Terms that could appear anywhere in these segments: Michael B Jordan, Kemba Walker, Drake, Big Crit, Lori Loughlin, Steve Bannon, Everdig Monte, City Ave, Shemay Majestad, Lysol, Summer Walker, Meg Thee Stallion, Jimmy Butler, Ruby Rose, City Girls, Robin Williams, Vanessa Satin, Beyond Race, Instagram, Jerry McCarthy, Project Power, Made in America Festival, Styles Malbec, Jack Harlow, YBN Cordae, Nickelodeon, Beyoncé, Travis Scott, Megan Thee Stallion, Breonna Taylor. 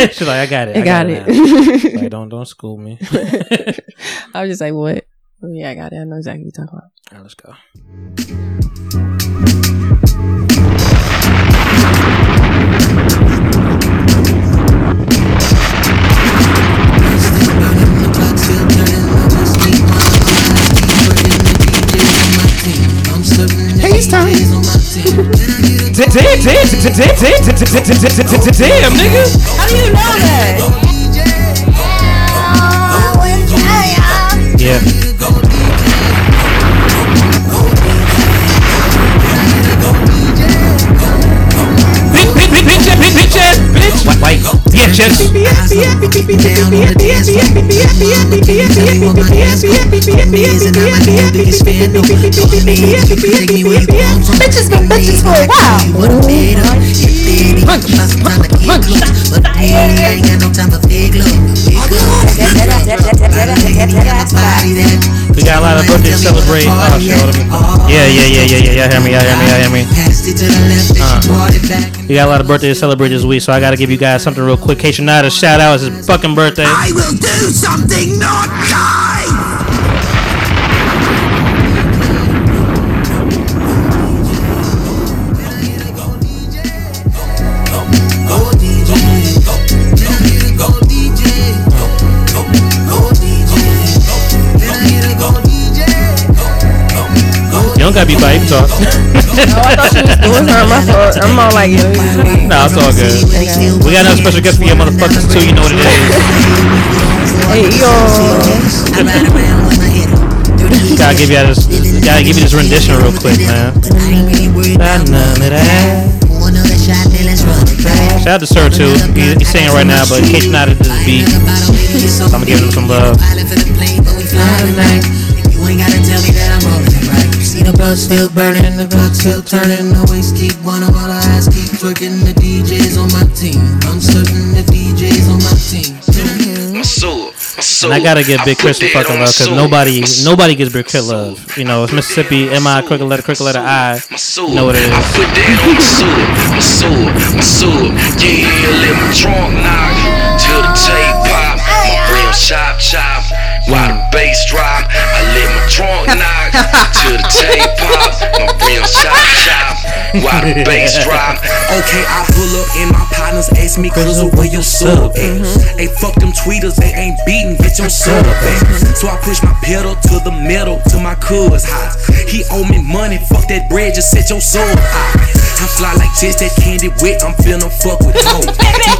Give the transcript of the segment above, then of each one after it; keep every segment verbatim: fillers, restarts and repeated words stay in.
She's like, I got it. I, I got, got it. it. Like, don't don't school me. I was just like, what? Yeah, I got it. I know exactly what you're talking about. All right, let's go. Hey, time. Damn, damn, damn, nigga. How do you know that? Yeah. Bitch, bitch, bitch, bitch, bitch, bitch, bitch. Like, yeah, just. Bitches been bitches for a while. We got a lot of birthdays to celebrate. Oh, shit, yeah, yeah, yeah, yeah, yeah, yeah. Hear me, y'all hear me, y'all hear me. Uh, we got a lot of birthdays to celebrate this week, so I gotta give you guys something real quick. Hey, Shanada, shout out, it's his fucking birthday. I will do something not die. You don't gotta be by, you can talk. No, I thought she was doing her. My fault. I'm all like, yo, you nah, it's all good. Okay. We got another special guest for your motherfuckers too. You know what it is. Hey, yo. Gotta give you this. Gotta give you this rendition real quick, man. Shout out to Sir too. He, he's singing right now, but in case you're not into the beat, so I'm gonna give him some love. The blood still burning, the blood still turning. The waist keep one of all the eyes keep twerking. The D Js on my team, I'm certain the D Js on my team. And I gotta give Big Crit some fucking love, cause nobody, nobody gets Big Crit love. You know, it's Mississippi, M I, crooked letter, crooked letter I. You know what it is. I put that on my soul, my soul, my soul. Yeah, let my trunk knock till the tape pop. My real chop chop. While the bass drop, I let my trunk knock till the tape pop. My real shot chop. While the bass drop, okay, I pull up and my partners ask me, cause where your sub at? Hey, fuck them tweeters, they ain't beating, get your sub at. So I push my pedal to the metal, till my cuz hot. He owe me money, fuck that bread, just set your soul high. I fly like just that candy wet, I'm feeling fuck with hoes.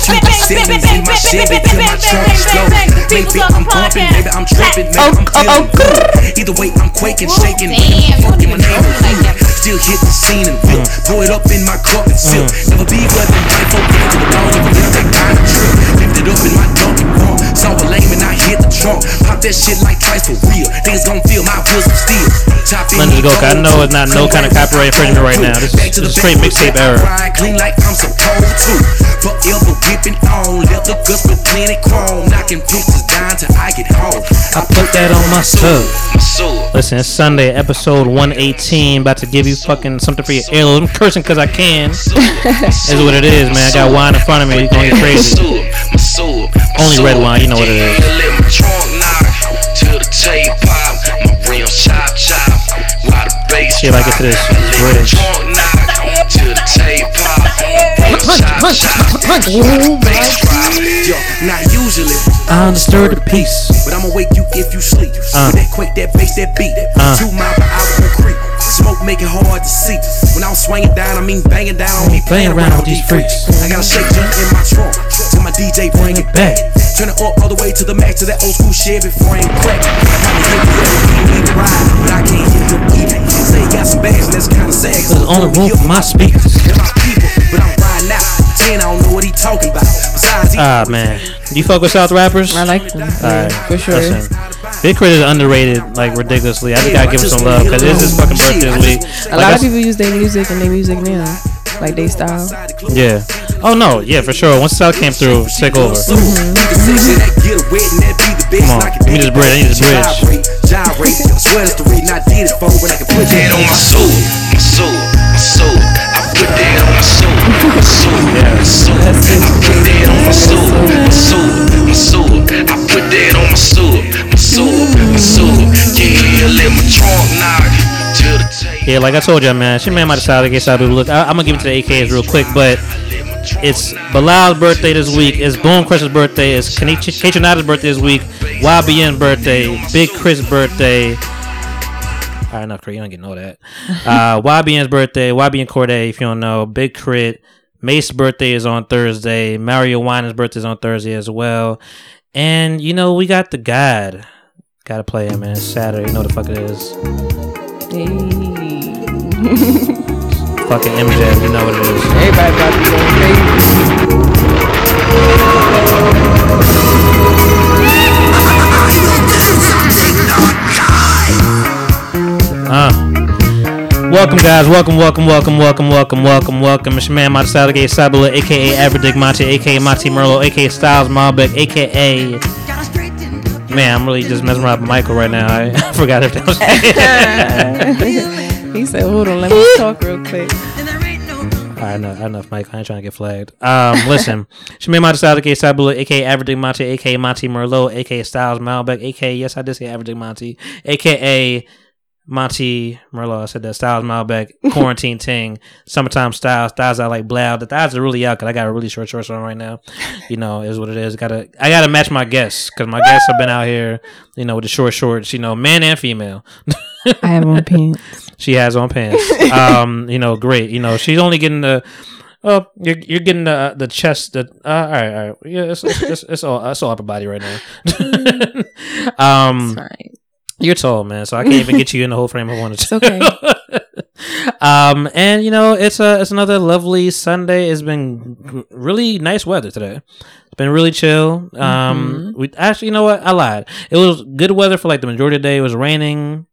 Two seconds in my Chevy till my trunk is slow. Maybe I'm bumping, maybe I'm tripping, maybe I'm feeling good. Either way, I'm quaking, shaking, fucking my neighbor. Still hit the scene and whip, throw it up in my cup and sip. Never be what the life open to the dog, even if that kind of trip. Lift it up in my donkey pump, saw a lame and I hit the trunk. Pop that shit like twice for real, things gon' feel my wisdom still. Let's go, I know it's not no kind of copyright infringement right now. This is straight mixtape error. Clean like I'm so cold too. Forever whipping on, left the guts with plenty chrome. Knocking pictures down till I get home. I put that on my soul. Listen, it's Sunday, episode one eighteen. About to give you fucking something for your earlobe. I'm cursing because I can. This is what it is, man. I got wine in front of me. You're going to get crazy. Only red wine, you know what it is. Yeah, like it's this. British. Not usually. I'll disturb the peace, but I'ma wake you if you sleep. With that quake, that bass, that beat, that two mile per hour per creep. Smoke make it hard to see. When I'm swinging down, I mean banging down. I mean playing around with these freaks. I got a shake jump in my trunk till my D J bring it back. Turn it up all the way to the max to that old school shit before I ain't crack. I gotta hit the other game and ride, but I can't hit the beat. Say you got some bags and that's kind of sad. Cause there's only room for my speakers. They're my people, but I'm riding out. ten, I don't know what he talking about. Besides, he ah man, do you fuck with South rappers? I like them. Alright, for sure. Listen. Big Crit is underrated, like ridiculously. I just gotta give it some love because it's his fucking birthday week. A lot of people use their music and their music now, like they style. Yeah. Oh no, yeah, for sure. Once South came through, take over. Mm-hmm. Mm-hmm. Come on, give me this bridge. I need this bridge. Put that on my soul, my soul, my soul. I put that on my soul, my soul, my soul. I put that on my soul. Yeah, like I told y'all, man, Shemay Majestad, in case y'all do look, I, I'm gonna give it to the A Ks real quick, but it's Bilal's birthday this week, it's Boom Crush's birthday, it's Katrinata's birthday this week, Y B N birthday, Big Crit's birthday. All right, enough, Crit, you don't get to know that. Uh, Y B N's birthday, Y B N Cordae, if you don't know, Big Crit. Mace's birthday is on Thursday. Mario Winans' birthday is on Thursday as well. And, you know, we got the God. Gotta play him, man. It's Saturday. You know what the fuck it is. Hey. Fucking M J, you know what it is. Everybody about to go crazy. Uh. Welcome, guys. Welcome, welcome, welcome, welcome, welcome, welcome, welcome. It's your man, Monte Merlot, Sabula, a k a. Everdig Monte, a k a. Monte Merlot, a k a. Styles Malbec, a k a. Man, I'm really just messing around with Michael right now. I, I forgot if that was he said, hold on, let me talk real quick. All right, enough, enough, Michael. I ain't trying to get flagged. Um, listen. Shemay Majestad, a k a. Sabula, a k a. Everdig Monte, a k a. Monte Merlot, a k a. Styles Malbec, a k a. Yes, I did say Everdig Monte, a k a. Monte Merlot. I said that. Styles Malbec, Quarantine Ting, Summertime Styles, Styles I Like Blow. The thighs are really out because I got a really short shorts on right now. You know, is what it is. Gotta, I gotta match my guests because my guests have been out here, you know, with the short shorts, you know, man and female. I have on pants. She has on pants. Um, you know, great. You know, she's only getting the, oh, you're you're getting the the chest. The uh, all right, all right. Yeah, it's it's, it's, it's all it's all upper body right now. um. Sorry. You're tall, man, so I can't even get you in the whole frame I wanted to. It's okay. um, and, you know, it's a, it's another lovely Sunday. It's been really nice weather today. It's been really chill. Um, mm-hmm. we Actually, you know what? I lied. It was good weather for, like, the majority of the day. It was raining.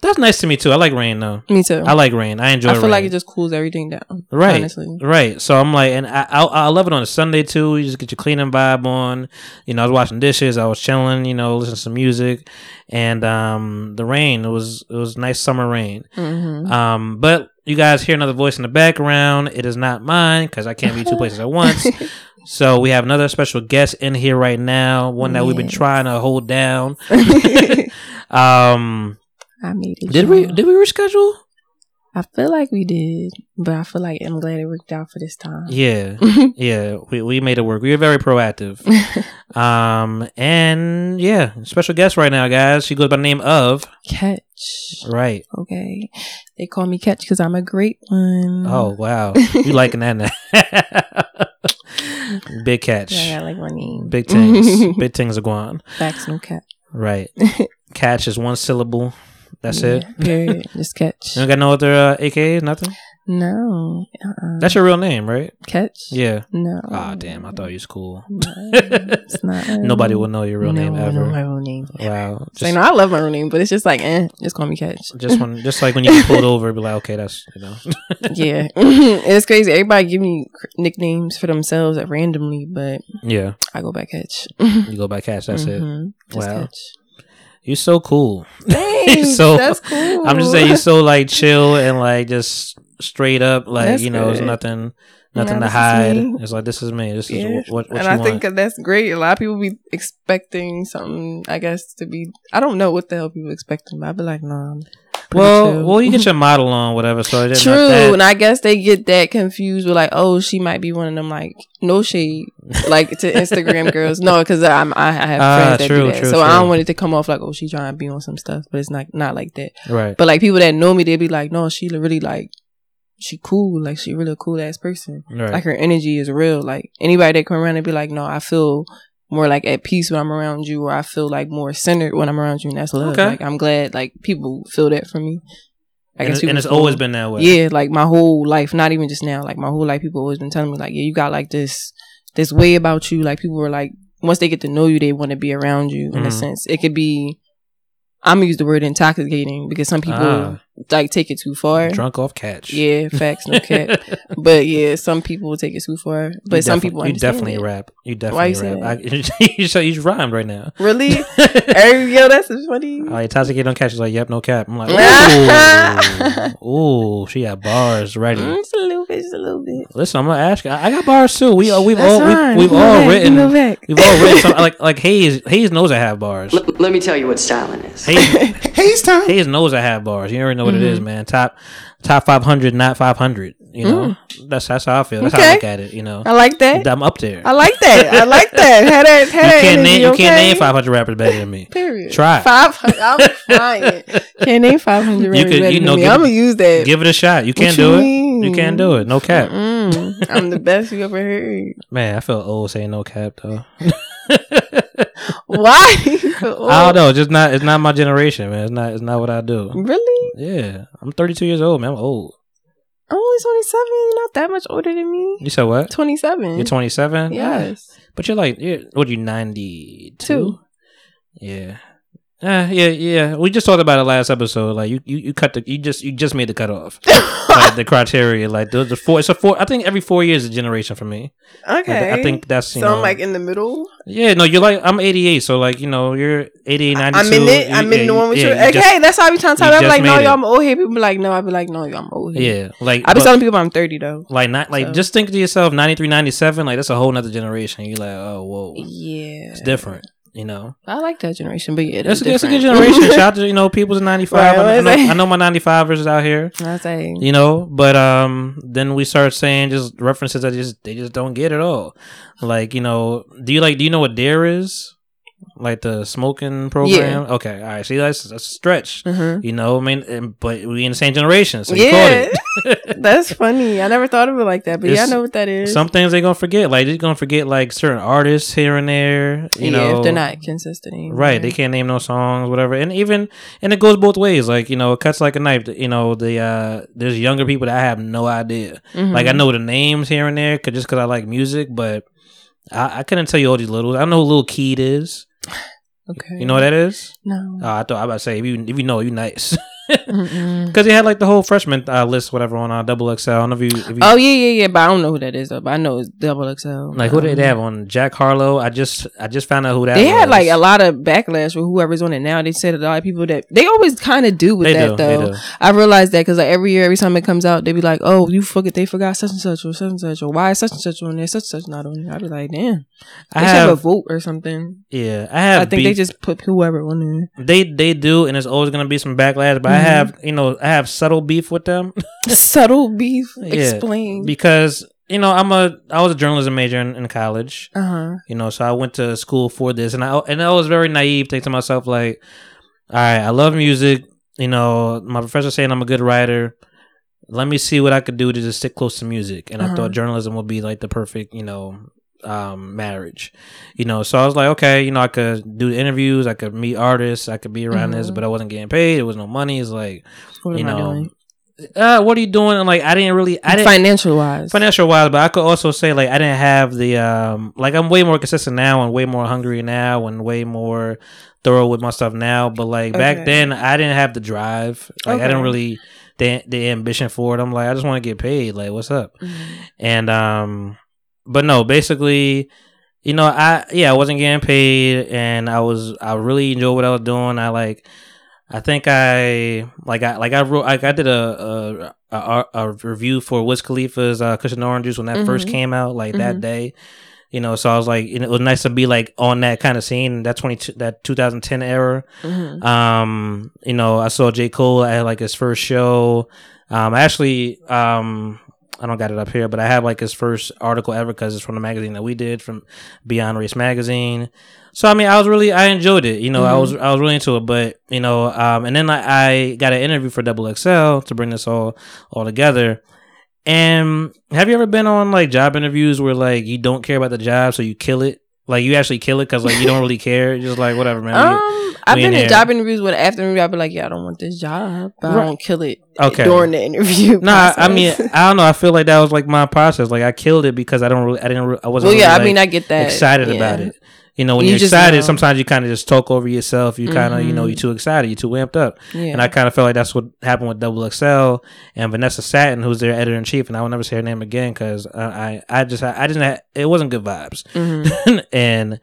That's nice to me, too. I like rain, though. Me, too. I like rain. I enjoy rain. I feel rain. Like it just cools everything down. Right. Honestly. Right. So I'm like, and I, I I love it on a Sunday, too. You just get your cleaning vibe on. You know, I was washing dishes. I was chilling, you know, listening to some music. And um, the rain, it was it was nice summer rain. Mm-hmm. Um, but you guys hear another voice in the background. It is not mine because I can't be two places at once. So we have another special guest in here right now, one that yes. we've been trying to hold down. um. I made it. Did we did we reschedule? I feel like we did, but I feel like I'm glad it worked out for this time. Yeah, yeah, we we made it work. We were very proactive. um, and yeah, special guest right now, guys. She goes by the name of Catch. Right. Okay. They call me Catch because I'm a great one. Oh wow, you liking that now? Big Catch. Yeah, I like my name. Big things. Big things are going. Facts no cap. Right. Catch is one syllable. That's yeah, it. Period. Just Catch. You don't got no other uh, A K As? Nothing? No. Uh-uh. That's your real name, right? Catch? Yeah. No. Ah, oh, damn. I thought you was cool. No, it's not. Um, nobody will know your real no, name ever. No, my real name. Wow. Just, like, no, I love my real name, but it's just like, eh, just call me Catch. Just when, just like when you get pulled over, be like, okay, that's, you know. Yeah. It's crazy. Everybody give me nicknames for themselves randomly, but yeah, I go by Catch. You go by Catch. That's mm-hmm. it. Just wow. Catch. You're so cool. Thanks, you're so, that's cool. I'm just saying you're so like chill and like just straight up. Like that's you know, there's nothing, nothing no, to hide. It's like this is me. This yeah. is what. what and you I want. Think that that's great. A lot of people be expecting something. I guess to be. I don't know what the hell people expecting. But I be like, nah. Well, chill. Well, you get your model on whatever. So it's true, that. And I guess they get that confused with like, oh, she might be one of them like no shade, like to Instagram girls. No, because I'm I have friends uh, that true, do that, true, so true. I don't want it to come off like, oh, she trying to be on some stuff, but it's not not like that. Right. But like people that know me, they be like, no, she really like she cool, like she really a cool ass person. Right. Like her energy is real. Like anybody that come around and be like, no, I feel more like at peace when I'm around you, or I feel like more centered when I'm around you, and that's love. Okay. Like I'm glad like people feel that for me. I and guess and it's feel, always been that way. Yeah, like my whole life, not even just now. Like my whole life, people always been telling me like, yeah, you got like this this way about you. Like people were like, once they get to know you, they want to be around you in mm. a sense. It could be, I'm gonna use the word intoxicating because some people ah. like take it too far. Drunk off Catch. Yeah, facts no cap. But yeah, some people will take it too far. But you some people understand. You definitely it. Rap. You definitely Why you rap. I, you, so you rhymed right now. Really? Yo, that's funny. Oh, intoxicating on Catch. She's like, yep, no cap. I'm like, ooh, ooh, she got bars ready. Mm, just a little bit, just a little bit. Listen, I'm gonna ask you. I, I got bars too. We uh, we've that's all fine. we've, we've all back. written. We've all written. Some, like like Hayes Hayes knows I have bars. L- let me tell you what styling is. Hayes, Hayes time. Hayes knows I have bars. You never know. what mm-hmm. it is, man. Top top five hundred, not five hundred. You know, mm. that's that's how I feel. That's okay. how I look at it. You know, I like that. I'm up there. I like that. I like that. Had that, had you can't name you okay? can't name five hundred rappers better than me. Period. Try five hundred. I'm trying. Can't name five hundred rappers better you know, than me. I'm gonna use that. Give it a shot. You can't do mean? it. You can't do it. No cap. Mm-mm. I'm the best you ever heard. Man, I feel old saying no cap though. Why? Oh. I don't know. Just not. It's not my generation, man. It's not. It's not what I do. Really? Yeah. I'm thirty-two years old, man. I'm old. I'm only twenty-seven. You're not that much older than me. You said what? twenty-seven. You're twenty-seven. Yes. Yeah. But you're like, you're, what? Are you ninety-two? Two. Yeah. Uh, yeah, yeah. We just talked about it last episode. Like you, you, you cut the. You just, you just made the cutoff. Like the criteria, like the, the four. It's a four. I think every four years is a generation for me. Okay. Like, I think that's you so know, I'm like in the middle. Yeah. No, you're like I'm eighty-eight. So like you know you're eighty-eight, ninety-two. I'm in it. You, I'm in yeah, the one with yeah, you. you okay, just, that's how I be trying to talk. I'm like, no, it. y'all, I'm old here. People be like, no, I be like, no, y'all, I'm old here. Yeah. Like I be telling people I'm thirty though. Like not like so. Just think to yourself, ninety-three, ninety-seven. Like that's a whole nother generation. You're like, oh whoa. Yeah. It's different. You know, I like that generation, but yeah, that's a, that's a good generation. Shout out to you know people's ninety-five. Right, I, I, know, I know my ninety-fivers is out here. I say, you know, but um, then we start saying just references that just they just don't get at all. Like you know, do you like do you know what D A R E is? Like the smoking program? Yeah. Okay, all right. See, that's, that's a stretch. Mm-hmm. You know, I mean, and, but we in the same generation, so you yeah. caught it. That's funny. I never thought of it like that, but it's, yeah, I know what that is. Some things they're gonna forget. Like they're gonna forget like certain artists here and there. You yeah, know, if they're not consistent anymore. Right? They can't name no songs, whatever. And even and it goes both ways. Like you know, it cuts like a knife. You know, the uh, there's younger people that I have no idea. Mm-hmm. Like I know the names here and there, cause just because I like music, but I, I couldn't tell you all these littles. I know who Lil Keed is. Okay, you know what that is? No, uh, I thought I was about to say if you if you know you nice because he had like the whole freshman uh, list whatever on uh, Double X L. I don't know if you, if you oh yeah yeah yeah, but I don't know who that is though. But I know it's Double X L. Like who did they have on Jack Harlow? I just I just found out who that. They was. Had like a lot of backlash with whoever's on it now. They said a lot of people that they always kind of do with they that do, though. I realized that because like every year, every time it comes out, they be like, oh you forget they forgot such and such or such and such or why is such and such on there such and such not on there. I be like damn, I they have, should have a vote or something. Yeah, I have. I think beef. They just put whoever on there. They they do, and it's always gonna be some backlash, but. I have, you know, I have subtle beef with them. Subtle beef? Yeah. Explain. Because, you know, I'm a, I was a journalism major in, in college. Uh-huh. You know, so I went to school for this. And I, and I was very naive, thinking to myself, like, all right, I love music. You know, my professor's saying I'm a good writer. Let me see what I could do to just stick close to music. And uh-huh. I thought journalism would be, like, the perfect, you know... um marriage you know so I was like okay you know I could do the interviews I could meet artists I could be around mm-hmm. this but I wasn't getting paid there was no money it's like what you know uh what are you doing and like I didn't really I didn't financial wise financial wise but I could also say like I didn't have the um like I'm way more consistent now and way more hungry now and way more thorough with my stuff now but like okay. back then I didn't have the drive like okay. I didn't really the, the ambition for it I'm like I just want to get paid like what's up mm-hmm. and um but no, basically, you know, I yeah, I wasn't getting paid, and I was I really enjoyed what I was doing. I like, I think I like I like I wrote like I did a a, a, a review for Wiz Khalifa's uh, Cushion Orange Juice when that mm-hmm. first came out, like mm-hmm. that day, you know. So I was like, it was nice to be like on that kind of scene that twenty that twenty ten era. Mm-hmm. Um, you know, I saw J. Cole at like his first show. Um, I actually um. I don't got it up here, but I have like his first article ever because it's from the magazine that we did from Beyond Race Magazine. So I mean, I was really I enjoyed it, you know. Mm-hmm. I was I was really into it, but you know, um, and then I, I got an interview for Double X L to bring this all all together. And have you ever been on like job interviews where like you don't care about the job, so you kill it? Like you actually kill it because like you don't really care. You're just like whatever, man. Um, I've been in job interviews where after interview I've been like, yeah, I don't want this job, but right. I don't kill it okay. during the interview. No, nah, I mean I don't know. I feel like that was like my process. Like I killed it because I don't really, I didn't, re- I wasn't. Well, yeah, really, I like, mean, I get that excited yeah. about it. You know, when you you're excited, know. Sometimes you kind of just talk over yourself. You kind of, mm-hmm. you know, you're too excited. You're too amped up. Yeah. And I kind of felt like that's what happened with Double X L and Vanessa Satin, who's their editor-in-chief. And I will never say her name again because I, I, I just, I, I didn't have, it wasn't good vibes. Mm-hmm. And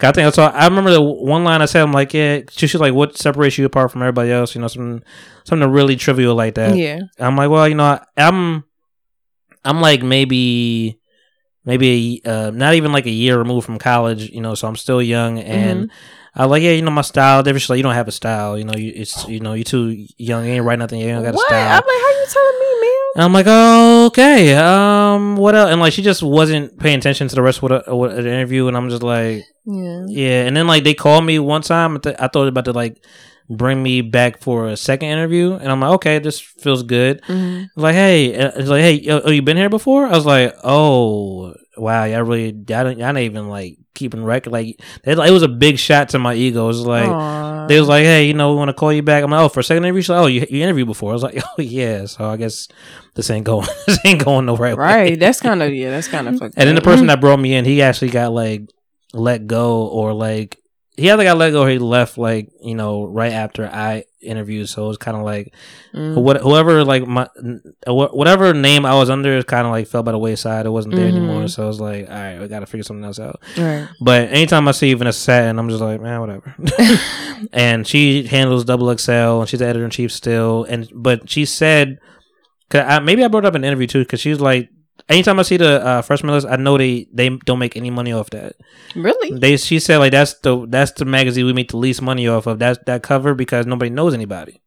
I think that's all. I remember the one line I said, I'm like, yeah, she, she's like, what separates you apart from everybody else? You know, something, something really trivial like that. Yeah. I'm like, well, you know, I, I'm, I'm like maybe maybe uh, not even like a year removed from college, you know, so I'm still young. And mm-hmm. I was like, yeah, you know, my style. They were just like, you don't have a style. You know, you, it's, you know, you're too young. You ain't write nothing. You don't got a what? Style. I'm like, how you telling me, man? And I'm like, oh, okay. Um, what else? And like, she just wasn't paying attention to the rest of the, of the interview. And I'm just like, yeah. yeah. And then like, they called me one time. I thought about to like, bring me back for a second interview, and I'm like, okay, this feels good. Mm-hmm. Like, hey, it's like, hey, oh, you been here before? I was like, oh, wow, y'all really, I don't, I don't even like keeping record. Like, it, it was a big shot to my ego. It was like, aww. They was like, hey, you know, we want to call you back. I'm like, oh, for a second interview? She's like, oh, you, you interviewed before? I was like, oh yeah, so I guess this ain't going, this ain't going the right, right. way. Right, that's kind of yeah, that's kind of fucked. And then the person that brought me in, he actually got like let go or like. He either got let go or he left, like, you know, right after I interviewed. So it was kind of like, mm. what, whoever, like, my, whatever name I was under kind of, like, fell by the wayside. It wasn't there mm-hmm. anymore. So I was like, all right, we got to figure something else out. Right. But anytime I see even a set, and I'm just like, man, whatever. And she handles Double X L, and she's the editor-in-chief still. And But she said, cause I, maybe I brought up an interview, too, because she was like, anytime I see the uh, freshman list, I know they, they don't make any money off that. Really? They she said like that's the that's the magazine we make the least money off of. That's that cover because nobody knows anybody,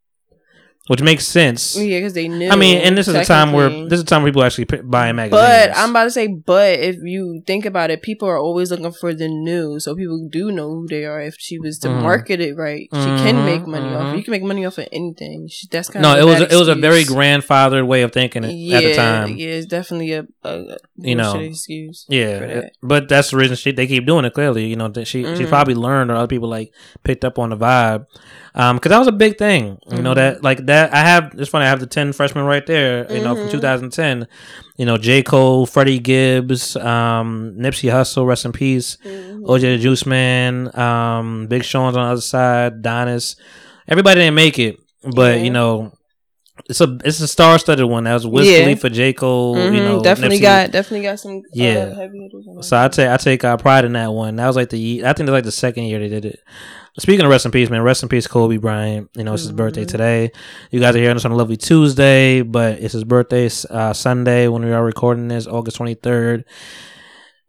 which makes sense. Yeah, because they knew. I mean, and this is a time where this is a time where people actually p- buy magazines. But I'm about to say, but if you think about it, people are always looking for the new, so people do know who they are. If she was to mm. market it right, she mm-hmm, can make money mm-hmm. off. You can make money off of anything. She, that's kind no, of no. It was excuse. It was a very grandfathered way of thinking it, yeah, at the time. Yeah, it's definitely a, a you know excuse. Yeah, that. But that's the reason she, they keep doing it. Clearly, you know, that she mm-hmm. she probably learned or other people like picked up on the vibe. Um, because that was a big thing, you mm-hmm. know, that like that I have, it's funny. I have the ten freshmen right there, you mm-hmm. know, from two thousand ten, you know, J. Cole, Freddie Gibbs, um, Nipsey Hussle, rest in peace, mm-hmm. O J the Juice Man, um, Big Sean's on the other side, Donis, everybody didn't make it, but yeah. you know, it's a, it's a star-studded one. That was wistfully yeah. for J. Cole, mm-hmm. you know, definitely Nipsey. got, definitely got some, yeah. Uh, heavy hitters. So I take, I take uh, pride in that one. That was like the, I think it was like the second year they did it. Speaking of rest in peace, man, rest in peace, Kobe Bryant. You know, it's his mm-hmm. birthday today. You guys are hearing this on a lovely Tuesday, but it's his birthday uh, Sunday when we are recording this, August twenty-third.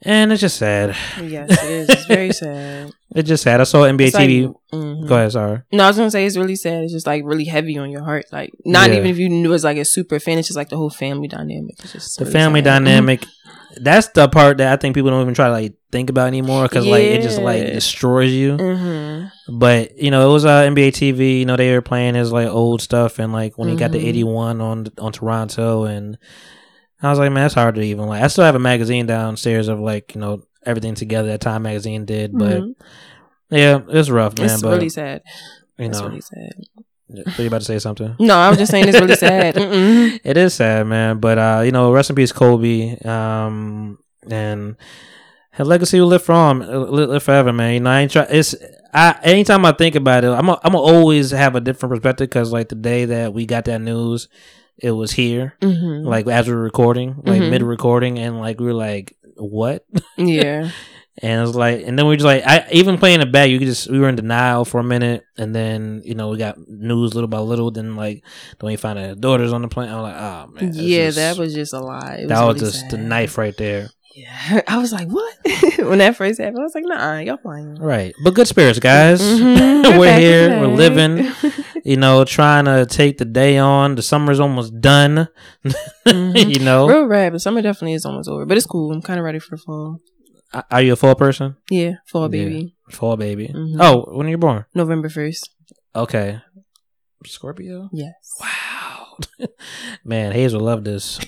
And it's just sad. Yes, it is. It's very sad. It's just sad. I saw N B A it's T V. Like, mm-hmm. Go ahead, sorry. No, I was going to say it's really sad. It's just like really heavy on your heart. Like, not yeah. even if you knew it was like a super fan, it's just like the whole family dynamic. It's just the really family sad. dynamic. Mm-hmm. That's the part that I think people don't even try to like think about anymore because yeah. like it just like destroys you. Mm-hmm. But you know, it was uh, N B A T V. You know, they were playing his like old stuff, and like when he mm-hmm. got the eighty-one on on Toronto, and I was like, man, that's hard to even like. I still have a magazine downstairs of like you know everything together that Time Magazine did, but mm-hmm. yeah, it's rough, man. It's but, really sad. You know, it's really sad. So you about to say something? No, I was just saying it's really sad. Mm-mm. It is sad, man. But uh, you know, rest in peace, Kobe. Um, and her legacy will live from live forever, man. You know, I ain't try. It's I, anytime I think about it, I'm a, I'm a always have a different perspective because like the day that we got that news, it was here, mm-hmm. like as we were recording, like mm-hmm. mid recording, and like we were like, what? Yeah. And it was like, and then we were just like, I even playing it back, you could just we were in denial for a minute, and then you know we got news little by little. Then like then we found our daughters on the plane. I'm like, oh man, yeah, just, that was just a lie. It that was, really was just sad. The knife right there. Yeah, I was like, what? When that first happened, I was like, nah, y'all flying. Right. But good spirits, guys. Mm-hmm. We're here. Today. We're living. You know, trying to take the day on. The summer's almost done. Mm-hmm. You know? Real rap, but summer definitely is almost over. But it's cool. I'm kind of ready for the fall. Are you a fall person? Yeah. Fall baby. Yeah. Fall baby. Mm-hmm. Oh, when are you born? November first. Okay. Scorpio? Yes. Wow. Man, Hayes will love this.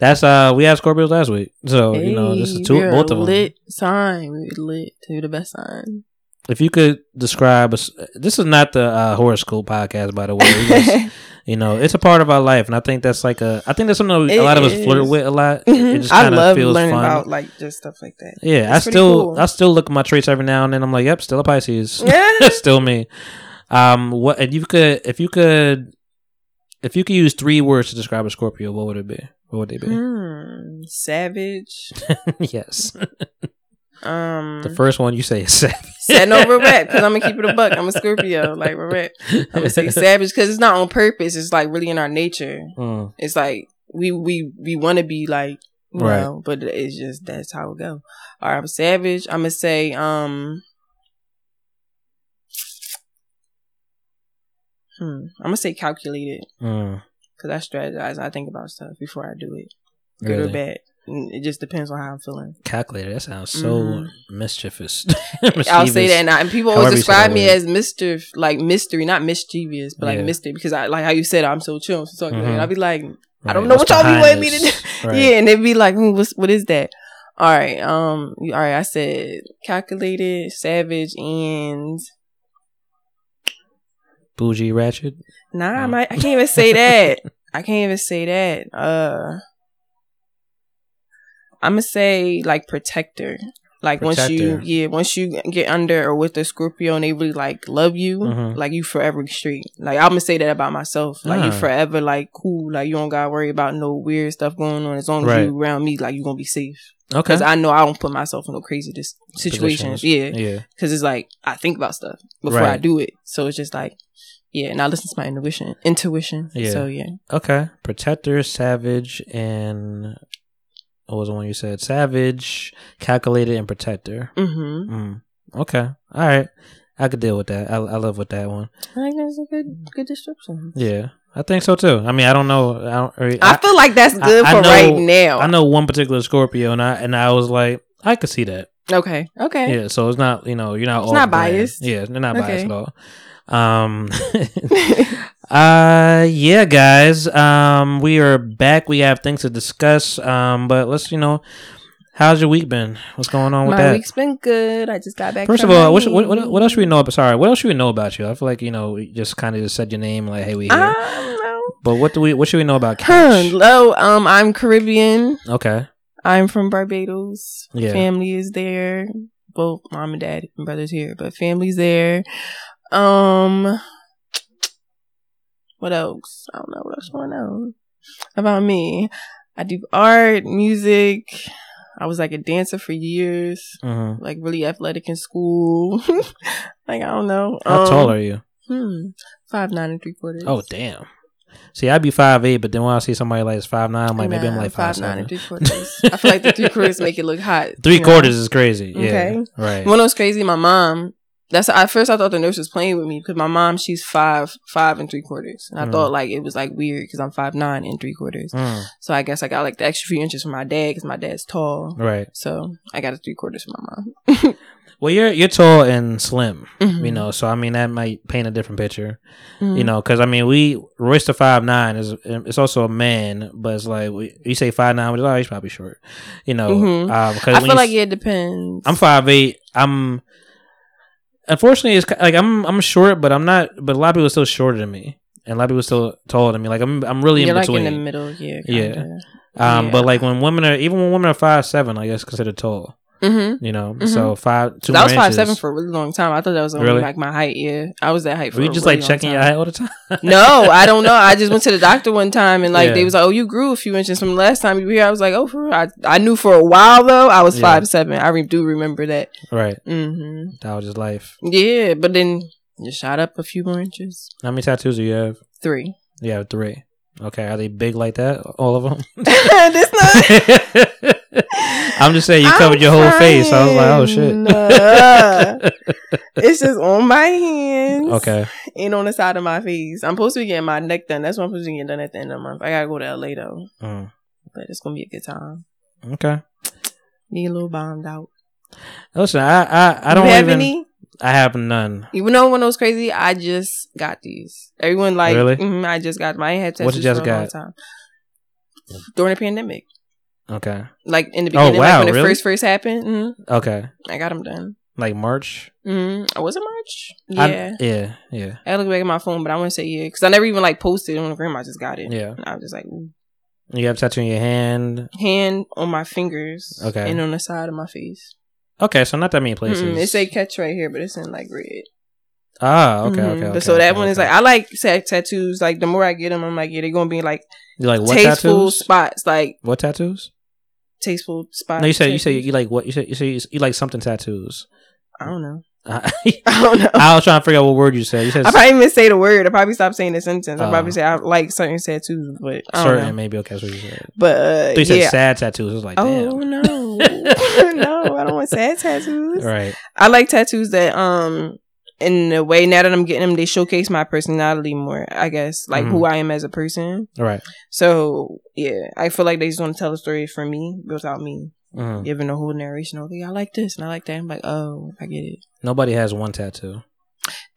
That's uh we had Scorpios last week. So, hey, you know, just the two both of them. Lit time. We lit to the best time. If you could describe us, this is not the uh, horoscope podcast, by the way. Just, you know, it's a part of our life, and I think that's like a. I think that's something that a lot is. of us flirt with a lot. It just I love feels learning fun. about like just stuff like that. Yeah, it's I still cool. I still look at my traits every now and then. I'm like, yep, still a Pisces. Yeah. Still me. Um, what if you could if you could if you could use three words to describe a Scorpio? What would it be? What would they be? Hmm, savage. Yes. Um, the first one you say is savage. Setting over rap because I'm gonna keep it a buck. I'm a Scorpio, like rap. I'm gonna say savage because it's not on purpose. It's like really in our nature. Mm. It's like we we we want to be like You right. know, but it's just, that's how it go. All right, Savage. I'm going to say, um, hmm, I'm going to say calculated. Mm. Cause I strategize, I think about stuff before I do it, good really? or bad. It just depends on how I'm feeling. Calculated. That sounds so mm-hmm. mischievous. I'll say that, and, I, and people always However describe me as Mister, like mystery, not mischievous, but yeah. like mystery, because I like how you said I'm so chill, I'm so talkative. Mm-hmm. I'll be like, I don't right. know what's what y'all be wanting me to do. Right. Yeah, and they'd be like, mm, what's, what is that? All right, um, all right. I said calculated, savage, and. Bougie ratchet? Nah, um. I, I can't even say that. I can't even say that. Uh, I'm gonna say like protector. Like protector. once you, yeah, once you get under or with a Scorpio and they really like love you, mm-hmm. like you forever straight. Like I'm gonna say that about myself. Like uh. you forever like cool. Like you don't gotta worry about no weird stuff going on. As long as right. you around me, like you gonna be safe. Okay. Because I know I don't put myself in no crazy dis- situations. Positions. Yeah. Yeah. Because it's like I think about stuff before right. I do it, so it's just like. Yeah, and I listen to my intuition. Intuition. Yeah. So yeah. Okay. Protector, savage, and what was the one you said? Savage, calculated, and protector. Mm-hmm. Mm. Okay. All right. I could deal with that. I I love with that one. I think that's a good good description. Yeah, I think so too. I mean, I don't know. I don't, or, I, I feel like that's good I, for I know, right now. I know one particular Scorpio, and I and I was like, I could see that. Okay. Okay. Yeah. So it's not you know you're not it's all not brand. biased. Yeah, they're not okay. biased at all. Um, uh, yeah, guys, um, we are back. We have things to discuss. Um, but let's, you know, how's your week been? What's going on with My that? My week's been good. I just got back. First of all, what, what, what else should we know about? Sorry, what else should we know about you? I feel like you know, we just kind of just said your name, like, hey, we here. I don't know. But what do we? What should we know about Catch? Hello, um, I'm Caribbean. Okay, I'm from Barbados. Yeah, family is there. Both mom and dad and brothers here, but family's there. Um, what else? I don't know what else going on about me. I do art, music. I was like a dancer for years, mm-hmm. like really athletic in school. Like I don't know. How um, tall are you? Hmm, five nine and three quarters. Oh damn! See, I'd be five eight, but then when I see somebody like it's five nine, I'm like nah, maybe I'm like five, five nine and three quarters. I feel like the three quarters make it look hot. Three quarters know? Is crazy. Yeah, okay, right. One of those crazy. My mom. That's at first I thought the nurse was playing with me because my mom, she's five, five and three quarters. And I mm. thought like it was like weird because I'm five, nine and three quarters. Mm. So I guess I got like the extra few inches from my dad because my dad's tall. Right. So I got a three quarters from my mom. Well, you're you're tall and slim, mm-hmm. you know. So I mean, that might paint a different picture, mm-hmm. you know. Because I mean, we Royce to five nine is it's also a man, but it's like we, you say five nine, which is oh, he's probably short, you know. Mm-hmm. Um, cause I feel like yeah, it depends. I'm five eight. I'm. Unfortunately, it's like I'm I'm short, but I'm not. But a lot of people are still shorter than me, and a lot of people are still taller than me. Like I'm I'm really You're in between. You're like in the middle, yeah. Yeah. Um, yeah. But like when women are even when women are five seven, like that's considered tall. Mm-hmm. You know, mm-hmm. so five two. I was five seven for a really long time. I thought that was only really? like my height. Yeah, I was that height. For Were you just a really like checking your height all the time? No, I don't know. I just went to the doctor one time and like yeah. they was like, "Oh, you grew a few inches from the last time you were here." I was like, "Oh, for real?" I I knew for a while though. I was yeah. five seven. I re- do remember that. Right. Mm-hmm. That was just life. Yeah, but then you shot up a few more inches. How many tattoos do you have? Three. You have three. Okay, are they big like that? All of them? That's not. I'm just saying you covered I'm your whole trying. face. I was like, oh shit. Uh, it's just on my hands. Okay. And on the side of my face. I'm supposed to be getting my neck done. That's what I'm supposed to get done at the end of the month. I gotta go to L A though. Mm. But it's gonna be a good time. Okay. Need a little bombed out. Listen, I I, I don't you have even, any. I have none. Even though when it was crazy, I just got these. Everyone like really? mm, I just got my head tattoos for a long time. During the pandemic. Okay. Like in the beginning, oh, wow, like when really? it first first happened. Mm-hmm. Okay. I got them done. Like March. Mm-hmm. Oh, was it March? Yeah. I, yeah. Yeah. I look back at my phone, but I wouldn't say yeah because I never even like posted when grandma just got it. Yeah. And I was just like. Ooh. You have tattoo on your hand. Hand on my fingers. Okay. And on the side of my face. Okay, so not that many places. Mm-hmm. It say Catch right here, but it's in like red. Ah, okay, mm-hmm. okay, okay. But so that okay, one okay. is like I like t- tattoos. Like the more I get them, I'm like, yeah, they're gonna be like, like what tasteful tattoos? spots. Like what tattoos? Tasteful spots. No, you said tattoos. you said you like what you said you said you, you like something tattoos. I don't know. I don't know. I was trying to figure out what word you said. You said I probably even say the word. I probably stopped saying the sentence. I uh, probably say I like certain tattoos, but I don't certain know. Maybe okay. That's what you said. But uh, so you said yeah. sad tattoos. I was like, oh damn. no, no, I don't want sad tattoos. Right. I like tattoos that um, in a way now that I'm getting them, they showcase my personality more. I guess like mm-hmm. who I am as a person. Right. So yeah, I feel like they just want to tell a story for me without me. Mm. Giving the whole narration over, I like this and I like that. I'm like, oh, I get it. Nobody has one tattoo.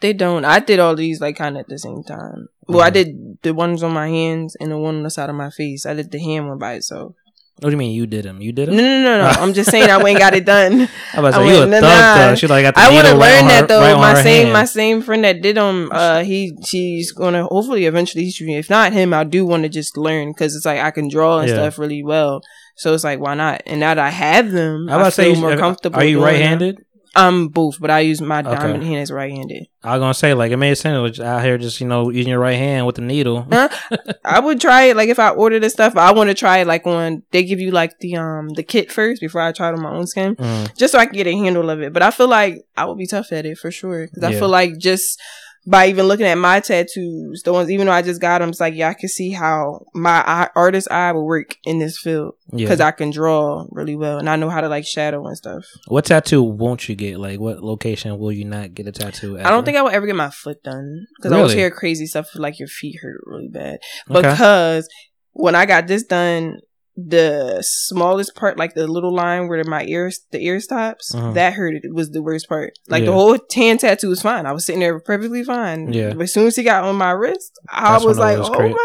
They don't. I did all these like kind of at the same time. Well, mm. I did the ones on my hands and the one on the side of my face. I did the hand one by itself. What do you mean you did them? You did them? No, no, no, no. I'm just saying I went and got it done. I was like, you a thug, thug. She like got the I would have learned that though. Right my same, hand. my same friend that did them. Uh, he, she's gonna hopefully eventually. If not him, I do want to just learn because it's like I can draw and yeah. stuff really well. So it's like, why not? And now that I have them, I, I feel say, more comfortable. Are you right-handed? Them. I'm both, but I use my okay. dominant hand as right-handed. I was going to say, like, it made sense out here just, you know, using your right hand with the needle. Huh? I would try it, like, if I order this stuff, but I want to try it, like, on, they give you, like, the um the kit first before I try it on my own skin, mm. just so I can get a handle of it. But I feel like I would be tough at it for sure, because yeah. I feel like just... by even looking at my tattoos, the ones, even though I just got them, it's like, yeah, I can see how my eye, artist eye will work in this field because yeah. I can draw really well and I know how to like shadow and stuff. What tattoo won't you get? Like, what location will you not get a tattoo at? I don't think I will ever get my foot done because really? I always hear crazy stuff like your feet hurt really bad. Because okay. when I got this done, the smallest part, like the little line where my ears, the ear stops, mm-hmm. that hurt. It was the worst part. Like yeah. the whole tan tattoo was fine. I was sitting there perfectly fine. Yeah. But as soon as he got on my wrist, I That's was like, was oh crit. my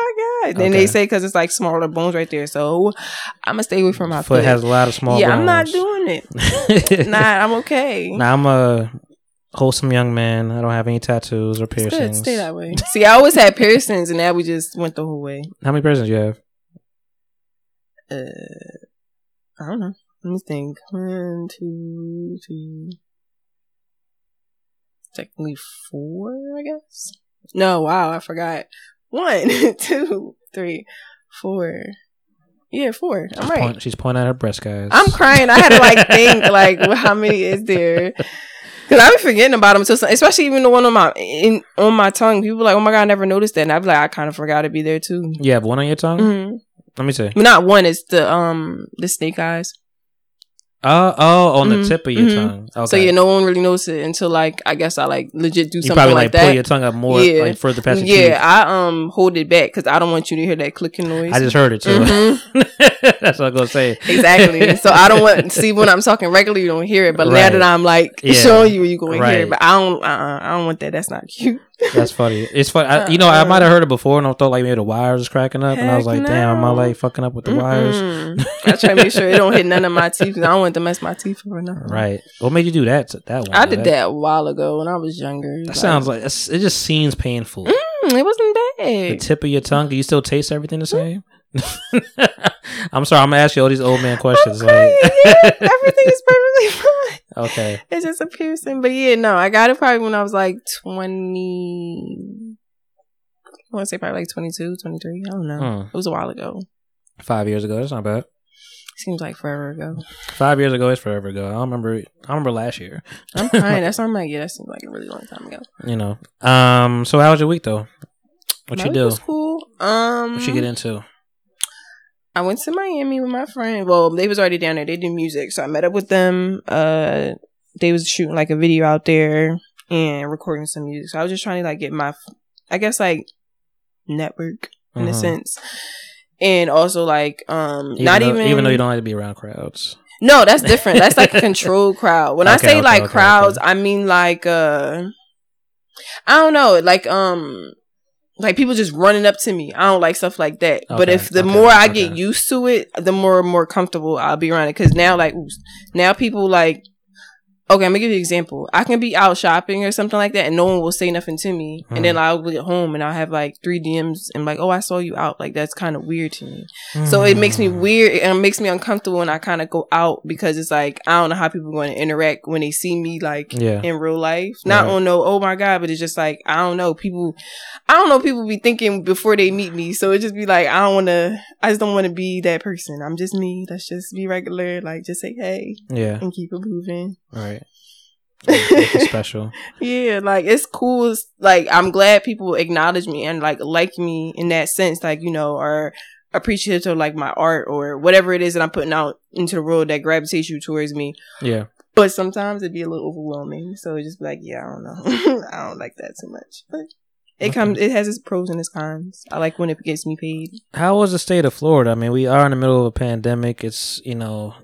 God. Okay. Then they say, because it's like smaller bones right there. So I'm going to stay away from my foot. Foot has a lot of small yeah, bones. Yeah, I'm not doing it. Nah, I'm okay. Nah, I'm a wholesome young man. I don't have any tattoos or piercings. Stay, stay that way. See, I always had piercings and now we just went the whole way. How many piercings do you have? Uh, I don't know. Let me think. One, two, three. Technically four, I guess. No, wow, I forgot. One, two, three, four. Yeah, four. I'm she's right. Point, she's pointing at her breast, guys. I'm crying. I had to like think, like, well, how many is there? Because I be forgetting about them, so, especially even the one on my in, on my tongue. People are like, oh my God, I never noticed that, and I be like, I kind of forgot to be there too. You have one on your tongue. Mm-hmm. Let me see. Not one. It's the um the snake eyes. Uh, oh, on mm-hmm. the tip of your mm-hmm. tongue. Okay. So yeah, no one really knows it until like I guess I like legit do you something probably, like, like that. You probably like pull your tongue up more, yeah. like further past your yeah, teeth. I um hold it back because I don't want you to hear that clicking noise. I just heard it too. Mm-hmm. That's what I'm gonna say. Exactly. So I don't want see when I'm talking regularly, you don't hear it, but right. now that I'm like yeah. showing you, you gonna right. hear it. But I don't. Uh-uh, I don't want that. That's not cute. That's funny. It's funny. I, you know, I might have heard it before, and I thought like maybe the wires was cracking up, Heck and I was like, no. "Damn, am I like fucking up with the mm-hmm. wires?" I try to make sure it don't hit none of my teeth because I don't want to mess my teeth up or nothing. Right. What made you do that? That one. I did that, that a while ago when I was younger. That like, sounds like it. Just seems painful. Mm, it wasn't bad. The tip of your tongue. Do you still taste everything the same? I'm sorry. I'm gonna ask you all these old man questions. Okay, like. Yeah, everything is perfectly fine. Okay, it's just a piercing, but yeah, no, I got it probably when I was like twenty. I want to say probably like twenty-two, twenty-three. I don't know. Hmm. It was a while ago. Five years ago. That's not bad. Seems like forever ago. Five years ago is forever ago. I don't remember. I remember last year. I'm crying. That's what I'm like. Yeah, that seems like a really long time ago. You know. Um. So how was your week though? What My you week do? Was cool. Um. What you get into? I went to Miami with my friend. Well, they was already down there. They did music. So I met up with them. Uh, they was shooting like a video out there and recording some music. So I was just trying to like get my, I guess like network in mm-hmm. a sense. And also like, um, even not though, even. Even though you don't like to be around crowds. No, that's different. That's like a controlled crowd. When okay, I say okay, like okay, crowds, okay. I mean like, uh, I don't know. Like, um. Like, people just running up to me. I don't like stuff like that. Okay, but if the okay, more I okay. get used to it, the more and more comfortable I'll be around it. Because now, like, oops, now people, like, okay, I'm going to give you an example. I can be out shopping or something like that, and no one will say nothing to me. Mm. And then I'll get home, and I'll have, like, three D Ms, and like, oh, I saw you out. Like, that's kind of weird to me. Mm. So it makes me weird, and it makes me uncomfortable when I kind of go out because it's like, I don't know how people are going to interact when they see me, like, yeah. in real life. Not right. on no, oh, my God, but it's just like, I don't know. People... I don't know people be thinking before they meet me. So it just be like, I don't want to, I just don't want to be that person. I'm just me. Let's just be regular. Like, just say, hey. Yeah. And keep it moving. All right. special. Yeah, like, it's cool. It's, like, I'm glad people acknowledge me and like like me in that sense, like, you know, or appreciative of like my art or whatever it is that I'm putting out into the world that gravitates you towards me. Yeah. But sometimes it'd be a little overwhelming, so it's just like, yeah, I don't know. I don't like that too much, but it okay. comes. It has its pros and its cons. I like when it gets me paid. How was the state of Florida? I mean, we are in the middle of a pandemic. It's you know,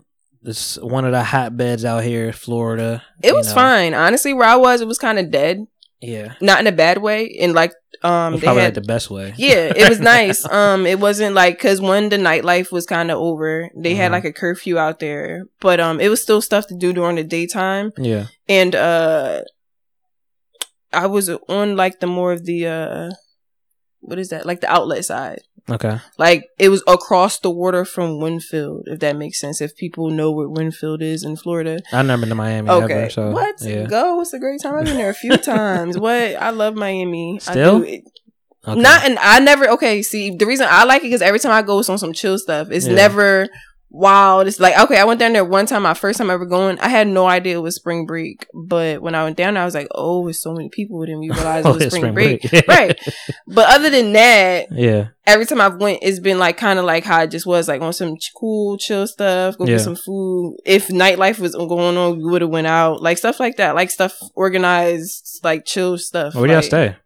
it's one of the hotbeds out here, Florida. It was know. fine, honestly. Where I was, it was kind of dead. Yeah, not in a bad way, and like um, they probably had, like, the best way. Yeah, it was nice. Um, it wasn't like because when the nightlife was kind of over, they mm-hmm. had like a curfew out there, but um, it was still stuff to do during the daytime. Yeah, and uh, I was on like the more of the uh, what is that? Like the outlet side. Okay, like it was across the water from Winfield, if that makes sense. If people know where Winfield is in Florida, I've never been to Miami. Okay, ever, so, what? Yeah. Go! It's a great time. I've been there a few times. What? I love Miami. Still, I do it. Okay. Not and I never. Okay, see, the reason I like it because every time I go, it's on some chill stuff. It's yeah. never wild. It's like okay, I went down there one time. My first time ever going, I had no idea it was spring break. But when I went down there, I was like, oh, there's so many people. Then we realized oh, it was spring, spring break, break. Right? But other than that, yeah. Every time I've went, it's been like kind of like how it just was, like on some cool, chill stuff, go yeah. get some food. If nightlife was going on, we would have went out, like stuff like that, like stuff organized, like chill stuff. Where did like, y'all stay?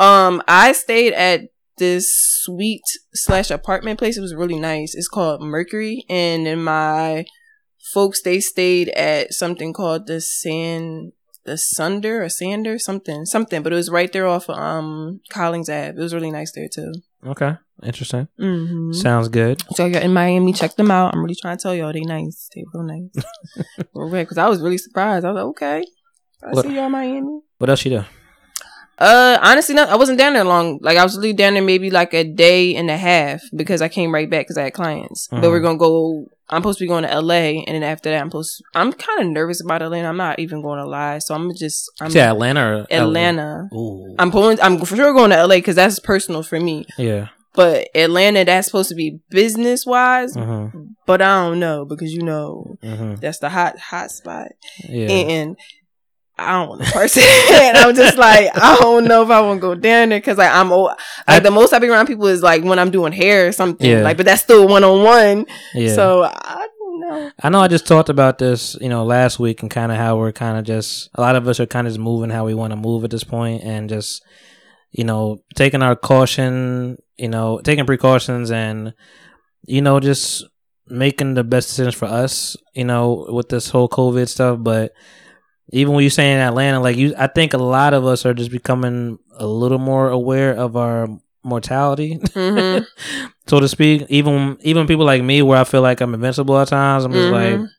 Um, I stayed at this suite slash apartment place. It was really nice. It's called Mercury, and then my folks they stayed at something called the San. The Sunder or Sander something something but it was right there off of, um Collins Ave. It was really nice there too. Okay, interesting. Mm-hmm. Sounds good. So you're in Miami, check them out. I'm really trying to tell y'all they nice. They real nice. Because I was really surprised. I was like, okay, I what, see y'all in Miami. What else you do? Uh, honestly, no, I wasn't down there long. Like I was really down there maybe like a day and a half because I came right back because I had clients. Mm-hmm. But we're gonna go. I'm supposed to be going to L A, and then after that, I'm supposed. To, I'm kind of nervous about Atlanta. I'm not even going to lie, so I'm just. I'm yeah, Atlanta. Or Atlanta. Ooh. I'm going. I'm for sure going to L A because that's personal for me. Yeah. But Atlanta, that's supposed to be business wise, mm-hmm. but I don't know because you know mm-hmm. that's the hot hot spot. Yeah. And I don't want to person. And I'm just like, I don't know if I want to go down there because like I'm old. Like I, the most I be around people is like when I'm doing hair or something. Yeah. Like, but that's still one on one. So I don't know. I know I just talked about this, you know, last week and kind of how we're kind of just a lot of us are kind of just moving how we want to move at this point and just you know taking our caution, you know, taking precautions and you know just making the best decisions for us, you know, with this whole COVID stuff, but. Even when you're saying Atlanta, like you, I think a lot of us are just becoming a little more aware of our mortality, mm-hmm. so to speak. Even even people like me, where I feel like I'm invincible at times, I'm just mm-hmm. like,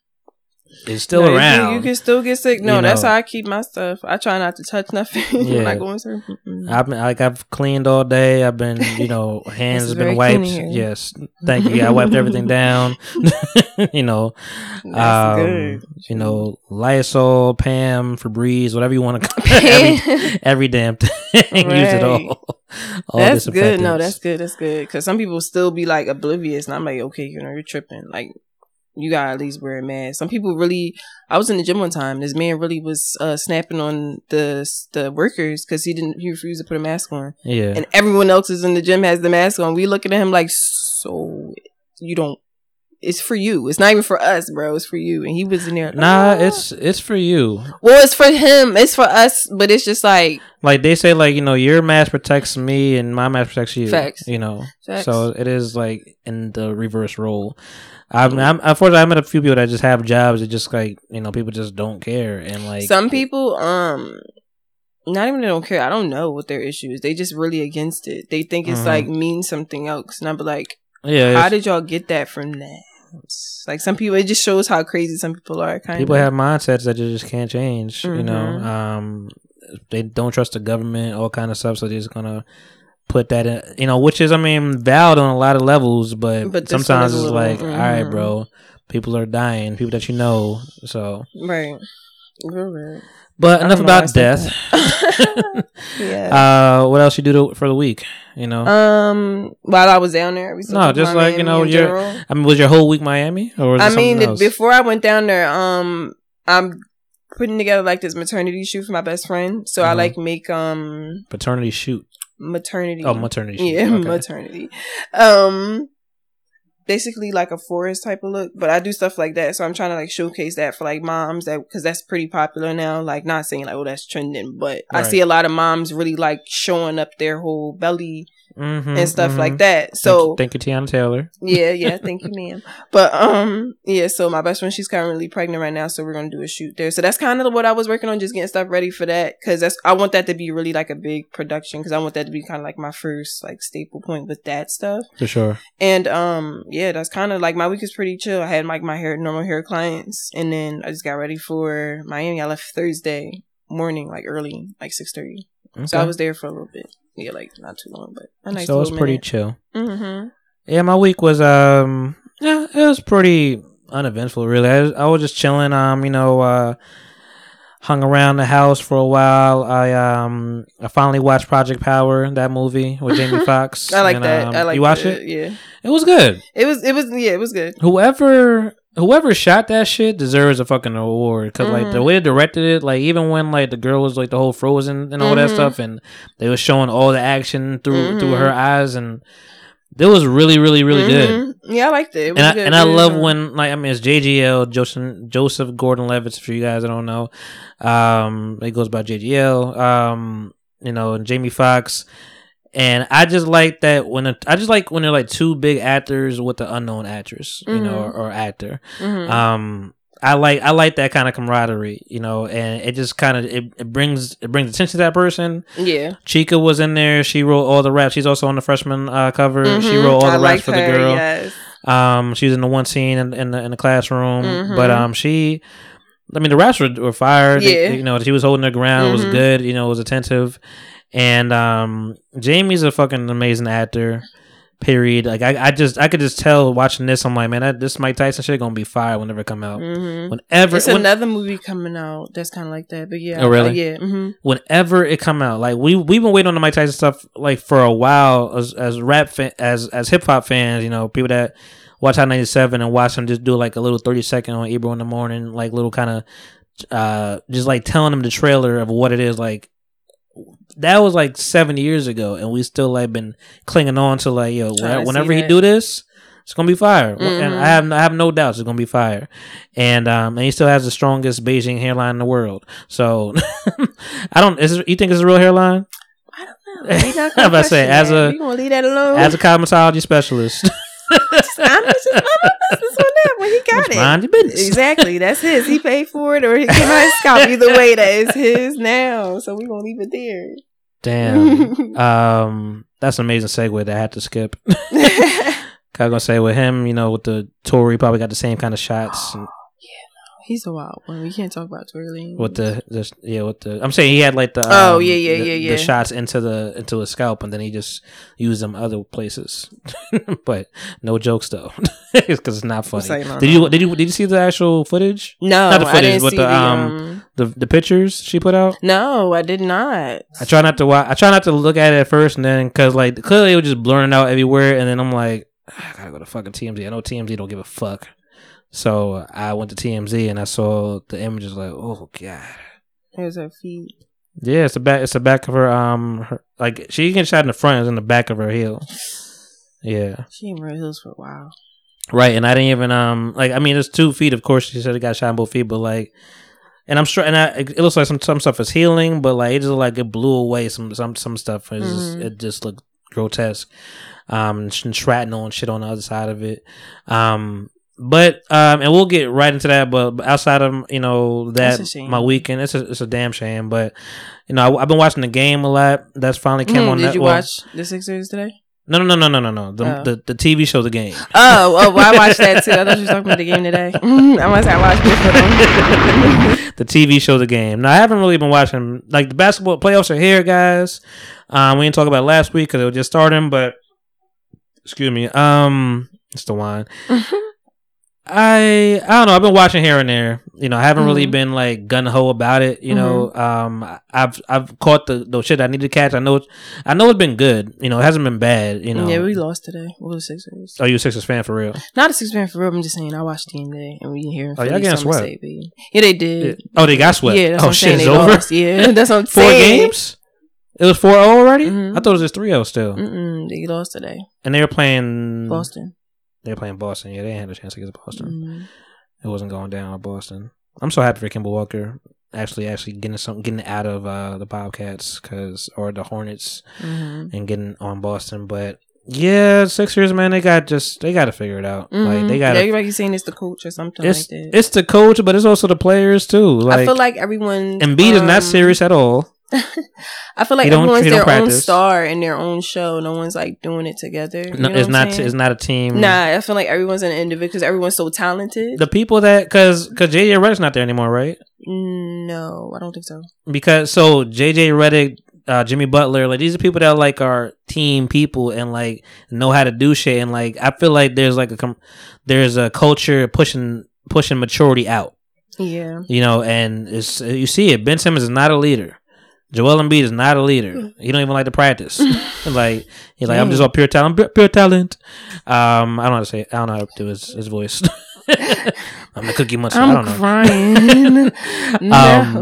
it's still no, around. You, you can still get sick. No, you that's know. How I keep my stuff. I try not to touch nothing. Yeah. Like going to. I've been like I've cleaned all day. I've been you know hands have been wiped. Yes, thank you. I wiped everything down. you know, that's um, good. You know, Lysol, Pam, Febreze, whatever you want to call it. every, every damn thing. Right. Use it all. all that's good. No, that's good. That's good. Because some people still be like oblivious, and I'm like, okay, you know, you're tripping, like. You gotta at least wear a mask. Some people really. I was in the gym one time. This man really was uh, snapping on the the workers because he didn't. He refused to put a mask on. Yeah. And everyone else is in the gym has the mask on. We looking at him like, so you don't. It's for you. It's not even for us, bro. It's for you. And he was in there. Nah, oh. it's it's for you. Well, it's for him. It's for us. But it's just like like they say, like you know, your mask protects me and my mask protects you. Facts. You know. Facts. So it is like in the reverse role. I'm, I'm unfortunately I met a few people that just have jobs that just like you know people just don't care and like some people um not even they don't care. I don't know what their issue is. They just really against it. They think it's mm-hmm. like means something else, and I'm like, yeah, how did y'all get that from that? It's like some people, it just shows how crazy some people are. Kind people of. have mindsets that you just can't change. Mm-hmm. You know, um, they don't trust the government, all kind of stuff. So they're just gonna. Put that in, you know, which is, I mean, valid on a lot of levels, but, but sometimes it's like, mm-hmm. all right, bro, people are dying, people that you know, so right, right. But I enough about death. yeah. Uh, what else you do to, for the week? You know, um, while I was down there, we no, just Miami like you know, your I mean, was your whole week Miami or was I mean, else? Before I went down there, um, I'm putting together like this maternity shoot for my best friend. So mm-hmm. I like make um paternity shoot. Maternity. Oh, maternity shoot. Yeah, okay. maternity. Um basically like a forest type of look, but I do stuff like that. So I'm trying to like showcase that for like moms, that because that's pretty popular now. Like, not saying like, oh, that's trending, but right. I see a lot of moms really like showing up their whole belly mm-hmm, and stuff mm-hmm. like that. So thank you, thank you Tiana Taylor. Yeah, yeah, thank you, ma'am. But um, yeah. So my best friend, she's currently pregnant right now, so we're gonna do a shoot there. So that's kind of what I was working on, just getting stuff ready for that, because that's I want that to be really like a big production, because I want that to be kind of like my first like staple point with that stuff for sure. And um, yeah, that's kind of like my week is pretty chill. I had like my hair normal hair clients, and then I just got ready for Miami. I left Thursday morning, like early, like six thirty. Okay. So I was there for a little bit. Yeah, like not too long, but a nice. So it was minute. Pretty chill. Mm-hmm. Yeah, my week was um, yeah, it was pretty uneventful, really. I, I was just chilling. Um, you know, uh, hung around the house for a while. I um, I finally watched Project Power, that movie with Jamie Foxx. I like and, that. Um, I like. You watched it? Yeah, it was good. It was. It was. Yeah, it was good. Whoever. Whoever shot that shit deserves a fucking award, because mm-hmm. like the way they directed it, like even when like the girl was like the whole frozen and all mm-hmm. that stuff, and they was showing all the action through mm-hmm. through her eyes, and it was really really really mm-hmm. good. Yeah, I liked it, it was and, good, I, and I love fun. When like I mean it's J G L, Joseph, Joseph Gordon-Levitt, for you guys that don't know, um it goes by J G L, um you know, and Jamie Foxx. And I just like that when a, I just like when they're like two big actors with the unknown actress, you mm-hmm. know, or, or actor. Mm-hmm. Um, I like I like that kind of camaraderie, you know, and it just kind of it, it brings it brings attention to that person. Yeah, Chica was in there. She wrote all the raps. She's also on the freshman uh, cover. Mm-hmm. She wrote all the I raps like for her, the girl. Yes. Um, she's in the one scene in, in the in the classroom, mm-hmm. but um, she. I mean, the raps were, were fire. Yeah, they, you know, she was holding her ground. Mm-hmm. It was good. You know, it was attentive. And um, Jamie's a fucking amazing actor. Period. Like I, I, just I could just tell watching this. I'm like, man, that, this Mike Tyson shit gonna be fire whenever it come out. Mm-hmm. Whenever it's when, another movie coming out that's kind of like that. But yeah, oh really? Like, yeah. Mm-hmm. Whenever it come out, like we we've been waiting on the Mike Tyson stuff like for a while as as rap fan, as as hip hop fans. You know, people that watch Hot ninety-seven and watch them just do like a little thirty second on Ebro in the morning, like little kind of uh, just like telling them the trailer of what it is like. That was like seven years ago, and we still like been clinging on to like, yo, wh- whenever he do this, it's gonna be fire. Mm-hmm. And I have I have no doubts it's gonna be fire. And um, and he still has the strongest Beijing hairline in the world. So I don't. Is it, you think it's a real hairline? I don't know. I'm about to say as a you gonna leave that alone? As a cosmetology specialist. I'm just on that when he got it. Mind your business. Exactly. That's his. He paid for it or he came out his scalp. Either way, that is his now. So we won't leave it there. Damn. um, that's an amazing segue that I had to skip. I was going to say with him, you know, with the Tory, probably got the same kind of shots. And, he's a wild one. We can't talk about Tory Lanez. With the, the yeah, with the I'm saying he had like the um, oh yeah yeah the, yeah yeah the shots into the into his scalp, and then he just used them other places. But no jokes though, because it's not funny. Like, no, did you did you did you see the actual footage? No, not the footage, I didn't but see the, the um, um the the pictures she put out. No, I did not. I try not to watch. I try not to look at it at first, and then because like clearly it was just blurring out everywhere, and then I'm like, I gotta go to fucking T M Z. I know T M Z don't give a fuck. So I went to T M Z and I saw the images. Like, oh god, there's her feet. Yeah, it's the back. It's the back of her. Um, her, like she getting shot in the front, it's in the back of her heel. Yeah, she ain't wear heels for a while. Right, and I didn't even um like. I mean, it's two feet. Of course, she said it got shot in both feet, but like, and I'm sure. And I, it looks like some some stuff is healing, but like it just like it blew away some some some stuff. It just, mm-hmm. it just looked grotesque. Um, and shrapnel and shit on the other side of it. Um. But um, and we'll get right into that. But, but outside of you know that my weekend, it's a it's a damn shame. But you know I, I've been watching The Game a lot. That's finally came mm, on. Did Netflix. You watch the Sixers today? No no no no no no no. The, oh. the the T V show The Game. Oh oh, well, I watched that too. I thought you were talking about The Game today. I must have watched it for them. The T V show The Game. Now I haven't really been watching like the basketball playoffs are here, guys. Um, we didn't talk about it last week because it was just starting. But excuse me. Um, it's the wine. I I don't know. I've been watching here and there. You know, I haven't mm-hmm. really been like gun ho about it. You mm-hmm. know, um, I've I've caught the, the shit I need to catch. I know, I know it's been good. You know, it hasn't been bad. You know, yeah, we lost today. What was Sixers? Oh, you a Sixers fan for real? Not a Sixers fan for real. I'm just saying I watched T M Z and we here. Oh, y'all got swept? Baby. Yeah, they did. Yeah. Oh, they got swept. Yeah, that's oh, what I'm shit, saying. They over? Lost. Yeah, that's what I'm Four saying. Four games. It was four zero already. Mm-hmm. I thought it was just three zero still. Mm-mm, they lost today. And they were playing Boston. They're playing Boston. Yeah, they had a chance against Boston. Mm-hmm. It wasn't going down at Boston. I'm so happy for Kemba Walker actually actually getting something, getting out of uh, the Bobcats cause, or the Hornets mm-hmm. and getting on Boston. But yeah, Sixers, man, they got just they got to figure it out. Mm-hmm. Like they got. Everybody keeps saying it's the coach or something like that. It's the coach, but it's also the players too. Like, I feel like everyone Embiid um, is not serious at all. I feel like everyone's their own star in their own show. No one's like doing it together. You no, know it's not. T- it's not a team. Nah, I feel like everyone's an individual because everyone's so talented. The people that because because J J Redick's not there anymore, right? No, I don't think so. Because so J J Redick, uh, Jimmy Butler, like these are people that like are team people and like know how to do shit. And like I feel like there's like a com- there's a culture pushing pushing maturity out. Yeah, you know, and it's you see it. Ben Simmons is not a leader. Joel Embiid is not a leader. He don't even like to practice. like he's like, I'm just all pure talent. Pure, pure talent. Um, I don't know how to say it. I don't know how to do his, his voice. I'm the Cookie Monster. I'm I don't know. Crying. no.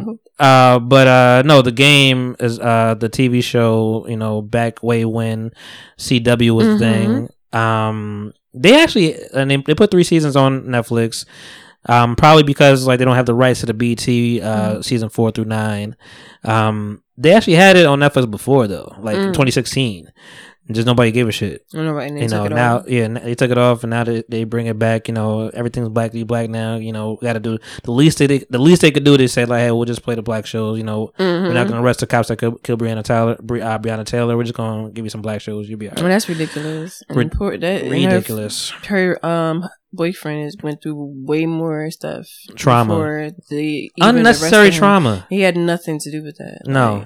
Um, uh, but uh, no, the game is uh, the T V show. You know, back way when C W was mm-hmm. thing. Um, they actually and they, they put three seasons on Netflix. Um, probably because like they don't have the rights to the B T uh, mm. season four through nine. Um, they actually had it on Netflix before though, like mm. twenty sixteen. Just nobody gave a shit. Nobody. You know now, off. yeah, they took it off, and now they, they bring it back. You know, everything's black to black now. You know, got to do the least they the least they could do. They say like, hey, we'll just play the black shows. You know, mm-hmm. we're not gonna arrest the cops that kill, kill Breonna Taylor. Uh, Breonna Taylor. We're just gonna give you some black shows. You'll be all right. Well, that's ridiculous. Rid- poor, that, ridiculous. Her, her um. boyfriend has went through way more stuff. Trauma. The, Unnecessary trauma. He had nothing to do with that. No. Like,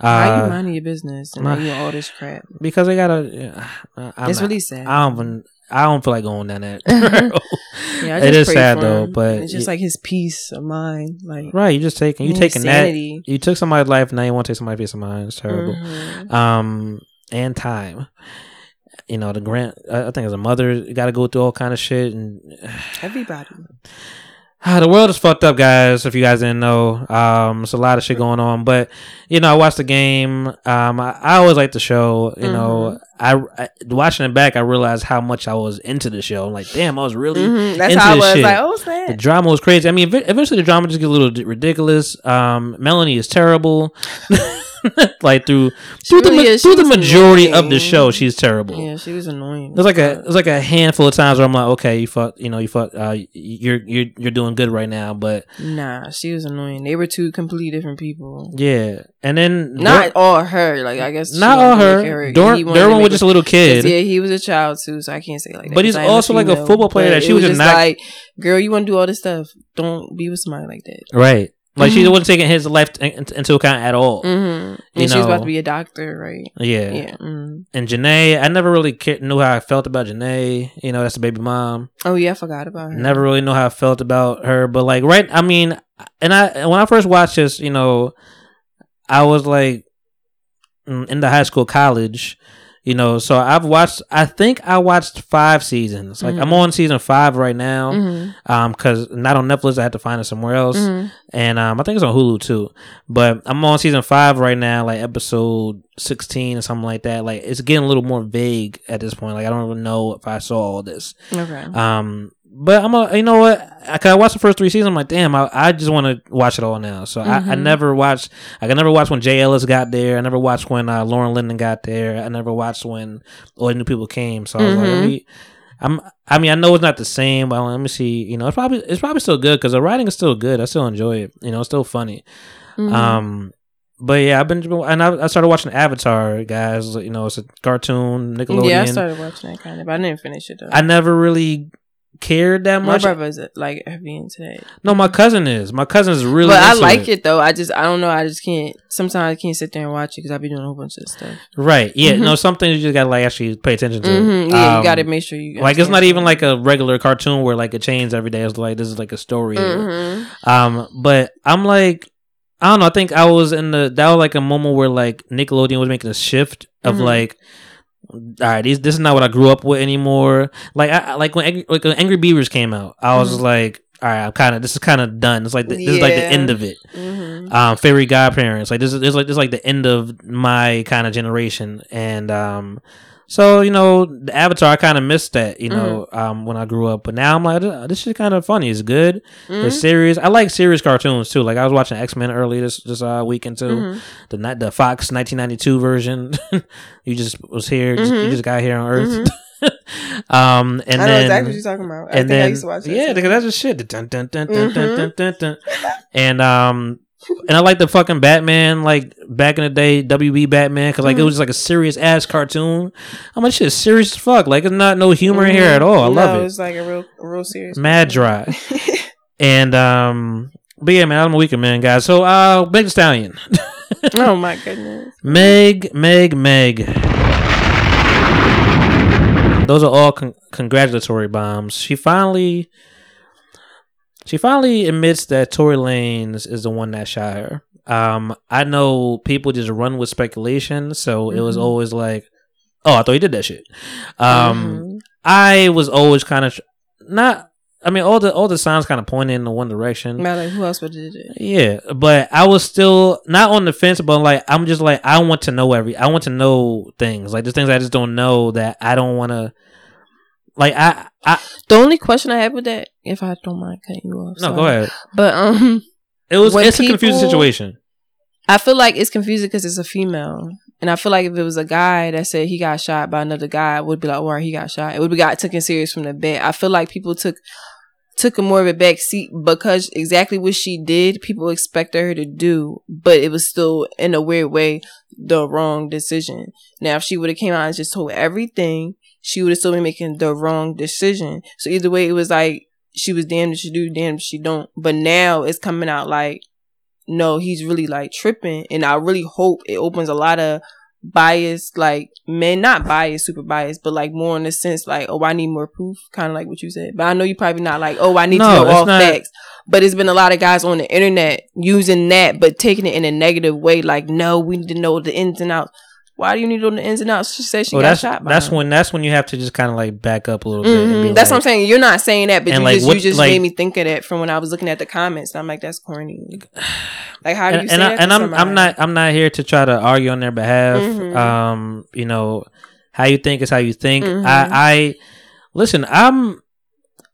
why are you minding your business and doing all this crap? Because they gotta. Uh, it's not, really sad. I don't even. I don't feel like going down that. yeah, I just it is sad though, but it's just it, like his peace of mind. Like right, you just taking you taking sanity. That. You took somebody's life, now you want to take somebody's peace of mind. It's terrible. Mm-hmm. Um, and time. You know the grant. I think as a mother, you got to go through all kind of shit and everybody. The world is fucked up, guys. If you guys didn't know, um, it's a lot of shit going on. But you know, I watched the game. Um, I, I always liked the show. You mm-hmm. know, I, I watching it back, I realized how much I was into the show. I'm like, damn, I was really mm-hmm. that's into how I was. Shit. Like, oh, sad. The drama was crazy. I mean, eventually the drama just gets a little ridiculous. Um, Melanie is terrible. like through she through really the is, through the majority annoying. Of the show, she's terrible. Yeah, she was annoying. There's like a there's like a handful of times where I'm like, okay, you fuck, you know, you fuck, uh, you're you're you're doing good right now, but nah, she was annoying. They were two completely different people. Yeah, and then not Dur- all her. Like I guess not all her. her. Dur- Derwin was just a little kid. Yeah, he was a child too, so I can't say like that. But he's also like a football player that she was just not like, girl, you want to do all this stuff? Don't be with somebody like that. Right. Like mm-hmm. she wasn't taking his life in- into account at all. Mm-hmm. And she was about to be a doctor, right? Yeah. Yeah. Mm-hmm. And Janae, I never really knew how I felt about Janae. You know, that's the baby mom. Oh yeah, I forgot about her. Never really knew how I felt about her, but like, right? I mean, and I when I first watched this, you know, I was like in the high school, college. You know, so I've watched, I think I watched five seasons. Like, mm-hmm. I'm on season five right now. Mm-hmm. Um, cause not on Netflix, I had to find it somewhere else. Mm-hmm. And, um, I think it's on Hulu too. But I'm on season five right now, like episode sixteen or something like that. Like, it's getting a little more vague at this point. Like, I don't even know if I saw all this. Okay. Um, but I'm a, you know what? I, cause I watched the first three seasons. I'm like, damn, I, I just want to watch it all now. So mm-hmm. I, I never watched. Like, I never watched when Jay Ellis got there. I never watched when uh, Lauren Linden got there. I never watched when all the new people came. So I was mm-hmm. like, let me, I'm. I mean, I know it's not the same, but let me see. You know, it's probably it's probably still good because the writing is still good. I still enjoy it. You know, it's still funny. Mm-hmm. Um. But yeah, I've been and I, I started watching Avatar, guys. You know, it's a cartoon, Nickelodeon. Yeah, I started watching that kind of, but I didn't finish it though. I never really. cared that much. My brother's like heavy into that. No, my cousin is. My cousin's really. But I like it. it though. I just I don't know. I just can't. Sometimes I can't sit there and watch it because I be doing a whole bunch of stuff. Right. Yeah. Mm-hmm. No. Something you just gotta like actually pay attention to. Mm-hmm. Yeah. Um, you gotta make sure you like. It's not even like a regular cartoon where like it changes every day. It's like this is like a story. Mm-hmm. Um. But I'm like. I don't know. I think I was in the that was like a moment where like Nickelodeon was making a shift of mm-hmm. like, all right, these, this is not what I grew up with anymore. Like I like when like when Angry Beavers came out, I was mm-hmm. like, all right, I'm kind of this is kind of done. It's like the, this yeah. is like the end of it. Mm-hmm. Um, Fairy Godparents, like this is it's like this is like the end of my kind of generation, and um, so you know, the Avatar, I kind of missed that, you know, mm-hmm. um, when I grew up. But now I'm like, this shit kind of funny. It's good. Mm-hmm. It's serious. I like serious cartoons too. Like I was watching X Men early this this uh, weekend too. Mm-hmm. The night the Fox nineteen ninety-two version. You just was here. Just, mm-hmm. You just got here on Earth. Mm-hmm. um, and I know then, exactly what you're talking about. I and think then, I used to watch that. Yeah, because that's just shit. Dun, dun, dun, dun, dun, dun, dun, dun. And um. And I like the fucking Batman, like back in the day, W B Batman, because like mm-hmm. it was just like a serious ass cartoon. I'm like, shit, is serious as fuck. Like, it's not no humor mm-hmm. in here at all. I no, love it. It's like a real, a real serious. Mad dry. and um, but yeah, man, I'm a weekend man, guys. So uh, Meg Thee Stallion. Oh my goodness. Meg, Meg, Meg. Those are all con- congratulatory bombs. She finally. She finally admits that Tory Lanez is the one that shot her. Um, I know people just run with speculation, so mm-hmm. it was always like, oh, I thought he did that shit. Um, mm-hmm. I was always kind of, not, I mean, all the all the signs kind of pointed in the one direction. Not like, who else would did it? Yeah, but I was still, not on the fence, but like, I'm just like, I want to know every, I want to know things. Like, there's things I just don't know that I don't want to. Like I, I, the only question I have with that, if I don't mind cutting you off, no, sorry. Go ahead. But um, it was it's people, a confusing situation. I feel like it's confusing because it's a female, and I feel like if it was a guy that said he got shot by another guy, it would be like, oh, he got shot. It would be got taken serious from the bet. I feel like people took took a more of a back seat because exactly what she did, people expected her to do, but it was still in a weird way the wrong decision. Now, if she would have came out and just told everything. She would have still been making the wrong decision. So either way, it was like she was damned if she do, damned if she don't. But now it's coming out like, no, he's really like tripping. And I really hope it opens a lot of biased, like men, not biased, super biased, but like more in the sense like, oh, I need more proof, kind of like what you said. But I know you're probably not like, oh, I need no, to know all not- facts. But it's been a lot of guys on the internet using that, but taking it in a negative way. Like, no, we need to know the ins and outs. Why do you need to know the ins and outs? She said she well, got that's, shot by that's him. When that's when you have to just kind of like back up a little bit. Mm-hmm. And be that's like, what I'm saying. You're not saying that, but you, like, just, what, you just like, made me think of that from when I was looking at the comments. And I'm like, that's corny. Like, how do and, you say and that? I, and I'm, I'm not I'm not here to try to argue on their behalf. Mm-hmm. Um, you know, how you think is how you think. Mm-hmm. I, I listen. I'm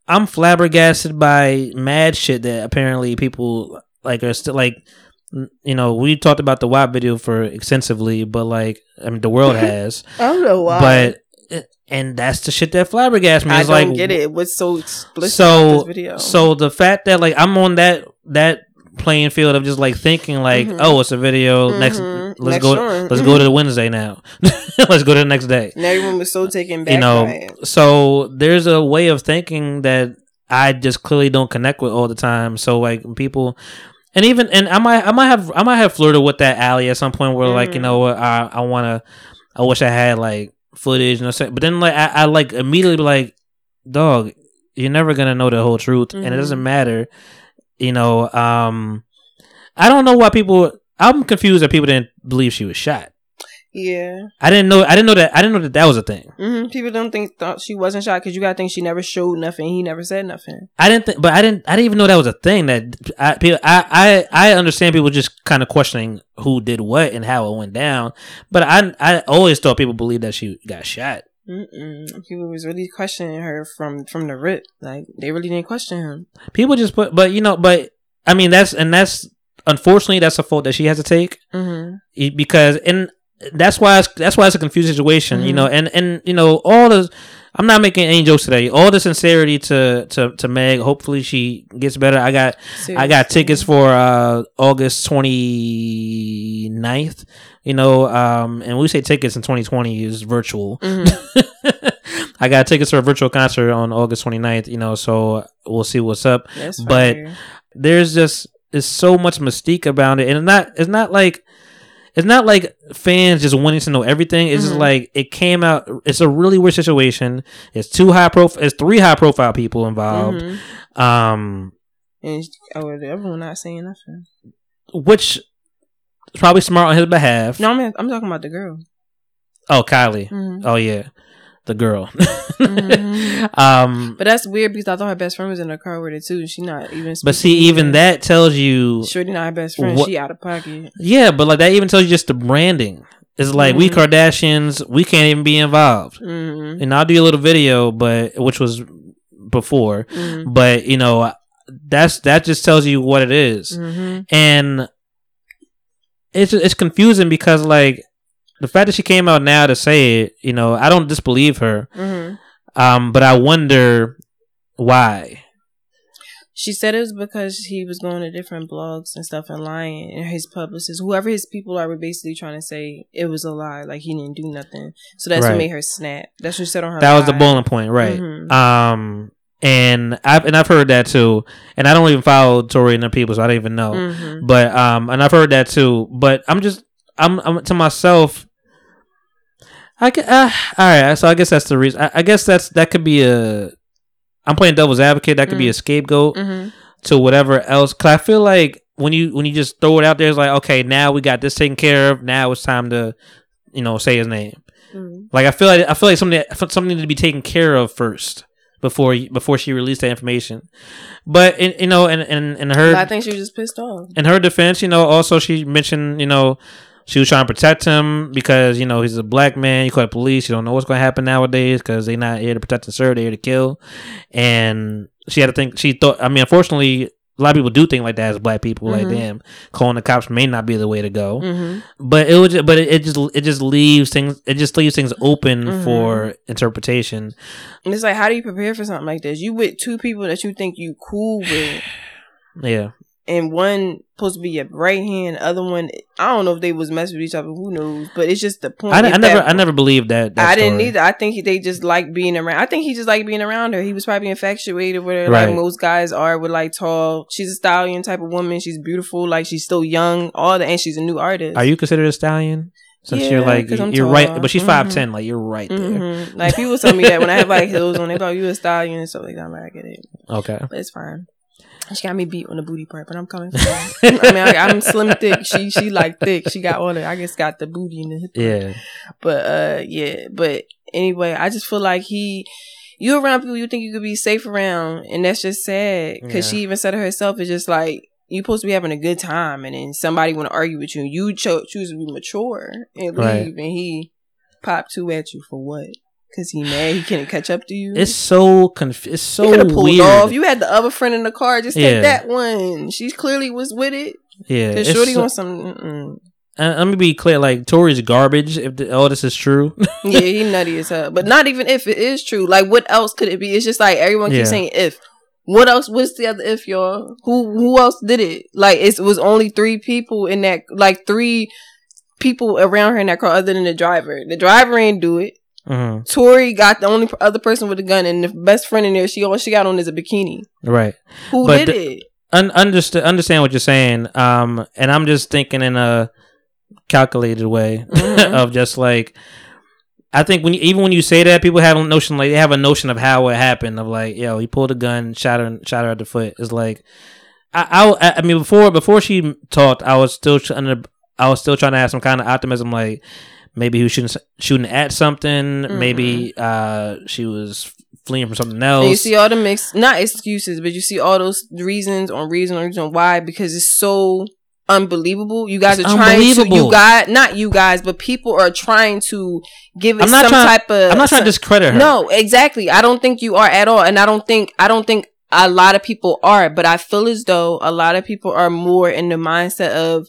I'm flabbergasted by mad shit that apparently people like are still like. You know, we talked about the W A P video for extensively, but like, I mean, the world has. I don't know why, but and that's the shit that flabbergasted me. I it's don't like, get it. What's so explicit so, about this video? So the fact that like I'm on that that playing field of just like thinking like, mm-hmm. oh, it's a video. Mm-hmm. Next, let's next go. Sure. Let's mm-hmm. go to the Wednesday now. Let's go to the next day. And everyone was so taken back. You know, by it. So there's a way of thinking that I just clearly don't connect with all the time. So like people. And even and I might I might have I might have flirted with that alley at some point where mm-hmm. like you know I I want to I wish I had like footage and stuff, but then like I, I like immediately be like, dog, you're never gonna know the whole truth, mm-hmm. and it doesn't matter, you know. Um, I don't know why people. I'm confused that people didn't believe she was shot. Yeah, I didn't know. I didn't know that. I didn't know that that was a thing. Mm-hmm. People don't think thought she wasn't shot because you gotta think she never showed nothing. He never said nothing. I didn't think, but I didn't. I didn't even know that was a thing. That I, people, I, I, I understand people just kind of questioning who did what and how it went down. But I, I always thought people believed that she got shot. Mm-mm. People was really questioning her from from the rip. Like they really didn't question him. People just put, but you know, but I mean that's and that's unfortunately that's a fault that she has to take mm-hmm. because in. That's why it's, that's why it's a confusing situation, mm-hmm. you know, and, and, you know, all the, I'm not making any jokes today. All the sincerity to, to, to Meg. Hopefully she gets better. I got, seriously. I got tickets for, uh, August twenty-ninth, you know, um, and we say tickets in twenty twenty is virtual. Mm-hmm. I got tickets for a virtual concert on August twenty-ninth, you know, so we'll see what's up. That's but right. There's just there's so much mystique about it, and it's not it's not like it's not like fans just wanting to know everything. It's mm-hmm. just like it came out. It's a really weird situation. It's two high profile. It's three high profile people involved. Mm-hmm. Um, and oh, everyone not saying nothing, which is probably smart on his behalf. No, I mean, I'm talking about the girl. Oh, Kylie. Mm-hmm. Oh, yeah. The girl. mm-hmm. um, but that's weird because I thought her best friend was in the car with her too. She not even. But see, even her. That tells you. Sure, not her best friend. Wh- she out of pocket. Yeah, but like that even tells you just the branding. It's like mm-hmm. we Kardashians, we can't even be involved. Mm-hmm. And I'll do a little video, but which was before. Mm-hmm. But you know, that's that just tells you what it is, mm-hmm. and it's it's confusing because like. The fact that she came out now to say it, you know, I don't disbelieve her, mm-hmm. um, but I wonder why. She said it was because he was going to different blogs and stuff and lying, and his publicist, whoever his people are, were basically trying to say it was a lie, like he didn't do nothing. So that's right. What made her snap. That's what she said on her. That lie. Was the boiling point, right? Mm-hmm. Um, and I've and I've heard that too, and I don't even follow Tory and her people, so I don't even know. Mm-hmm. But um, and I've heard that too, but I'm just I'm I'm to myself. I can, uh, all right, so I guess that's the reason. I, I guess that's that could be a. I'm playing devil's advocate. That could mm. be a scapegoat mm-hmm. to whatever else. Cause I feel like when you when you just throw it out there, it's like, okay, now we got this taken care of. Now it's time to, you know, say his name. Mm-hmm. Like I feel like I feel like something something to be taken care of first before before she released that information. But in, you know, and and and her, I think she was just pissed off. In her defense, you know, also she mentioned, you know. She was trying to protect him because, you know, he's a black man. You call the police. You don't know what's going to happen nowadays because they're not here to protect and serve. They're here to kill. And she had to think, she thought, I mean, unfortunately, a lot of people do think like that as black people. Mm-hmm. Like, damn, calling the cops may not be the way to go. Mm-hmm. But it was, just, but it, it just, it just leaves things, it just leaves things open mm-hmm. for interpretation. And it's like, how do you prepare for something like this? You with two people that you think you cool with. Yeah. And one supposed to be your right hand, other one I don't know if they was messing with each other. Who knows? But it's just the point. I, I never, I never believed that. that I story. didn't either. I think they just like being around. I think he just liked being around her. He was probably infatuated with her, right. Like most guys are with like tall. She's a stallion type of woman. She's beautiful. Like she's still young. All the and she's a new artist. Are you considered a stallion? Since yeah, you're like you're tall. Right, but she's five mm-hmm. ten. Like you're right there. Mm-hmm. Like people tell me that when I have like heels on, they go, "You a stallion?" So like I'm like, I get it. Okay, but it's fine. She got me beat on the booty part, but I'm coming for that. I mean, I, I'm slim thick. She she like thick. She got all that. I just got the booty in the hip. Yeah. But uh, yeah. But anyway, I just feel like he, you around people you think you could be safe around, and that's just sad. Because yeah. She even said it herself. It's just like you supposed to be having a good time, and then somebody want to argue with you. And you cho- choose to be mature and leave, right. And he popped two at you for what? Cause he mad, he couldn't catch up to you. It's so conf- It's so you pulled weird. Off. You had the other friend in the car. Just yeah. Take that one. She clearly was with it. Yeah, cause Shorty so- wants some. Mm-mm. And let me be clear. Like Tory's garbage. If the, all this is true, yeah, he nutty as hell. But not even if it is true. Like what else could it be? It's just like everyone keeps yeah. saying if. What else? What's the other if y'all? Who who else did it? Like it was only three people in that. Like three people around her in that car, other than the driver. The driver ain't do it. Mm-hmm. Tory got the only other person with a gun, and the best friend in there. She all she got on is a bikini. Right? Who but did the, it? Un- understand understand what you're saying. Um, and I'm just thinking in a calculated way mm-hmm. of just like I think when you, even when you say that, people have a notion like they have a notion of how it happened. Of like, yo, he pulled a gun, shot her, shot her at the foot. It's like I, I, I mean, before before she talked, I was still trying to, I was still trying to have some kind of optimism, like. Maybe he was shooting, shooting at something. Mm-hmm. Maybe uh, she was fleeing from something else. And you see all the mix, not excuses, but you see all those reasons on reason on reason why, because it's so unbelievable. You guys it's are trying to, you guys, not you guys, but people are trying to give it I'm not some trying, type of. I'm not trying to discredit her. No, exactly. I don't think you are at all, and I don't think I don't think a lot of people are. But I feel as though a lot of people are more in the mindset of.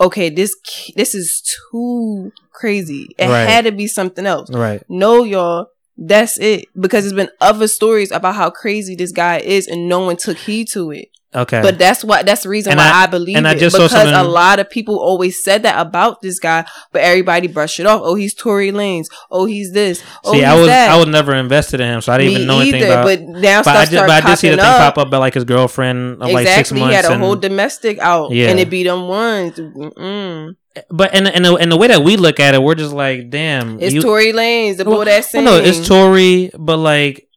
Okay, this this is too crazy. It right. had to be something else. Right. No, y'all, that's it. Because there's been other stories about how crazy this guy is and no one took heed to it. Okay. But that's why that's the reason and why I, I believe and it. I just because saw a lot of people always said that about this guy, but everybody brushed it off. Oh, he's Tory Lanez. Oh, he's this. Oh, see, he's I was that. I was never invested in him, so I didn't Me even know either, anything about him. But now but stuff I just, started But I did see the thing up. pop up about like his girlfriend of exactly, like six months. He had a and, whole domestic out yeah. and it beat them ones. Mm-mm. But and and the, and the way that we look at it, we're just like, damn. It's you, Tory Lanez, the well, boy that sings. Well, no, it's Tory, but like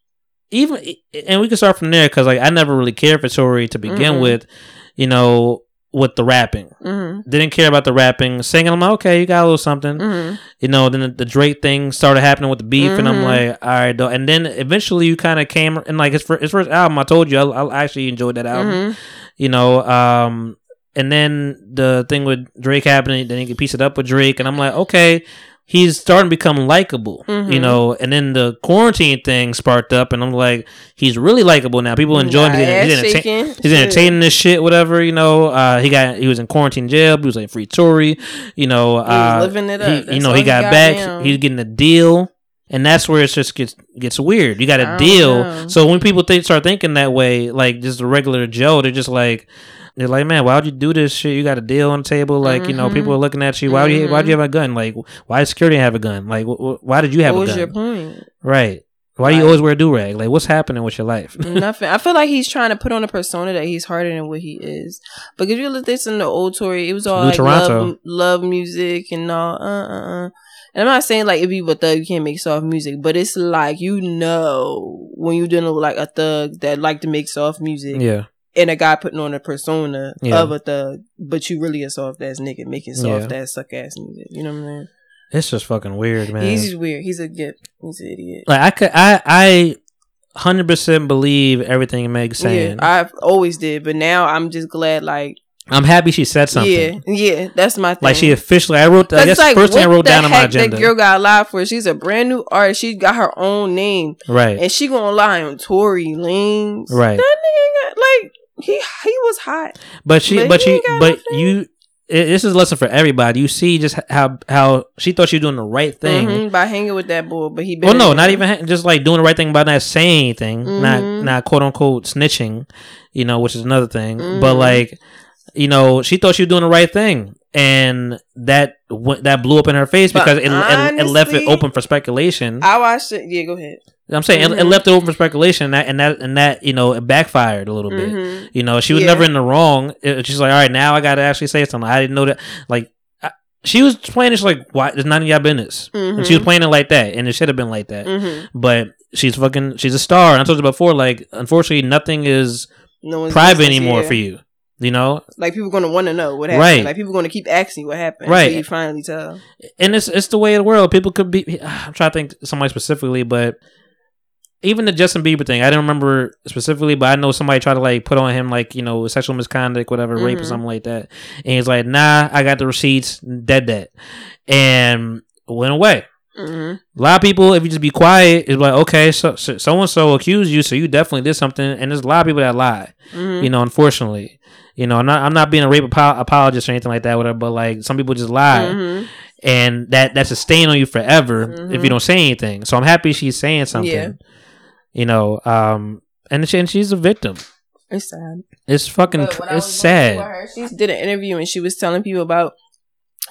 even and we can start from there because like I never really cared for Tory to begin mm-hmm. with, you know, with the rapping. Mm-hmm. Didn't care about the rapping, singing. I'm like, okay, you got a little something, mm-hmm. you know. Then the, the Drake thing started happening with the beef, mm-hmm. and I'm like, all right, though. And then eventually you kind of came and like his first, his first album. I told you, I, I actually enjoyed that album, mm-hmm. you know. Um, and then the thing with Drake happening, then he could piece it up with Drake, and I'm like, okay. He's starting to become likable, mm-hmm. you know, and then the quarantine thing sparked up, and I'm like, he's really likable now. People enjoying nah, it. He's, entertain- he's entertaining this shit, whatever, you know. Uh, he got he was in quarantine jail. He was like free Tory, you know. Uh, he was living it up. He, you know, he got, got back. Him. He's getting a deal, and that's where it just gets gets weird. You got a I deal, so when people think, start thinking that way, like just the regular Joe, they're just like. They're like, man, why would you do this shit? You got a deal on the table. Like, mm-hmm. you know, people are looking at you. Why would you, mm-hmm. why do you have a gun? Like, why does security have a gun? Like, wh- wh- why did you have what a gun? What was your point? Right. Why do you always wear a do-rag? Like, what's happening with your life? Nothing. I feel like he's trying to put on a persona that he's harder than what he is. But if you look at this in the old Tory, it was all New like love, love music and all. Uh-uh-uh. And I'm not saying like if you a thug, you can't make soft music. But it's like, you know, when you're dealing with like a thug that like to make soft music. Yeah. And a guy putting on a persona yeah. of a thug, but you really a soft ass nigga making soft yeah. ass suck ass nigga. You know what I mean? It's just fucking weird, man. He's weird. He's a gift. He's an idiot. Like I could, I, I, hundred percent believe everything Meg's saying. Yeah, I always did, but now I'm just glad. Like I'm happy she said something. Yeah, yeah, that's my thing. Like she officially, I wrote. That's I guess like, first thing I wrote down on my agenda. That girl got lied for. She's a brand new artist. She got her own name, right? And she gonna lie on Tory Lanez, right? That nigga got, like. He he was hot, but she but, but she but nothing. you. It, this is a lesson for everybody. You see, just how how she thought she was doing the right thing mm-hmm, by hanging with that boy, but he. Well, no, not him. even ha- just like doing the right thing by not saying anything, mm-hmm. not not quote unquote snitching, you know, which is another thing. Mm-hmm. But like, you know, she thought she was doing the right thing, and that w- that blew up in her face but because it, honestly, it it left it open for speculation. I watched it. Yeah, go ahead. I'm saying mm-hmm. it, it left it open for speculation, and that, and that and that you know it backfired a little bit. Mm-hmm. You know, she was yeah. never in the wrong. It, she's like, all right, now I got to actually say something. I didn't know that. Like, I, she was playing it like, why? It's none of y'all business. Mm-hmm. And she was playing it like that, and it should have been like that. Mm-hmm. But she's fucking. She's a star. And I told you before, like, unfortunately, nothing is no private anymore yeah. for you. You know, like people gonna want to know what happened. Right. Like people gonna keep asking what happened. Right. Until you finally tell. And it's it's the way of the world. People could be. I'm trying to think somebody specifically, but. Even the Justin Bieber thing, I don't remember specifically, but I know somebody tried to like put on him like, you know, sexual misconduct, whatever, mm-hmm. rape or something like that. And he's like, nah, I got the receipts, dead, dead. And went away. Mm-hmm. A lot of people, if you just be quiet, it's like, okay, so so and so accused you, so you definitely did something. And there's a lot of people that lie, mm-hmm. you know, unfortunately. You know, I'm not I'm not being a rape ap- apologist or anything like that, whatever, but like some people just lie. Mm-hmm. And that that's a stain on you forever mm-hmm. if you don't say anything. So I'm happy she's saying something. Yeah. You know, um, and she, and she's a victim. It's sad. It's fucking. It's I was sad. Her, she did an interview and she was telling people about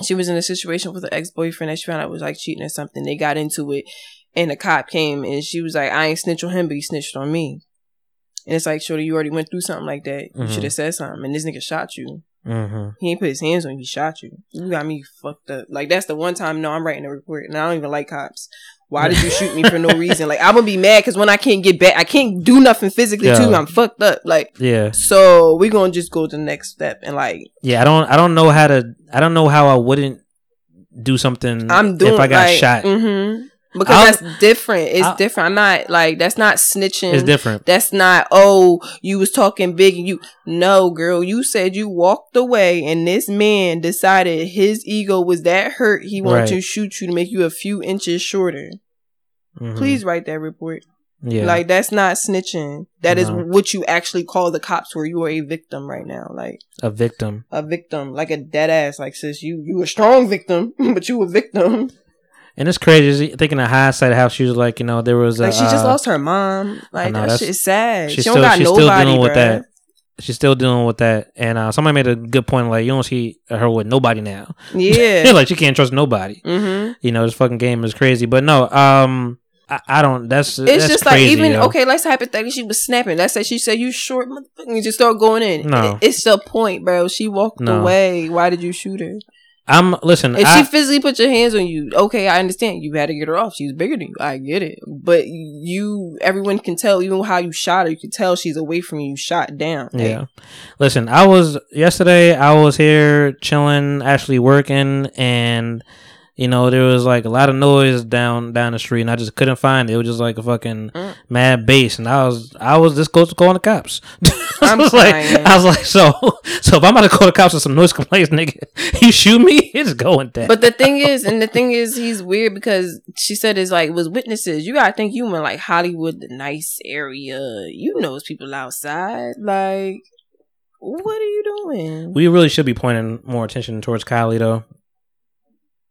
she was in a situation with an ex boyfriend that she found out was like cheating or something. They got into it, and a cop came and she was like, "I ain't snitch on him, but he snitched on me." And it's like, shorty, you already went through something like that. You mm-hmm. should have said something. And this nigga shot you. Mm-hmm. He ain't put his hands on you. He shot you. You got me fucked up. Like that's the one time. No, I'm writing a report, and I don't even like cops. Why did you shoot me for no reason? Like, I'm going to be mad because when I can't get back, I can't do nothing physically, yeah. too. I'm fucked up. Like, yeah. So we're going to just go to the next step and like. Yeah, I don't I don't know how to, I don't know how I wouldn't do something I'm doing, if I got like, shot. Mm-hmm. Because I'll, that's different. It's I'll, different. I'm not like, that's not snitching. It's different. That's not, oh, you was talking big and you. No, girl, you said you walked away and this man decided his ego was that hurt. He wanted right. to shoot you to make you a few inches shorter. Mm-hmm. Please write that report. Yeah. Like, that's not snitching. That no. is what you actually call the cops where you are a victim right now. Like a victim. A victim. Like a dead ass. Like, sis, you, you a strong victim, but you a victim. And it's crazy thinking of hindsight how she was like, you know, there was a, like she just uh, lost her mom. Like know, that shit is sad. She don't got she's nobody. She's still dealing bro. with that. she's still dealing with that. And uh, somebody made a good point, like, you don't see her with nobody now. Yeah. Like, she can't trust nobody. Mm-hmm. You know, this fucking game is crazy. But no, um... I, I don't. That's it's that's just crazy, like even yo. Okay. Let's hypothetically she was snapping. Let's say she said you short, motherfucker. You just start going in. No, it, it's the point, bro. She walked no. away. Why did you shoot her? I'm listen. If I, she physically put your hands on you, okay, I understand. You had to get her off. She's bigger than you. I get it. But you, everyone can tell. Even how you shot her, you can tell she's away from you. Shot down. Hey. Yeah. Listen, I was yesterday. I was here chilling, actually working, and. You know, there was like a lot of noise down down the street, and I just couldn't find it. It was just like a fucking mm. mad bass, and I was I was this close to calling the cops. I I'm was like, I was like, so so if I'm about to call the cops with some noise complaints, nigga, you shoot me, it's going down. But the thing is, and the thing is, he's weird because she said it's like it was witnesses. You gotta think you in like Hollywood, the nice area. You know, it's people outside, like what are you doing? We really should be pointing more attention towards Kylie though.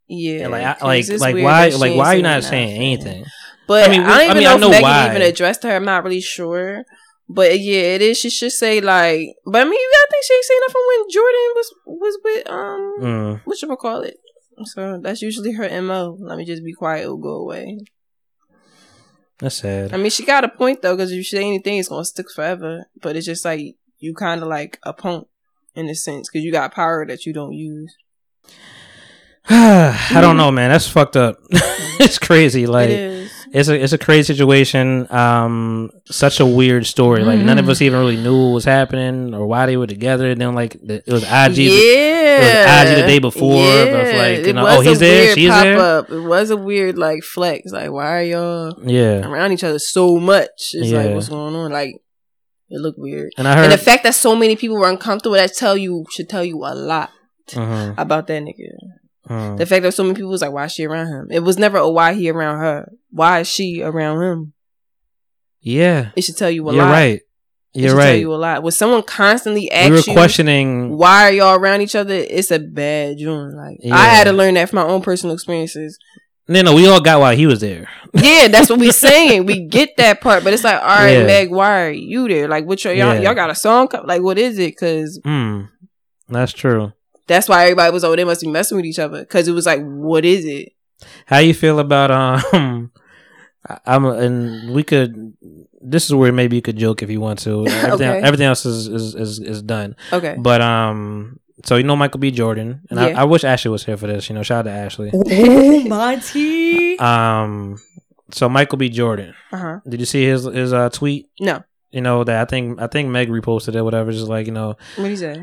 Yeah, and like I, like like why like why are you not saying anything? But I mean, we, I don't even I mean, know, I know if Megan why. even addressed her. I'm not really sure, but yeah, it is. She should say like, but I mean, I think she ain't saying nothing when Jordan was was with um, mm. what you call it. So that's usually her M O. Let me just be quiet. It'll go away. That's sad. I mean, she got a point though, because if you say anything, it's gonna stick forever. But it's just like you kind of like a punk in a sense, because you got power that you don't use. I don't know, man. That's fucked up. It's crazy. Like it it's a it's a crazy situation. Um, such a weird story. Like mm. none of us even really knew what was happening or why they were together. And then like the, it was I G. Yeah, the, it was I G the day before. Yeah. But was like you know, oh he's there, she's there. Up. It was a weird like flex. Like why are y'all yeah around each other so much? It's yeah. like what's going on? Like it looked weird. And I heard and the fact that so many people were uncomfortable. That tell you should tell you a lot mm-hmm. about that nigga. Mm. The fact that so many people was like, why is she around him? It was never a why he around her. Why is she around him? Yeah. It should tell you a You're lot. You're right. You're it should right. tell you a lot. When someone constantly asks we you, questioning, why are y'all around each other? It's a bad joint. Like yeah. I had to learn that from my own personal experiences. No, no, we all got why he was there. Yeah, that's what we saying. We get that part, but it's like, all right, yeah. Meg, why are you there? Like, what y'all, yeah. y'all got a song? Like, what is it? Because mm. that's true. That's why everybody was oh, they must be messing with each other because it was like, what is it? How you feel about um? I'm and we could. This is where maybe you could joke if you want to. Everything, okay. everything else is, is is is done. Okay, but um. So you know Michael B Jordan, and yeah. I, I wish Ashley was here for this. You know, shout out to Ashley. Oh, Monty. Um. So Michael B Jordan. Uh huh. Did you see his his uh, tweet? No. You know that I think I think Meg reposted it. Whatever. Just like you know. What he say?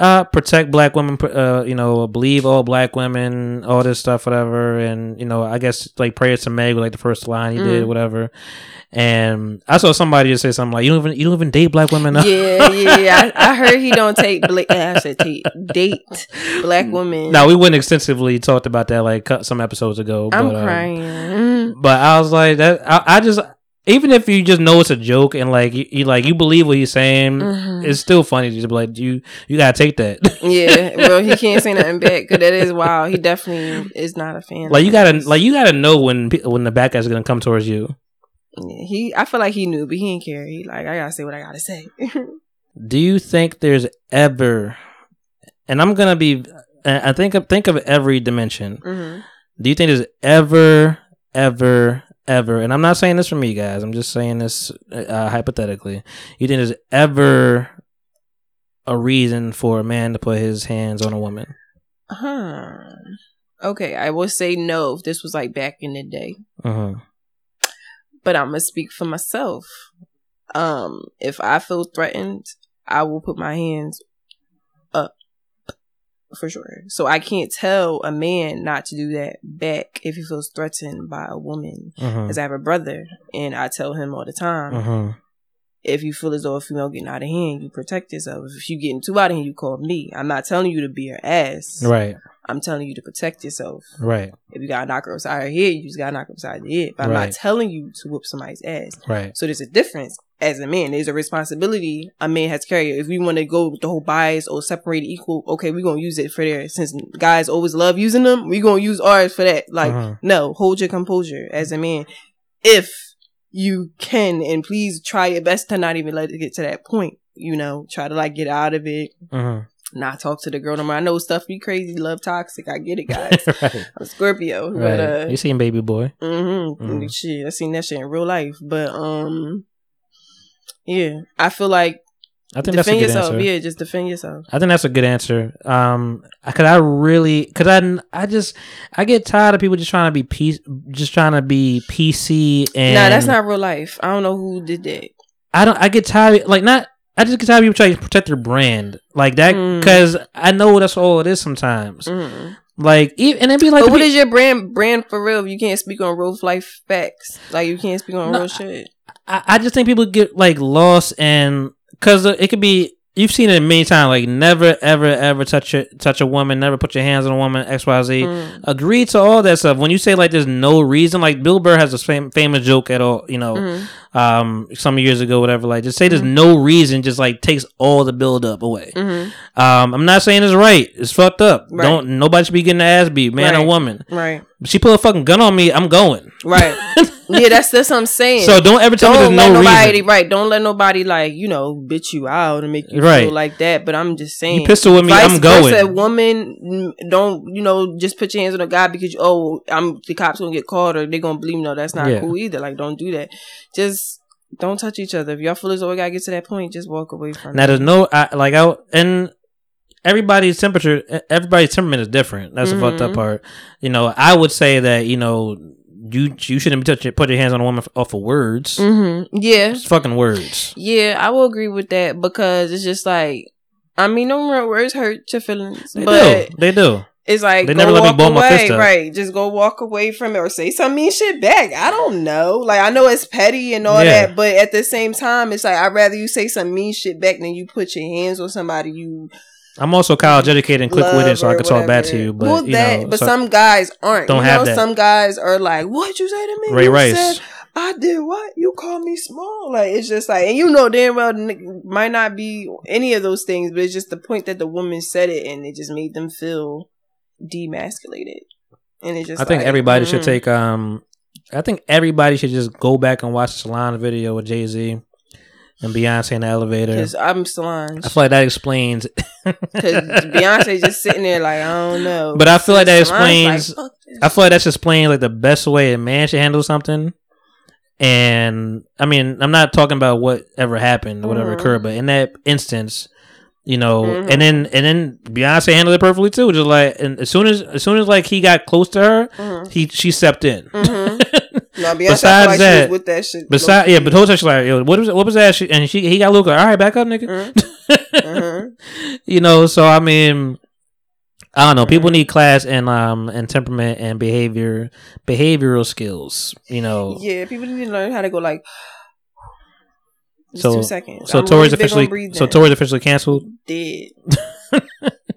Uh, protect black women, uh, you know, believe all black women, all this stuff, whatever. And, you know, I guess like prayers to Meg, like the first line he mm. did, whatever. And I saw somebody just say something like, you don't even, you don't even date black women. No? Yeah, yeah, yeah. I, I heard he don't take, bla- I said take, date black women. No, we went extensively talked about that like some episodes ago. I'm but, crying. Um, but I was like, that, I, I just, even if you just know it's a joke and like you, you like you believe what he's saying, mm-hmm. it's still funny to just be like you you gotta take that. Yeah, well he can't say nothing back because that is wild. He definitely is not a fan. Like you gotta this. like you gotta know when when the bad guy's gonna come towards you. Yeah, he I feel like he knew, but he didn't care. He like I gotta say what I gotta say. Do you think there's ever, and I'm gonna be I think of think of every dimension. Mm-hmm. Do you think there's ever ever? Ever, and I'm not saying this for me, guys. I'm just saying this uh, hypothetically. You think there's ever a reason for a man to put his hands on a woman? Huh. Okay, I will say no if this was like back in the day. Uh-huh. But I'm gonna speak for myself. Um, if I feel threatened, I will put my hands up for sure. So I can't tell a man not to do that back if he feels threatened by a woman. Because uh-huh. I have a brother and I tell him all the time, uh-huh. if you feel as though a female getting out of hand, you protect yourself. If you getting too out of hand, you call me. I'm not telling you to be her ass. Right. I'm telling you to protect yourself. Right. If you gotta knock her upside her head, you just gotta knock her upside the head. But I'm right. not telling you to whoop somebody's ass. Right. So there's a difference. As a man, there's a responsibility a man has to carry. If we want to go with the whole bias or separate equal, okay, we're going to use it for there. Since guys always love using them, we're going to use ours for that. Like, uh-huh. no, hold your composure as a man. If you can, and please try your best to not even let it get to that point. you know, try to like get out of it. Uh-huh. Not talk to the girl no more. I know stuff be crazy, love toxic. I get it, guys. Right. I'm Scorpio. Right. But, uh, you seen Baby Boy? Mm-hmm. Mm-hmm. Shit, I seen that shit in real life. But um, yeah, I feel like I think defend that's a good yourself. Answer. Yeah, just defend yourself. I think that's a good answer. Um, cause I really, cause I, I just, I get tired of people just trying to be peace, just trying to be P C. And nah, that's not real life. I don't know who did that. I don't. I get tired. Like not. I just get tired of people trying to protect their brand like that, because mm. I know that's all it is sometimes. Mm. Like, and it'd be like, but what pe- is your brand brand for real? You can't speak on real life facts. Like, you can't speak on no, real shit. I, I just think people get like lost, and because it could be, you've seen it many times. Like, never, ever, ever touch a, touch a woman. Never put your hands on a woman. X, Y, Z. Mm. Agree to all that stuff. When you say like, there's no reason. Like, Bill Burr has a fam- famous joke at all. You know, mm. um, some years ago, whatever. Like, just say mm. there's no reason. Just like takes all the build up away. Mm-hmm. Um, I'm not saying it's right. It's fucked up. Right. Don't nobody should be getting the ass beat, man right. or woman. Right. She put a fucking gun on me. I'm going. Right. Yeah, that's that's what I'm saying. So don't ever tell don't me there's no nobody, reason. Right. Don't let nobody like you know bitch you out and make you right. feel like that. But I'm just saying, you pistol with me, I'm going. Vice versa, woman, don't you know just put your hands on a guy because oh I'm the cops gonna get called or they gonna believe no that's not yeah. cool either. Like don't do that. Just don't touch each other. If y'all feel as though we gotta get to that point, just walk away from. Now it. There's no I, like I and. Everybody's temperature, everybody's temperament is different. That's mm-hmm. the fucked up part. You know, I would say that, you know, you you shouldn't touch it, put your hands on a woman off of words. Mm-hmm. Yeah. It's fucking words. Yeah, I will agree with that because it's just like, I mean, no more words hurt your feelings. They but do. They do. It's like, they go never let walk me blow away, my fist up. Right. Just go walk away from it or say some mean shit back. I don't know. Like, I know it's petty and all yeah. that, but at the same time, it's like, I'd rather you say some mean shit back than you put your hands on somebody you... I'm also college educated and quick with it, so I could whatever. Talk back to you. But well, you that, know, but so some guys aren't. Don't you know, have that. Some guys are like, "What'd you say to me?" Ray you Rice. Said, I did what? You call me small? Like it's just like, and you know damn well might not be any of those things, but it's just the point that the woman said it, and it just made them feel demasculated. And it just, I think like, everybody mm-hmm. should take. Um, I think everybody should just go back and watch the Salon video with Jay-Z. And Beyonce in the elevator. Because I'm Solange. I feel like that explains. Because Beyonce just sitting there like, I don't know. But I feel like that explains. Like, I feel like that's explains like the best way a man should handle something. And I mean, I'm not talking about whatever happened, whatever mm-hmm. occurred, but in that instance, you know, mm-hmm. and then and then Beyonce handled it perfectly too. Just like, and as soon as as soon as like he got close to her, mm-hmm. he she stepped in. Mm-hmm. No, Beyonce, besides like that, with that shit. Besides, yeah, but whole she's like, yo, what was what was that? She, and she he got Luka. All right, back up, nigga. Mm-hmm. mm-hmm. You know, so I mean, I don't know. Mm-hmm. People need class and um and temperament and behavior behavioral skills. You know, yeah, people need to learn how to go like. Just so two seconds. So Tory's really officially so Tory's officially canceled. Dead.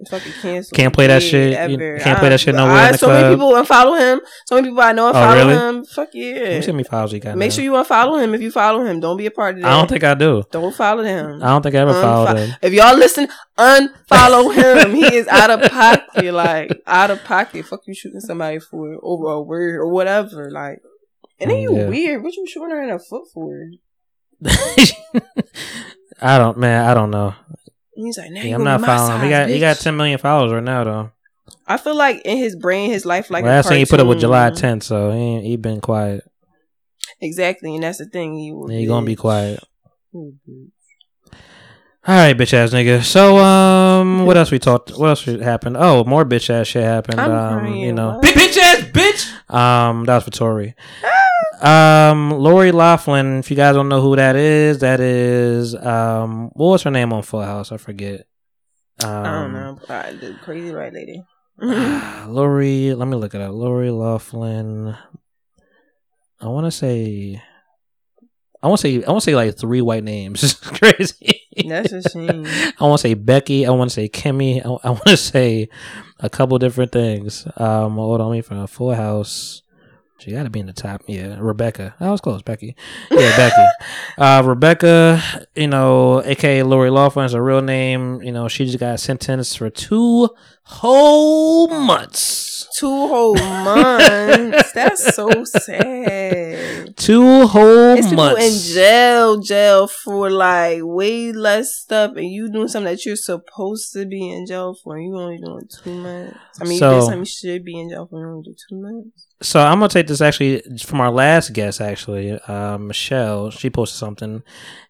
Fucking canceled. Can't play that shit. You can't I, play that shit nowhere. I, in the so club. Many people unfollow him. So many people I know unfollow oh, really? him. Fuck yeah. Send me files. You got. Make now. Sure you unfollow him. If you follow him, don't be a part of that. I don't think I do. Don't follow him. I don't think I ever Unfo- followed him. If y'all listen, unfollow him. He is out of pocket. Like out of pocket. Fuck you shooting somebody for over a word or whatever. Like, and then you yeah. weird. What you shooting her in a foot for? I don't, man. I don't know. He's like, now yeah, I'm not following. He got bitch. He got ten million followers right now, though. I feel like in his brain, his life like well, a last cartoon. Thing he put up with July tenth, so he ain't, he been quiet. Exactly, and that's the thing. He yeah, he gonna be quiet. All right, bitch ass nigga. So, um, what else we talked? What else happened? Oh, more bitch ass shit happened. I'm um, crying, you know, big bitch ass bitch. Um, that was for Tory. Um, Lori Loughlin, if you guys don't know who that is, that is, um, what was her name on Full House? I forget. Um, I don't know. Probably the crazy white lady. Lori, let me look it up. Lori Loughlin. I want to say, I want to say, I want to say like three white names. Crazy. That's a shame. I want to say Becky. I want to say Kimmy. I, I want to say a couple different things. Um, hold on, let me find Full House. She got to be in the top. Yeah, Rebecca. I was close, Becky. Yeah, Becky. Uh, Rebecca, you know, a k a. Lori Loughlin is her real name. You know, she just got sentenced for two whole months. Two whole months. That's so sad. Two whole it's months. It's people in jail, jail for like way less stuff, and you doing something that you're supposed to be in jail for, and you only doing two months. I mean, so, you did something you should be in jail for, and you only do two months. So I'm gonna take this actually from our last guest, actually, uh, Michelle. She posted something,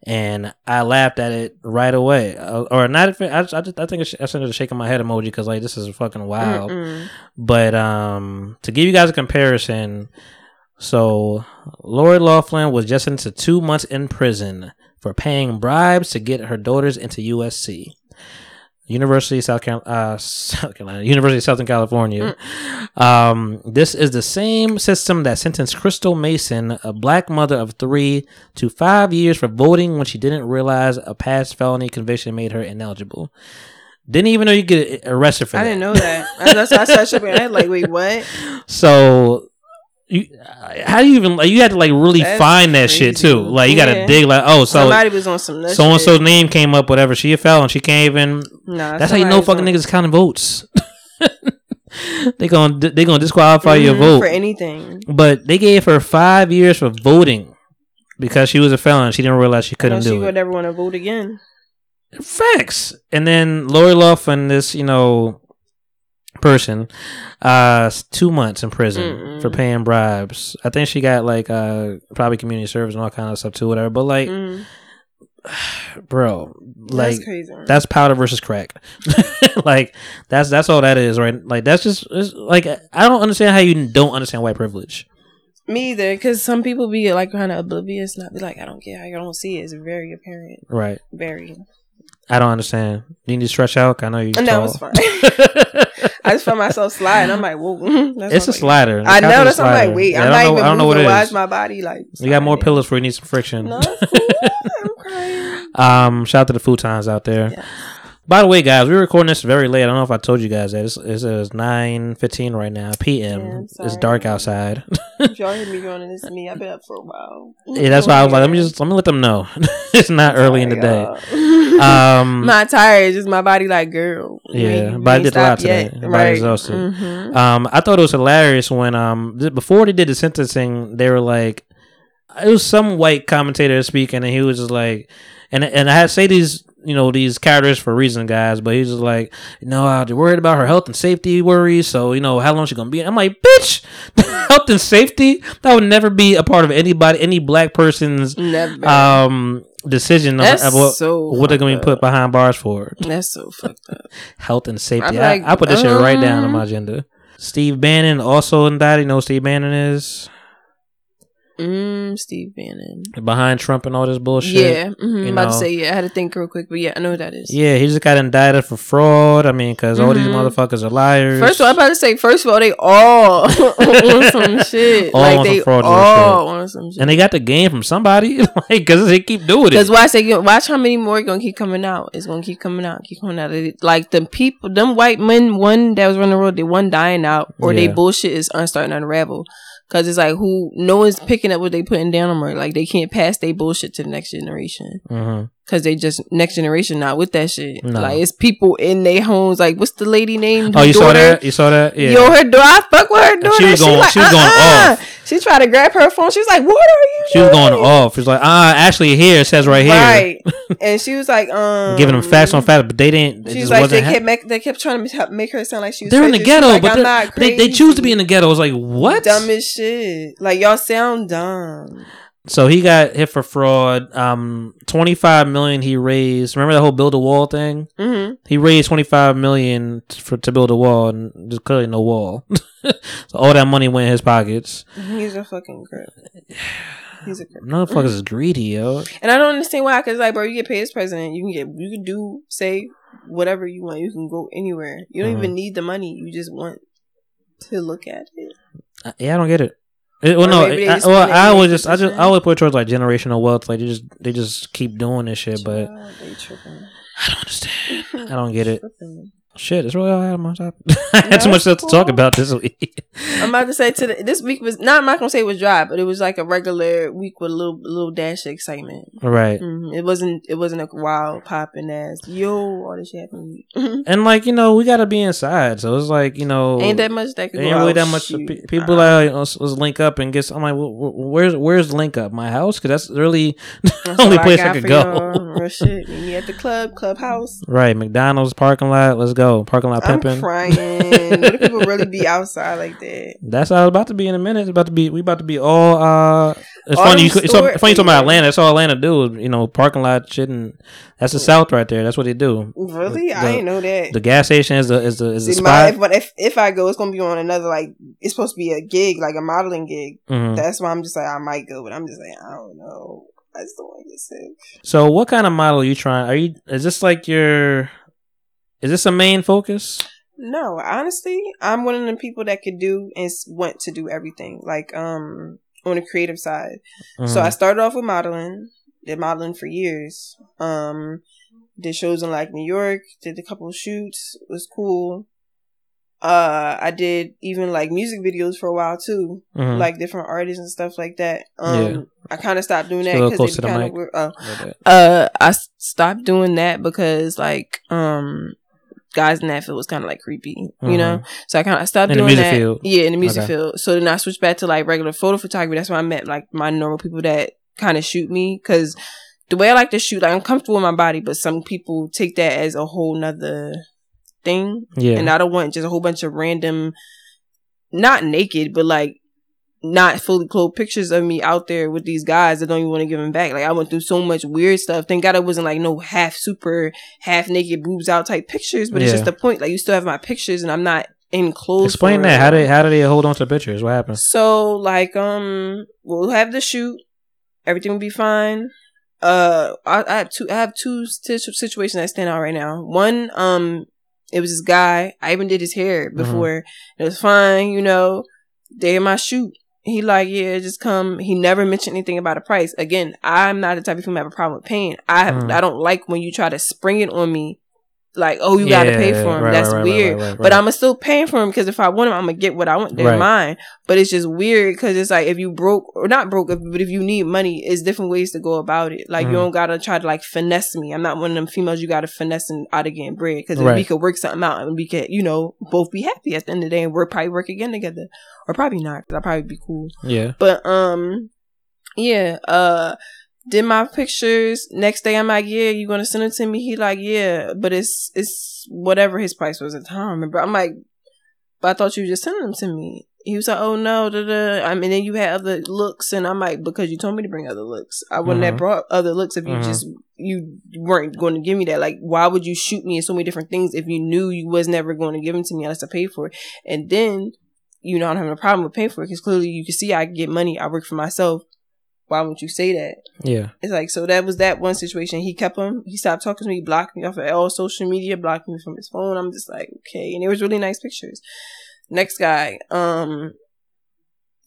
and I laughed at it right away. Uh, or not? If it, I, I, just, I think I sent her the shaking my head emoji because like this is fucking wild. Mm-mm. But um, to give you guys a comparison. So, Lori Loughlin was just sentenced to two months in prison for paying bribes to get her daughters into U S C, University of South Carolina, uh, South Carolina University of Southern California. Mm. Um, this is the same system that sentenced Crystal Mason, a black mother of three, to five years for voting when she didn't realize a past felony conviction made her ineligible. Didn't even know you get arrested for I that. I didn't know that. That's why I started shaking my head. Like, wait, what? So. You, how do you even like, you had to like really That's find that crazy. Shit too like you yeah. gotta dig like oh so somebody was on some so and so's name came up whatever she fell and she can't even nah, that's how you know fucking on. Niggas counting votes. they gonna they gonna disqualify mm-hmm, your vote for anything, but they gave her five years for voting because she was a felon. She didn't realize she couldn't do she it she would never want to vote again. Facts. And then Lori Loughlin, this you know person uh two months in prison Mm-mm. for paying bribes. I think she got like uh probably community service and all kind of stuff too, whatever, but like mm. bro, like that's, crazy. That's powder versus crack. Like that's that's all that is, right? Like that's just it's, like I don't understand how you don't understand white privilege. Me either, because some people be like kind of oblivious, not be like I don't get how you don't see it. It's very apparent, right? Very. I don't understand. You need to stretch out. I know you. No, it's fine. I just found myself sliding. I'm like, whoa. That's it's a like, slider. I know. That's why I'm like, wait. Yeah, I'm not know, even I don't know what it is. My body, like, you got more pillows where you need some friction. No, it's cool. I'm crying. Um, shout out to the futons out there. Yeah. By the way, guys, we're recording this very late. I don't know if I told you guys that. It's, it's, it's nine fifteen right now, P M Yeah, it's dark outside. If y'all hear me going, it's me. I've been up for a while. Yeah, that's why I was like, let me just let me let them know. It's not I'm early in the y'all. Day. Um, not tired. It's just my body like, girl. Yeah, but I did a lot today. Yet, right. Body's exhausted. Mm-hmm. Um, I thought it was hilarious when um th- before they did the sentencing, they were like, it was some white commentator speaking, and he was just like, and and I had to say these. You know these characters for a reason, guys. But he's just like, no, I'm worried about her health and safety worries. So you know how long she's gonna be. I'm like, bitch, health and safety that would never be a part of anybody, any black person's never. um decision that's of, of what, so what they're gonna be put behind bars for. That's so fucked up. Health and safety. Like, I, I put this um, shit right down on my agenda. Steve Bannon also indicted. You know who Steve Bannon is? Mm, Steve Bannon behind Trump and all this bullshit. Yeah, mm-hmm. I'm about know. To say yeah. I had to think real quick, but yeah, I know who that is. Yeah, he just got indicted for fraud. I mean, because mm-hmm. all these motherfuckers are liars. First of all, I'm about to say. First of all, they all on some shit. All like on they some fraud all shit. On some shit, and they got the game from somebody. Like, because they keep doing it. Because watch, they watch how many more are gonna keep coming out. It's gonna keep coming out, keep coming out. Like the people, them white men, one that was running the road, they one dying out, or yeah. they bullshit is starting to unravel. Cause it's like who no one's picking up what they putting down on her. Like they can't pass their bullshit to the next generation. Mm-hmm. Cause they just next generation not with that shit. No. Like it's people in their homes. Like what's the lady name? Oh, you daughter? Saw that? You saw that? Yeah. Yo, her daughter. I fuck with her daughter. She was going. She, like, she was going uh-uh. off. She tried to grab her phone. She was like, "What are you?" She doing? Was going off. She's like, "Ah, uh, actually here it says right here." Right. And she was like, "Um, giving them facts on facts, but they didn't." She's like, wasn't they kept ha- make, they kept trying to make her sound like she was. They're crazy. In the ghetto, like, but I'm not crazy. They, they choose to be in the ghetto. It's like what? Dumb as shit. Like y'all sound dumb. So he got hit for fraud. Um, twenty-five million dollars he raised. Remember that whole build a wall thing? Mm-hmm. He raised twenty-five million dollars for to build a wall, and there's clearly no wall. So all that money went in his pockets. He's a fucking grip. He's a grip. Motherfuckers is greedy, yo. And I don't understand why. Cause like, bro, you get paid as president. You can get, you can do, say whatever you want. You can go anywhere. You don't mm-hmm. even need the money. You just want to look at it. Uh, yeah, I don't get it. It, well, no. It, I, well, I always just, I just, I always put it towards like generational wealth. Like they just, they just keep doing this shit. But I don't understand. I don't get it. Shit, it's really all I had on my topic. I had so much stuff cool. to talk about this week. I'm about to say, to the, this week was, not, I'm not going to say it was dry, but it was like a regular week with a little little dash of excitement. Right. Mm-hmm. It wasn't It wasn't a wild popping ass, yo, all this shit happened. And like, you know, we got to be inside. So it's like, you know. Ain't that much that could ain't go really out, that much. Pe- people uh-huh. like, let's, let's link up and get, I'm like, well, where's where's link up? My house? Because that's really that's the only place I, I could go. Real shit. You at the club, clubhouse. Right. McDonald's parking lot. Let's go. Go parking lot pimping. I'm crying. What if people really be outside like that? That's what I was about to be in a minute. It's about to be. We about to be all. Uh, it's all funny. You, it's so, funny you talking about Atlanta. That's all Atlanta do. You know, parking lot shit, and that's the South right there. That's what they do. Really, the, I didn't know that. The gas station is the is the is See, the spot. My, if, if if I go, it's gonna be on another like it's supposed to be a gig, like a modeling gig. Mm-hmm. That's why I'm just like I might go, but I'm just like I don't know. I just don't want to get sick. So, what kind of model are you trying? Are you? Is this like your? Is this a main focus? No, honestly, I'm one of the people that could do and want to do everything, like um on the creative side. Mm-hmm. So I started off with modeling. Did modeling for years. Um, did shows in like New York. Did a couple of shoots. It was cool. Uh, I did even like music videos for a while too, mm-hmm. like different artists and stuff like that. Um, yeah. I kind of stopped doing that because it kind of uh, okay. uh, I stopped doing that because like um. guys in that field was kind of like creepy, you mm-hmm. know? So I kind of stopped in doing that. Field. Yeah, in the music okay. field. So then I switched back to like regular photo photography. That's when I met like my normal people that kind of shoot me. Cause the way I like to shoot, like I'm comfortable with my body, but some people take that as a whole nother thing. Yeah. And I don't want just a whole bunch of random, not naked, but like not fully clothed pictures of me out there with these guys that don't even want to give them back. Like I went through so much weird stuff. Thank God it wasn't like no half super, half naked, boobs out type pictures. But yeah. It's just the point. Like you still have my pictures, and I'm not in clothes. Explain that. How did how did they hold on to pictures? What happened? So like um, we'll have the shoot. Everything will be fine. Uh, I, I have two. I have two situations that stand out right now. One um, it was this guy. I even did his hair before. Mm-hmm. It was fine, you know. Day of my shoot. He like, yeah, just come. He never mentioned anything about a price. Again, I'm not the type of people who have a problem with paying. I mm. I don't like when you try to spring it on me. Like, oh, you yeah, got to pay for him. Right, That's right, weird. Right, right, right, right. But I'm still paying for him because if I want him, I'm going to get what I want. They're right. mine. But it's just weird because it's like if you broke or not broke, but if you need money, it's different ways to go about it. Like, mm. you don't got to try to like finesse me. I'm not one of them females you got to finesse and out of getting bread because if right. we could work something out and we could, you know, both be happy at the end of the day and we'll probably work again together or probably not. That'll probably be cool. Yeah. But, um, yeah, uh, did my pictures. Next day I'm like, yeah, you gonna send it to me? He like, yeah, but it's it's whatever his price was at the time. I remember, I'm like, but I thought you were just sending them to me. He was like, oh no, da da. I mean, then you had other looks, and I'm like, because you told me to bring other looks. I wouldn't mm-hmm. have brought other looks if you mm-hmm. just you weren't going to give me that. Like, why would you shoot me in so many different things if you knew you was never going to give them to me unless I paid for it? And then you know I'm having a problem with paying for it because clearly you can see I get money. I work for myself. Why wouldn't you say that? Yeah. It's like, so that was that one situation. He kept him. He stopped talking to me, blocked me off of all social media, blocked me from his phone. I'm just like, okay. And it was really nice pictures. Next guy, um,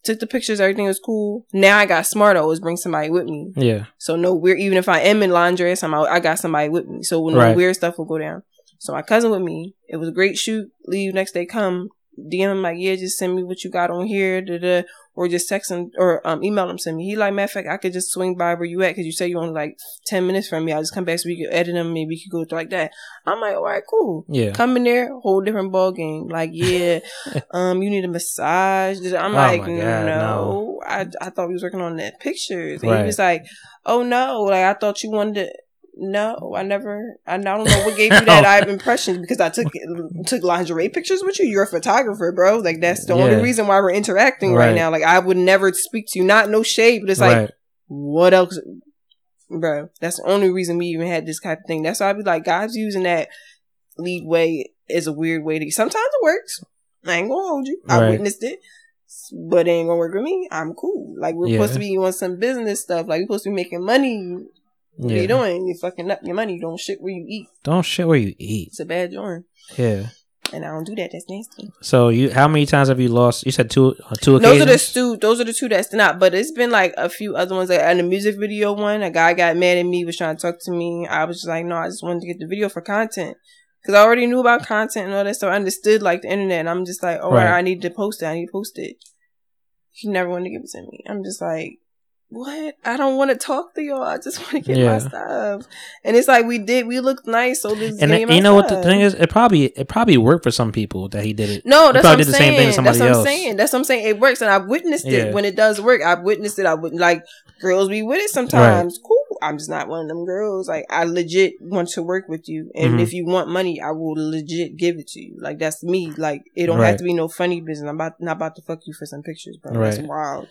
took the pictures. Everything was cool. Now I got smart. I always bring somebody with me. Yeah. So no weird, even if I am in laundress, I'm out, I got somebody with me. So no right. weird stuff will go down. So my cousin with me, it was a great shoot. Leave next day, come. D M him like, yeah, just send me what you got on here, da da, or just text him or um, email him to me. He like, matter of fact, I could just swing by where you at because you say you only like ten minutes from me. I'll just come back so we can edit them. Maybe we could go through like that. I'm like, all right, cool. Yeah, come in there, whole different ball game. Like, yeah, um, you need a massage. I'm oh like, God, no, no, I I thought we was working on that pictures. And right. he was like, oh no, like I thought you wanted to. No, I never. I don't know what gave you that I have impression because I took took lingerie pictures with you. You're a photographer, bro. Like that's the yeah. only reason why we're interacting right. right now. Like I would never speak to you. Not no shade, but it's like right. what else, bro? That's the only reason we even had this kind of thing. That's why I'd be like, guys using that leadway is a weird way to. Sometimes it works. I ain't gonna hold you. I right. witnessed it. But it ain't gonna work with me. I'm cool. Like we're yeah. supposed to be on some business stuff. Like we're supposed to be making money. What yeah. are you doing? You're fucking up your money. You don't shit where you eat. Don't shit where you eat. It's a bad joint. Yeah. And I don't do that. That's nasty. So you, how many times have you lost? You said two, uh, two occasions. Those are the two. Those are the two that's not. But it's been like a few other ones. Like in the music video one, a guy got mad at me. Was trying to talk to me. I was just like, no, I just wanted to get the video for content. Because I already knew about content and all that stuff. I understood, like, the internet. And I'm just like, oh, right. I need to post it. I need to post it. He never wanted to give it to me. I'm just like, what? I don't want to talk to y'all. I just want to get yeah. my stuff. And it's like, we did. We looked nice. So this and game And you know what the thing is? It probably it probably worked for some people that he did it. No, that's what I'm saying. He probably did the same thing to somebody else. That's what I'm saying. That's what I'm saying. It works. And I witnessed yeah. it when it does work. I witnessed it. I wouldn't like, girls be with it sometimes. Right. Cool. I'm just not one of them girls. Like, I legit want to work with you. And mm-hmm. if you want money, I will legit give it to you. Like, that's me. Like, it don't right. have to be no funny business. I'm about, not about to fuck you for some pictures, bro. Right. That's wild.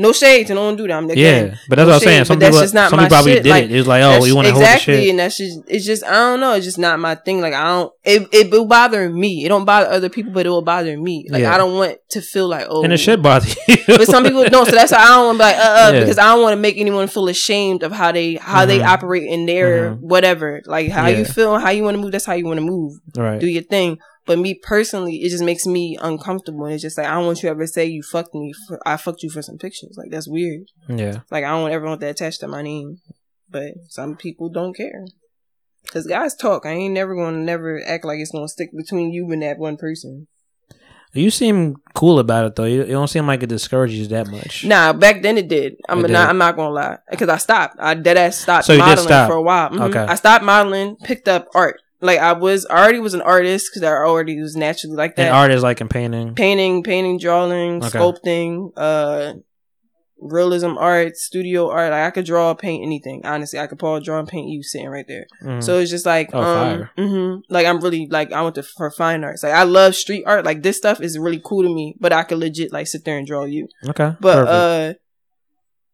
No shades, and I don't do that. I'm like, yeah, but that's no what I'm saying. Shade, some people, some people probably shit. did like, it. It was like, oh, you want to hold the shit. Exactly, and that's just, it's just, I don't know. It's just not my thing. Like, I don't, it, it will bother me. It don't bother other people, but it will bother me. Like, yeah. I don't want to feel like, oh. And it should bother you. But some people don't, so that's why I don't want to be like, uh-uh, yeah. because I don't want to make anyone feel ashamed of how they, how mm-hmm. they operate in their mm-hmm. whatever. Like, how yeah. you feel, how you want to move, that's how you want to move. Right. Do your thing. But me personally, it just makes me uncomfortable. And it's just like, I don't want you to ever say you fucked me. For, I fucked you for some pictures. Like, that's weird. Yeah. Like, I don't ever want that attached to my name. But some people don't care. Because guys talk. I ain't never going to never act like it's going to stick between you and that one person. You seem cool about it, though. You, you don't seem like it discourages you that much. Nah, back then it did. I'm it not. Did. I'm not gonna lie, because I stopped. I dead ass stopped so modeling stop. for a while. Mm-hmm. Okay. I stopped modeling, picked up art. Like, I was, I already was an artist, because I already was naturally like that. And art is like in painting? Painting, painting, drawing, okay. sculpting, uh, realism art, studio art. Like, I could draw, paint, anything. Honestly, I could Paul draw and paint you sitting right there. Mm. So it's just like, oh, um, mm-hmm. like, I'm really, like, I went to for fine arts. Like, I love street art. Like, this stuff is really cool to me, but I could legit, like, sit there and draw you. Okay. But, Perfect. uh,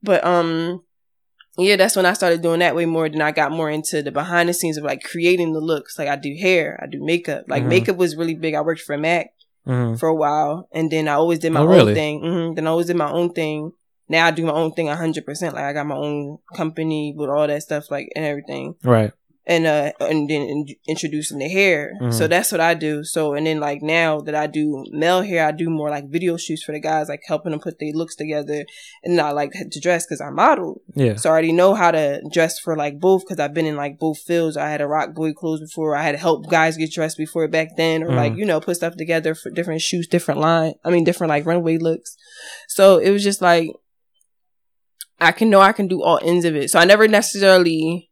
but, um, yeah, that's when I started doing that way more. Then I got more into the behind the scenes of, like, creating the looks. Like, I do hair, I do makeup. Like, mm-hmm. makeup was really big. I worked for MAC mm-hmm. for a while, and then I always did my oh, own really? thing. Mm-hmm. Then I always did my own thing. Now I do my own thing one hundred percent. Like, I got my own company with all that stuff, like, and everything. Right. And uh, and then in- introducing the hair. Mm-hmm. So that's what I do. So, and then, like, now that I do male hair, I do more, like, video shoots for the guys, like, helping them put their looks together. And I like to dress because I model. Yeah. So I already know how to dress for, like, both, because I've been in, like, both fields. I had a rock boy clothes before. I had to help guys get dressed before back then, or mm-hmm. like, you know, put stuff together for different shoes, different line. I mean, different, like, runway looks. So it was just like, I can know I can do all ends of it. So I never necessarily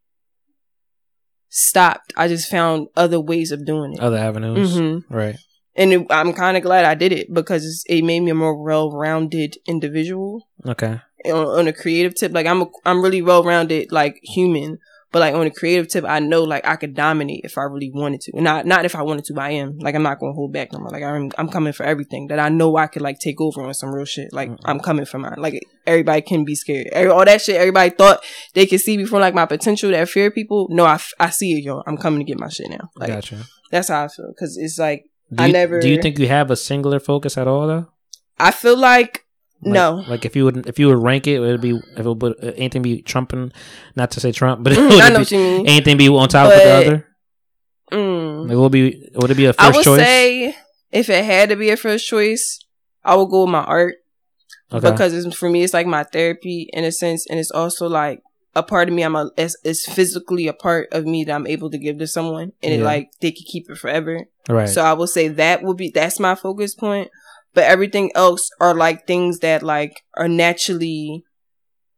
stopped. I just found other ways of doing it. Other avenues. Mm-hmm. Right. And it, I'm kind of glad I did it, because it made me a more well-rounded individual. Okay. And on, on a creative tip, like, I'm a, I'm really well-rounded, like, human. But, like, on a creative tip, I know, like, I could dominate if I really wanted to. And not, not if I wanted to, but I am. Like, I'm not going to hold back no more. Like, I'm, I'm coming for everything that I know I could, like, take over on some real shit. Like, mm-hmm. I'm coming for mine. Like, everybody can be scared. Every, all that shit everybody thought they could see before, like, my potential that fear people. No, I, I see it, yo. I'm coming to get my shit now. Like, gotcha. That's how I feel. Because it's like, do I you, never... Do you think you have a singular focus at all, though? I feel like... Like, no, like if you would if you would rank it, it would be if it would anything be trumping, not to say Trump, but it would I know be, what you mean. Anything be on top but, of the other. Mm, it will be. Would it be a first choice? I would choice? say if it had to be a first choice, I would go with my art, okay. because it's, for me, it's like my therapy in a sense, and it's also like a part of me. I'm a it's, it's physically a part of me that I'm able to give to someone, and yeah. it, like, they could keep it forever. Right. So I would say that would be that's my focus point. But everything else are, like, things that, like, are naturally,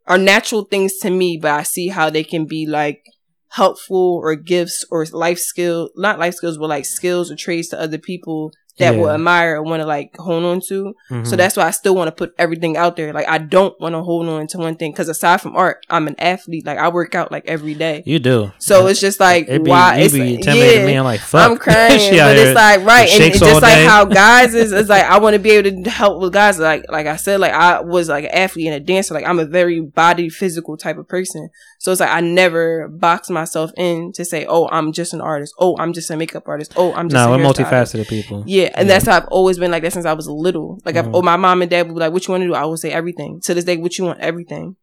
are natural things to me, but I see how they can be, like, helpful or gifts or life skill, not life skills, but, like, skills or traits to other people that yeah. will admire or want to, like, hold on to. Mm-hmm. So that's why I still want to put everything out there. Like, I don't want to hold on to one thing, because aside from art, I'm an athlete. Like, I work out, like, every day. You do. So yeah. it's just like, it be, why? It it's be intimidating yeah, me. I'm like, fuck. I'm crying. But it's like, right. And it's just like day. How guys is, it's like, I want to be able to help with guys. Like, like I said, like, I was like an athlete and a dancer. Like, I'm a very body physical type of person. So it's like, I never box myself in to say, oh, I'm just an artist. Oh, I'm just a makeup artist. Oh, I'm just no, a No, we're multifaceted people. Yeah. Yeah, and yeah. that's how I've always been like that since I was little. Like, mm. I've, oh, my mom and dad would be like, what you want to do? I would say everything. To this day, what you want? Everything.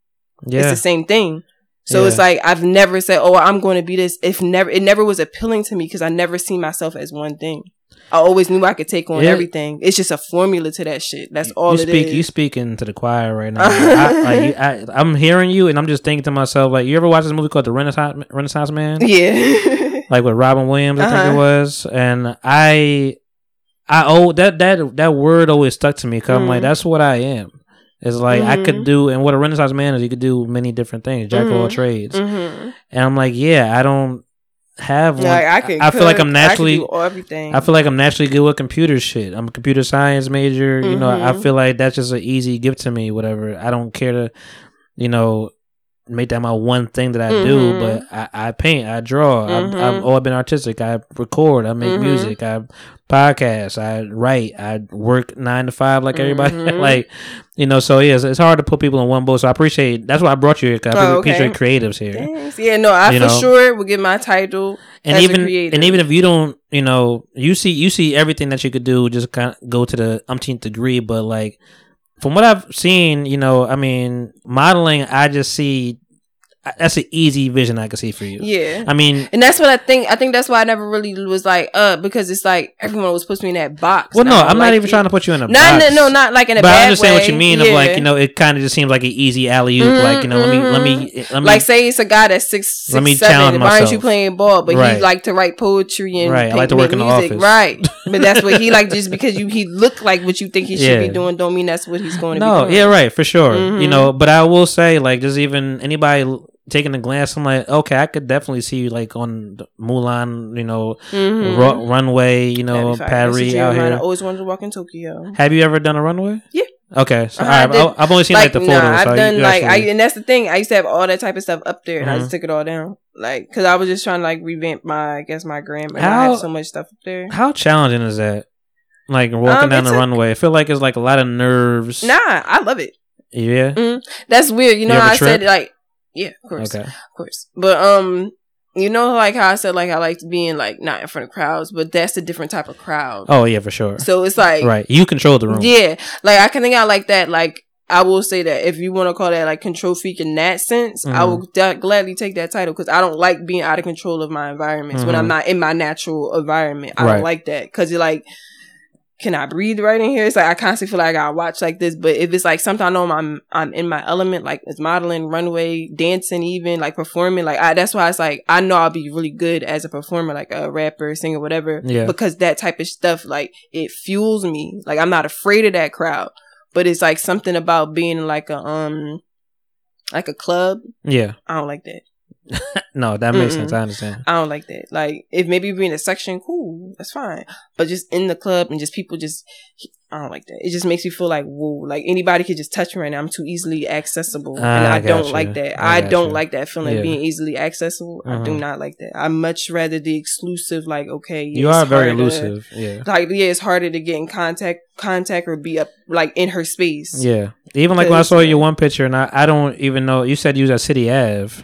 Yeah. It's the same thing. So yeah. it's like, I've never said, oh, I'm going to be this. If never, It never was appealing to me, because I never seen myself as one thing. I always knew I could take on yeah. everything. It's just a formula to that shit. That's you, all you it speak, is. You speaking to the choir right now. I, like, you, I, I'm hearing you, and I'm just thinking to myself, like, you ever watch this movie called The Renaissance, Renaissance Man? Yeah. like with Robin Williams, I uh-huh. think it was. And I, I oh that that that word always stuck to me because mm-hmm. I'm like, that's what I am. It's like mm-hmm. I could do, and what a Renaissance man is, you could do many different things, jack of all trades. Mm-hmm. And I'm like, yeah, I don't have one. Like, I, can I, I feel like I'm naturally. I can do everything. I feel like I'm naturally good with computer shit. I'm a computer science major. Mm-hmm. You know, I feel like that's just an easy gift to me. Whatever. I don't care to, you know, make that my one thing that I mm-hmm. do. But I, I paint. I draw. Mm-hmm. I've, I've always been artistic. I record. I make mm-hmm. music. I podcast. I write. I work nine to five like everybody. Mm-hmm. Like, you know, so yeah, it's, it's hard to put people in one boat. So I appreciate, that's why I brought you here, because I appreciate oh, okay. creatives here. Thanks. Yeah, no, I you for know? sure will get my title and as even a creative. And even if you don't, you know, you see you see everything that you could do, just kind of go to the umpteenth degree. But like, from what I've seen, you know, I mean, modeling, I just see, that's an easy vision I could see for you. Yeah. I mean, and that's what I think. I think that's why I never really was like, uh, because it's like everyone always puts me in that box. Well, no, I'm, I'm not like, even trying to put you in a not box. In a, no, not like in a but bad way. I understand what you mean yeah. of like, you know, it kind of just seems like an easy alley-oop. Mm-hmm, like, you know, mm-hmm. let me, let me, let me. Like, say it's a guy that's six, six let me seven, challenge and why aren't you playing ball? But right. he like to write poetry and right. paint, I like to work in the music. Office. Right. But that's what he like, just because you he look like what you think he should yeah. be doing, don't mean that's what he's going to no, be doing. No, yeah, right, for sure. Mm-hmm. You know, but I will say, like, just even anybody taking a glance, I'm like, okay, I could definitely see you like on Mulan, you know, mm-hmm. ru- runway, you know, Paris out here. I always wanted to walk in Tokyo. Have you ever done a runway? Yeah. Okay, so uh-huh, I've, did, I've only seen like, like the photos. Nah, I've so done like, I, and that's the thing. I used to have all that type of stuff up there, and mm-hmm. I just took it all down, like, because I was just trying to like revamp my, I guess, my grandma. I had so much stuff up there. How challenging is that? Like walking um, down the a, runway, I feel like it's like a lot of nerves. Nah, I love it. Yeah, mm-hmm. That's weird. You know, you how I said like. Yeah, of course. Okay. Of course. But, um, you know, like how I said, like, I like being, like, not in front of crowds, but that's a different type of crowd. Oh, yeah, for sure. So it's like... Right. You control the room. Yeah. Like, I can think I like that. Like, I will say that if you want to call that, like, control freak in that sense, mm-hmm. I will d- gladly take that title, because I don't like being out of control of my environments mm-hmm. when I'm not in my natural environment. I right. don't like that, because you're like... Can I breathe right in here? It's like I constantly feel like I gotta watch like this. But if it's like something I know I'm I'm in my element, like it's modeling, runway, dancing, even like performing, like I, that's why it's like I know I'll be really good as a performer, like a rapper, singer, whatever. Yeah. Because that type of stuff, like it fuels me. Like I'm not afraid of that crowd. But it's like something about being like a um like a club. Yeah. I don't like that. No, that makes Mm-mm. sense. I understand. I don't like that. Like, if maybe we're in a section, cool, that's fine. But just in the club and just people just, I don't like that. It just makes me feel like, whoa, like anybody could just touch me right now. I'm too easily accessible. Uh, and I, I don't you. like that. I, I don't you. like that feeling yeah. of being easily accessible. Uh-huh. I do not like that. I much rather the exclusive, like, okay. Yeah, you are very elusive. To, yeah. Like, yeah, it's harder to get in contact contact or be up, like, in her space. Yeah. Even like when I saw your one picture, and I, I don't even know, you said you was at City Ave.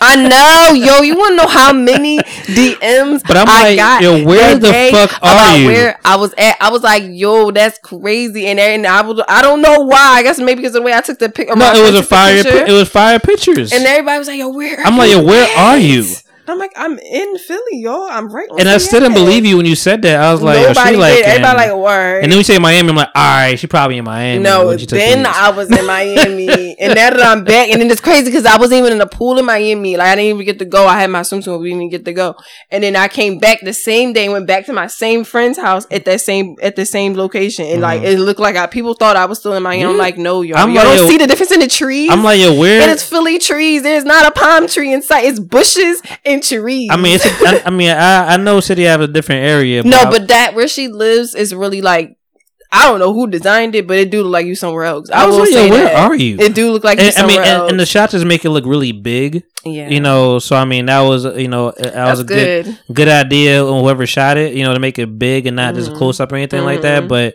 I know, yo. You want to know how many D Ms but I'm I like, got? Yo, where the fuck are you? Where I was at, I was like, yo, that's crazy. And and I would, I don't know why. I guess maybe because of the way I took the picture. No, it was a fire. Pi- it was fire pictures. And everybody was like, yo, where? Are I'm you like, yo, where at? Are you? I'm like, I'm in Philly, y'all. I'm right. And I still didn't believe you when you said that. I was like, nobody oh, she like everybody like word. And then we say Miami. I'm like, all right, she probably in Miami. No, then I was in Miami, and now that I'm back, and then it's crazy because I wasn't even in the pool in Miami. Like I didn't even get to go. I had my swimsuit, we didn't even get to go. And then I came back the same day, and went back to my same friend's house at that same at the same location, and mm-hmm. like it looked like I people thought I was still in Miami. Mm-hmm. I'm like, no, y'all. I'm y'all like, don't yo, see the difference in the trees. I'm like, yo, where? And it's Philly trees. There's not a palm tree in sight. It's bushes and. I mean, it's a, I, I mean, I, I know City have a different area. But no, I, but that where she lives is really like I don't know who designed it, but it do look like you somewhere else. I, I was will like, say, yo, where that. Are you? It do look like and, you somewhere I mean, else. And, and the shots just make it look really big. Yeah, you know. So I mean, that was you know that That's was a good good, good idea on whoever shot it. You know, to make it big and not mm-hmm. just close up or anything mm-hmm. like that, but.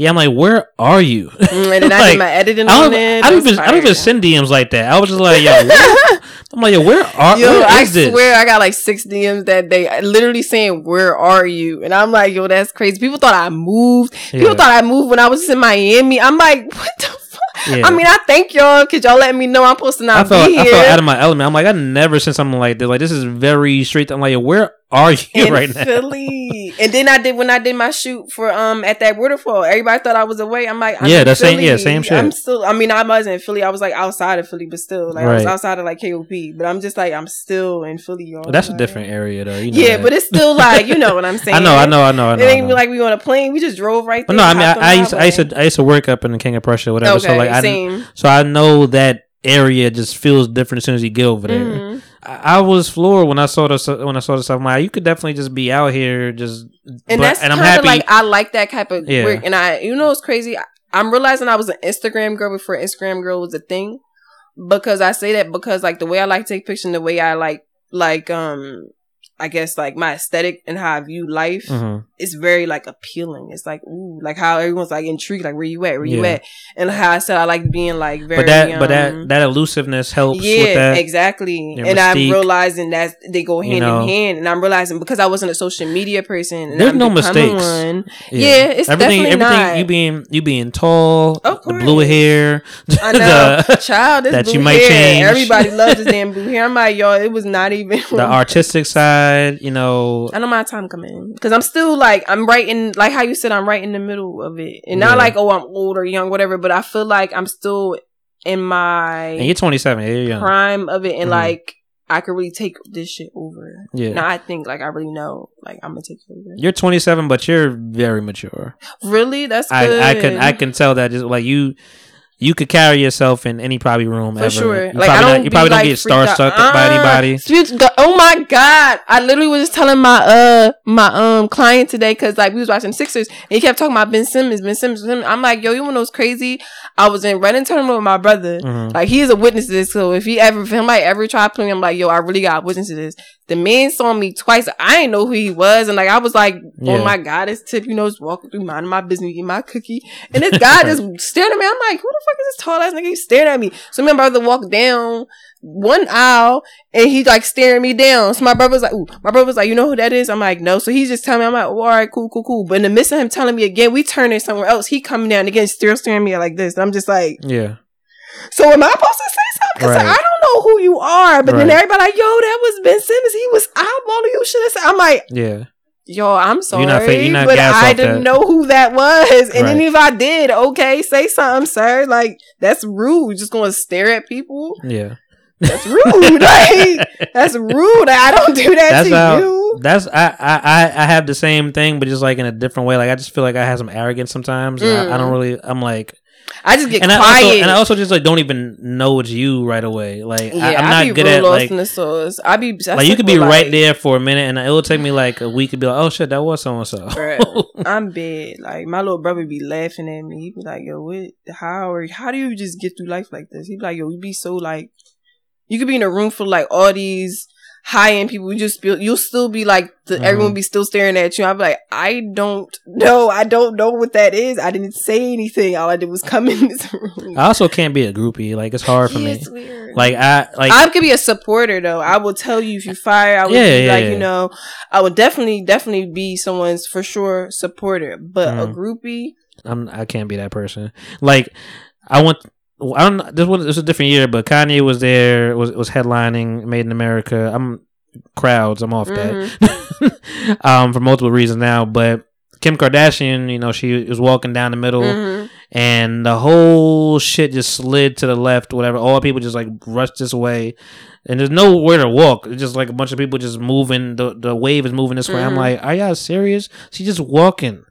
Yeah, I'm like, where are you? And then like, I did my editing on it. I don't even, I don't even send D Ms like that. I was just like, yo, where? I'm like, yo, where are you? Yo, I swear this? I got like six D Ms that day, literally saying, where are you? And I'm like, yo, that's crazy. People thought I moved. Yeah. People thought I moved when I was in Miami. I'm like, what the fuck? Yeah. I mean, I thank y'all because y'all let me know I'm supposed to not I felt, be here. I felt out of my element. I'm like, I never sent something like this. Like, this is very straight. I'm like, yo, where are you in right Philly. Now? And then I did when I did my shoot for um at that waterfall. Everybody thought I was away. I'm like, I'm yeah, that's same, yeah, same shit. I'm still. I mean, I wasn't in Philly. I was like outside of Philly, but still, like right. I was outside of like K O P. But I'm just like, I'm still in Philly, y'all. Well, that's like a different area, though. You know yeah, that. But it's still like, you know what I'm saying. I know, I know, I know. I know it ain't I know. like we on a plane. We just drove right there. But no, I mean, I, I used, I used to, I used to work up in the King of Prussia, whatever. Okay, so like, same. I, so I know that area just feels different as soon as you get over there. Mm-hmm. I was floored when I saw this. When I saw this, I'm like, you could definitely just be out here, just and but, that's kind of like I like that type of yeah. work. And I, you know, it's crazy. I, I'm realizing I was an Instagram girl before Instagram girl was a thing, because I say that because like the way I like to take pictures, and the way I like, like um, I guess like my aesthetic and how I view life mm-hmm. is very like appealing. It's like ooh, like how everyone's like intrigued, like where you at, where yeah. you at, and how I said I like being like very. But that, um, but that, that elusiveness helps. Yeah, with that. Exactly. And, and I'm realizing that they go hand you know, in hand, and I'm realizing because I wasn't a social media person. And there's I'm no mistakes. One, yeah. yeah, it's everything, definitely everything, not. You being you being tall, of the blue hair, I know, the, child that blue you might hair. Change. Everybody loves this damn blue hair. I'm like y'all, it was not even the artistic side. You know, I know my time coming in because I'm still like I'm right in like how you said I'm right in the middle of it, and yeah. not like oh I'm old or young whatever, but I feel like I'm still in my and you're twenty-seven, yeah, you're young. Prime of it, and mm-hmm. like I could really take this shit over. Yeah, now I think like I really know like I'm gonna take it over. You're twenty-seven, but you're very mature. Really, that's good. I, I can I can tell that just like you. You could carry yourself in any probably room for ever. Sure. You like, probably, I don't not, you probably like, don't get starstruck uh, by anybody. Oh my God! I literally was just telling my uh my um client today because like we was watching Sixers and he kept talking about Ben Simmons, Ben Simmons, Ben Simmons. I'm like, yo, you want those crazy? I was in running tournament with my brother. Mm-hmm. Like he is a witness to this. So if he ever, if somebody ever tried playing, I'm like, yo, I really got a witness to this. The man saw me twice. I didn't know who he was, and like I was like, yeah. oh my God, this tip, you know, just walking through minding my business, eating my cookie, and this guy just stared at me. I'm like, who the fuck is this tall ass nigga? He stared at me. So my brother walked down one aisle and he like staring me down. So my brother was like, ooh, my brother was like, you know who that is? I'm like, no. So he's just telling me, I'm like, oh, all right, cool, cool, cool. But in the midst of him telling me again, we turning somewhere else. He coming down again, still staring me like this. And I'm just like, yeah. So am I supposed to say something? Because right. like, I don't know who you are. But right. then everybody like, yo, that was Ben Simmons. He was eyeballing you. Should I say? I'm like, yeah. Yo, I'm sorry, you're not fa- you're not but I didn't that. know who that was. And right. then if I did, okay, say something, sir. Like, that's rude. Just going to stare at people. Yeah. That's rude. Like, that's rude. I don't do that that's to how, you. That's I, I I have the same thing, but just like in a different way. Like, I just feel like I have some arrogance sometimes. Mm. And I, I don't really, I'm like. I just get and quiet. I also, and I also just like don't even know it's you right away. Like yeah, I, I'm not I be good real at lost like in the sauce. I be I like you could be like, right there for a minute, and it will take me like a week to be like, oh shit, that was so and so. I'm bad. Like my little brother be laughing at me. He be like, yo, what? How or how do you just get through life like this? He be like, yo, you be so like you could be in a room full of like all these high end people. You just feel you'll still be like the, mm-hmm. everyone be still staring at you. I'm like, I don't know. I don't know what that is. I didn't say anything. All I did was come in this room. I also can't be a groupie. Like it's hard for yeah, me. It's weird. Like I like I could be a supporter though. I will tell you if you fire. I would yeah, be yeah, like yeah. you know. I would definitely definitely be someone's for sure supporter. But mm-hmm. a groupie, I'm I can't be that person. Like I want. I don't. This was this was a different year, but Kanye was there. Was was headlining Made in America. I'm crowds. I'm off mm-hmm. that um, for multiple reasons now. But Kim Kardashian, you know, she was walking down the middle, mm-hmm. and the whole shit just slid to the left. Whatever. All people just like rushed this way, and there's nowhere to walk. It's just like a bunch of people just moving. The the wave is moving this mm-hmm. way. I'm like, are y'all serious? She just walking.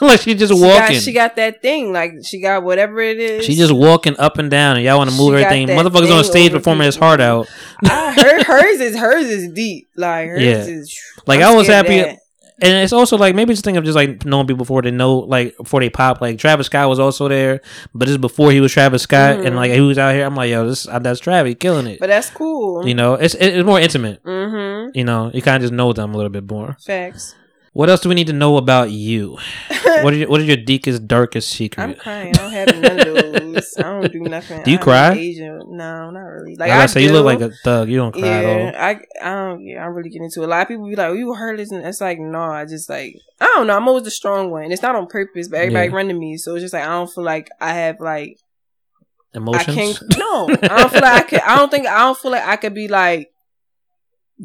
Like she just she walking. Got, she got that thing. Like she got whatever it is. She just walking up and down, and y'all want to move she everything. Motherfuckers thing on stage performing people. His heart out. I heard hers is hers is deep. Like hers yeah. is. Like I'm I was happy, and it's also like maybe it's a thing of just like knowing people before they know, like before they pop. Like Travis Scott was also there, but this is before he was Travis Scott, mm-hmm. and like he was out here. I'm like, yo, this that's Travis killing it. But that's cool. You know, it's it's more intimate. Mm-hmm. You know, you kind of just know them a little bit more. Facts. What else do we need to know about you? What are your, what are your deepest, darkest secret? I'm crying. I don't have none of those. I don't do nothing. Do you I'm cry? Asian. No, not really. Like I, I say, do. You look like a thug. You don't cry yeah, at all. I, I don't. Yeah, I'm really getting into it. A lot of people be like, oh, "You heard this," and it's like, no. I just like, I don't know. I'm always the strong one. It's not on purpose, but everybody yeah. run to me, so it's just like I don't feel like I have like emotions. I can't, no, I don't feel like I can. I don't think I don't feel like I could be like.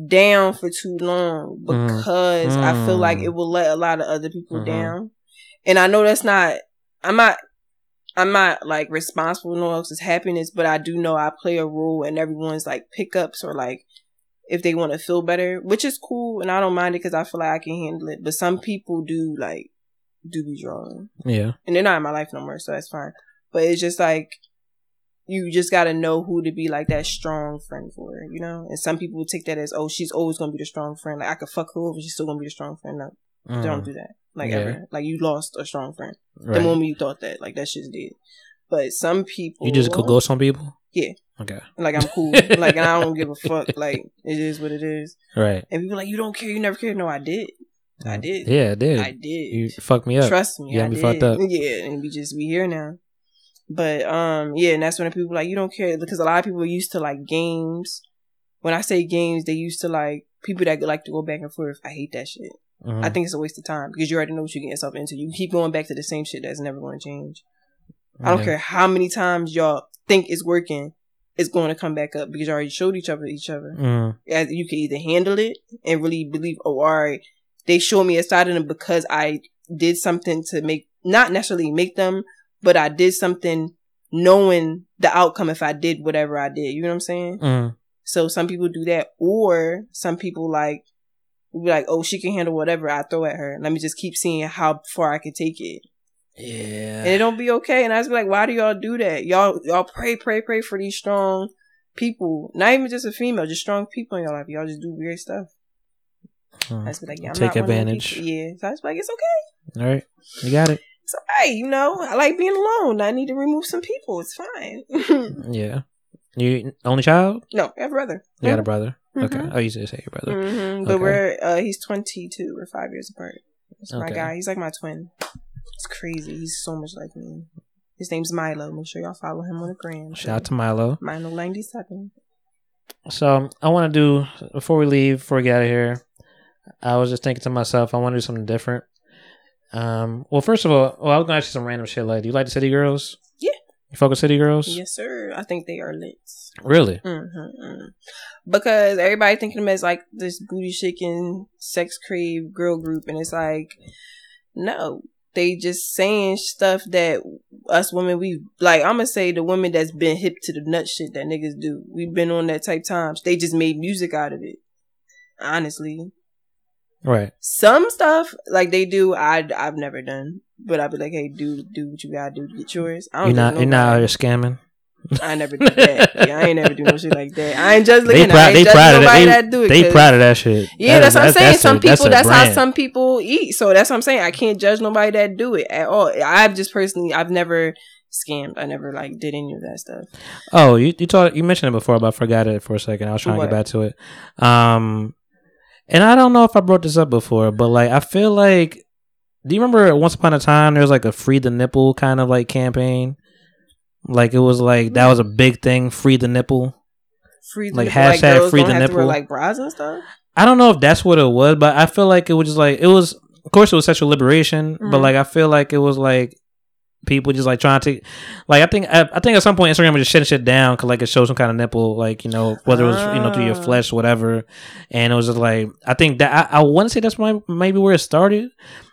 down for too long because mm. I feel like it will let a lot of other people mm-hmm. down. And I know that's not, I'm not, I'm not like responsible for no one else's happiness, but I do know I play a role in everyone's like pickups or like if they want to feel better, which is cool. And I don't mind it because I feel like I can handle it. But some people do like, do be drawing. Yeah. And they're not in my life no more, so that's fine. But it's just like, you just got to know who to be like that strong friend for, you know? And some people take that as, oh, she's always going to be the strong friend. Like, I could fuck her over, she's still going to be the strong friend. No, mm. don't do that. Like, yeah. ever. Like, you lost a strong friend. Right. The moment you thought that, like, that shit's dead. But some people... You just could ghost on people? Yeah. Okay. Like, I'm cool. Like, and I don't give a fuck. Like, it is what it is. Right. And people are like, you don't care, you never care. No, I did. I did. Yeah, I did. I did. You fucked me up. Trust me, you I did. You fucked up. Yeah, and we just, we here now. But, um, yeah, and that's when the people like, you don't care. Because a lot of people are used to, like, games. When I say games, they used to, like, people that like to go back and forth. I hate that shit. Mm-hmm. I think it's a waste of time. Because you already know what you're getting yourself into. You keep going back to the same shit that's never going to change. Mm-hmm. I don't care how many times y'all think it's working. It's going to come back up. Because you already showed each other each other. Mm-hmm. You can either handle it and really believe, oh, all right, they showed me a side of them because I did something to make, not necessarily make them, but I did something knowing the outcome if I did whatever I did. You know what I'm saying? Mm. So some people do that. Or some people like, be like, oh, she can handle whatever I throw at her. Let me just keep seeing how far I can take it. Yeah. And it don't be okay. And I just be like, why do y'all do that? Y'all, y'all pray, pray, pray for these strong people. Not even just a female, just strong people in your life. Y'all just do weird stuff. Mm. I just be like, yeah, I'm take not advantage. Yeah. So I just be like, it's okay. All right. You got it. So, hey, you know, I like being alone. I need to remove some people. It's fine. Yeah. You only child? No, I have a brother. You mm-hmm. got a brother? Okay. Mm-hmm. Oh, you just say your brother. Mm-hmm. But okay. we're, uh, he's twenty-two. We're five years apart. That's okay. My guy. He's like my twin. It's crazy. He's so much like me. His name's Milo. Make sure y'all follow him on the gram. Shout out to Milo. Milo ninety-seven. So, I want to do, before we leave, before we get out of here, I was just thinking to myself, I want to do something different. Um, well, first of all, well, I was going to ask you some random shit. Like, do you like the City Girls? Yeah. You fuck with City Girls? Yes, sir. I think they are lit. Really? Mm-hmm, mm. Because everybody thinking of them as, like, this booty shaking, sex crave girl group. And it's like, no. They just saying stuff that us women, we, like, I'm going to say the women that's been hip to the nut shit that niggas do. We've been on that type times. They just made music out of it. Honestly. Right. Some stuff like they do, I I've never done, but I'd be like, hey, do do what you gotta do to get yours. I don't. You're not you're not out here scamming. I never do that. Yeah, I ain't never do no shit like that. I ain't just looking. They proud. They proud of that. They, they proud of that shit. Yeah, that that's is, what I'm that's, saying. That's some a, people. That's, that's how some people eat. So that's what I'm saying. I can't judge nobody that do it at all. I've just personally, I've never scammed. I never like did any of that stuff. Oh, you you talked you mentioned it before, but I forgot it for a second. I was trying what? to get back to it. Um. And I don't know if I brought this up before, but like I feel like, do you remember once upon a time there was like a free the nipple kind of like campaign? Like it was like that was a big thing, free the nipple, free the like nipple. Hashtag like girls free don't the have nipple, to wear, like bras and stuff. I don't know if that's what it was, but I feel like it was just like it was. Of course, it was sexual liberation, mm-hmm. but like I feel like it was like people just like trying to, like I think I, I think at some point Instagram was just shutting shit down because like it showed some kind of nipple, like you know whether it was you know through your flesh or whatever, and it was just like I think that I, I want to say that's my, maybe where it started,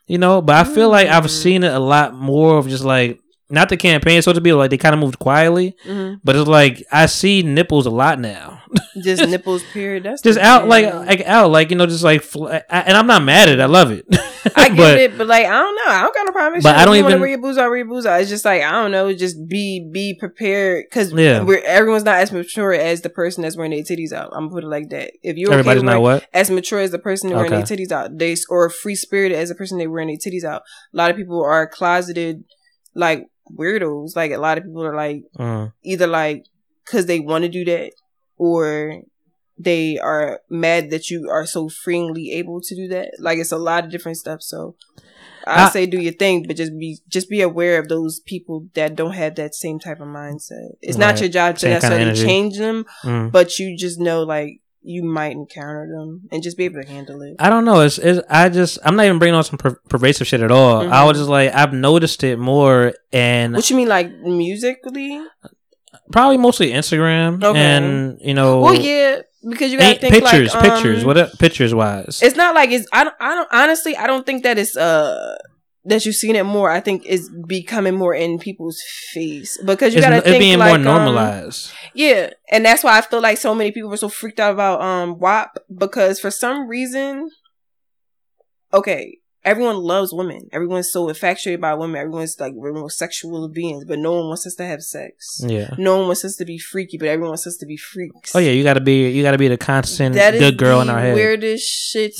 you know. But I feel like I've seen it a lot more of just like not the campaign, so to be like they kind of moved quietly, mm-hmm. but it's like I see nipples a lot now. Just nipples, period. That's just out, period. like like out, like you know, just like. Fl- I, and I'm not mad at it. I love it. I get but, it, but like I don't know. I don't got no problem. But I don't even want to read your boobs. I read boobs. It's just like I don't know. Just be be prepared because yeah. we're everyone's not as mature as the person that's wearing their titties out. I'm gonna put it like that. If you're everybody's okay not what as mature as the person that okay. wearing their titties out, they or free spirited as the person they wearing their titties out. A lot of people are closeted, like. Weirdos, like a lot of people are like mm. either like because they want to do that or they are mad that you are so freely able to do that. Like it's a lot of different stuff, so I, I say do your thing, but just be just be aware of those people that don't have that same type of mindset. It's right. not your job to necessarily change them, mm. but you just know like you might encounter them and just be able to handle it. I don't know. It's, it's I just I'm not even bringing on some per- pervasive shit at all. Mm-hmm. I was just like I've noticed it more. And what you mean, like musically? Probably mostly Instagram, okay. and you know, well, yeah, Because you gotta think pictures, like, um, pictures, what up, pictures wise. It's not like it's. I don't. I don't. Honestly, I don't think that it's. Uh, that you've seen it more. I think it's becoming more in people's face because you it's, gotta it's think being like more normalized. Um, yeah, and that's why I feel like so many people were so freaked out about um W A P because for some reason, okay, everyone loves women. Everyone's so infatuated by women. Everyone's like we're more sexual beings, but no one wants us to have sex. Yeah, no one wants us to be freaky, but everyone wants us to be freaks. Oh yeah, you gotta be you gotta be the constant that good girl the in our head. Weirdest shit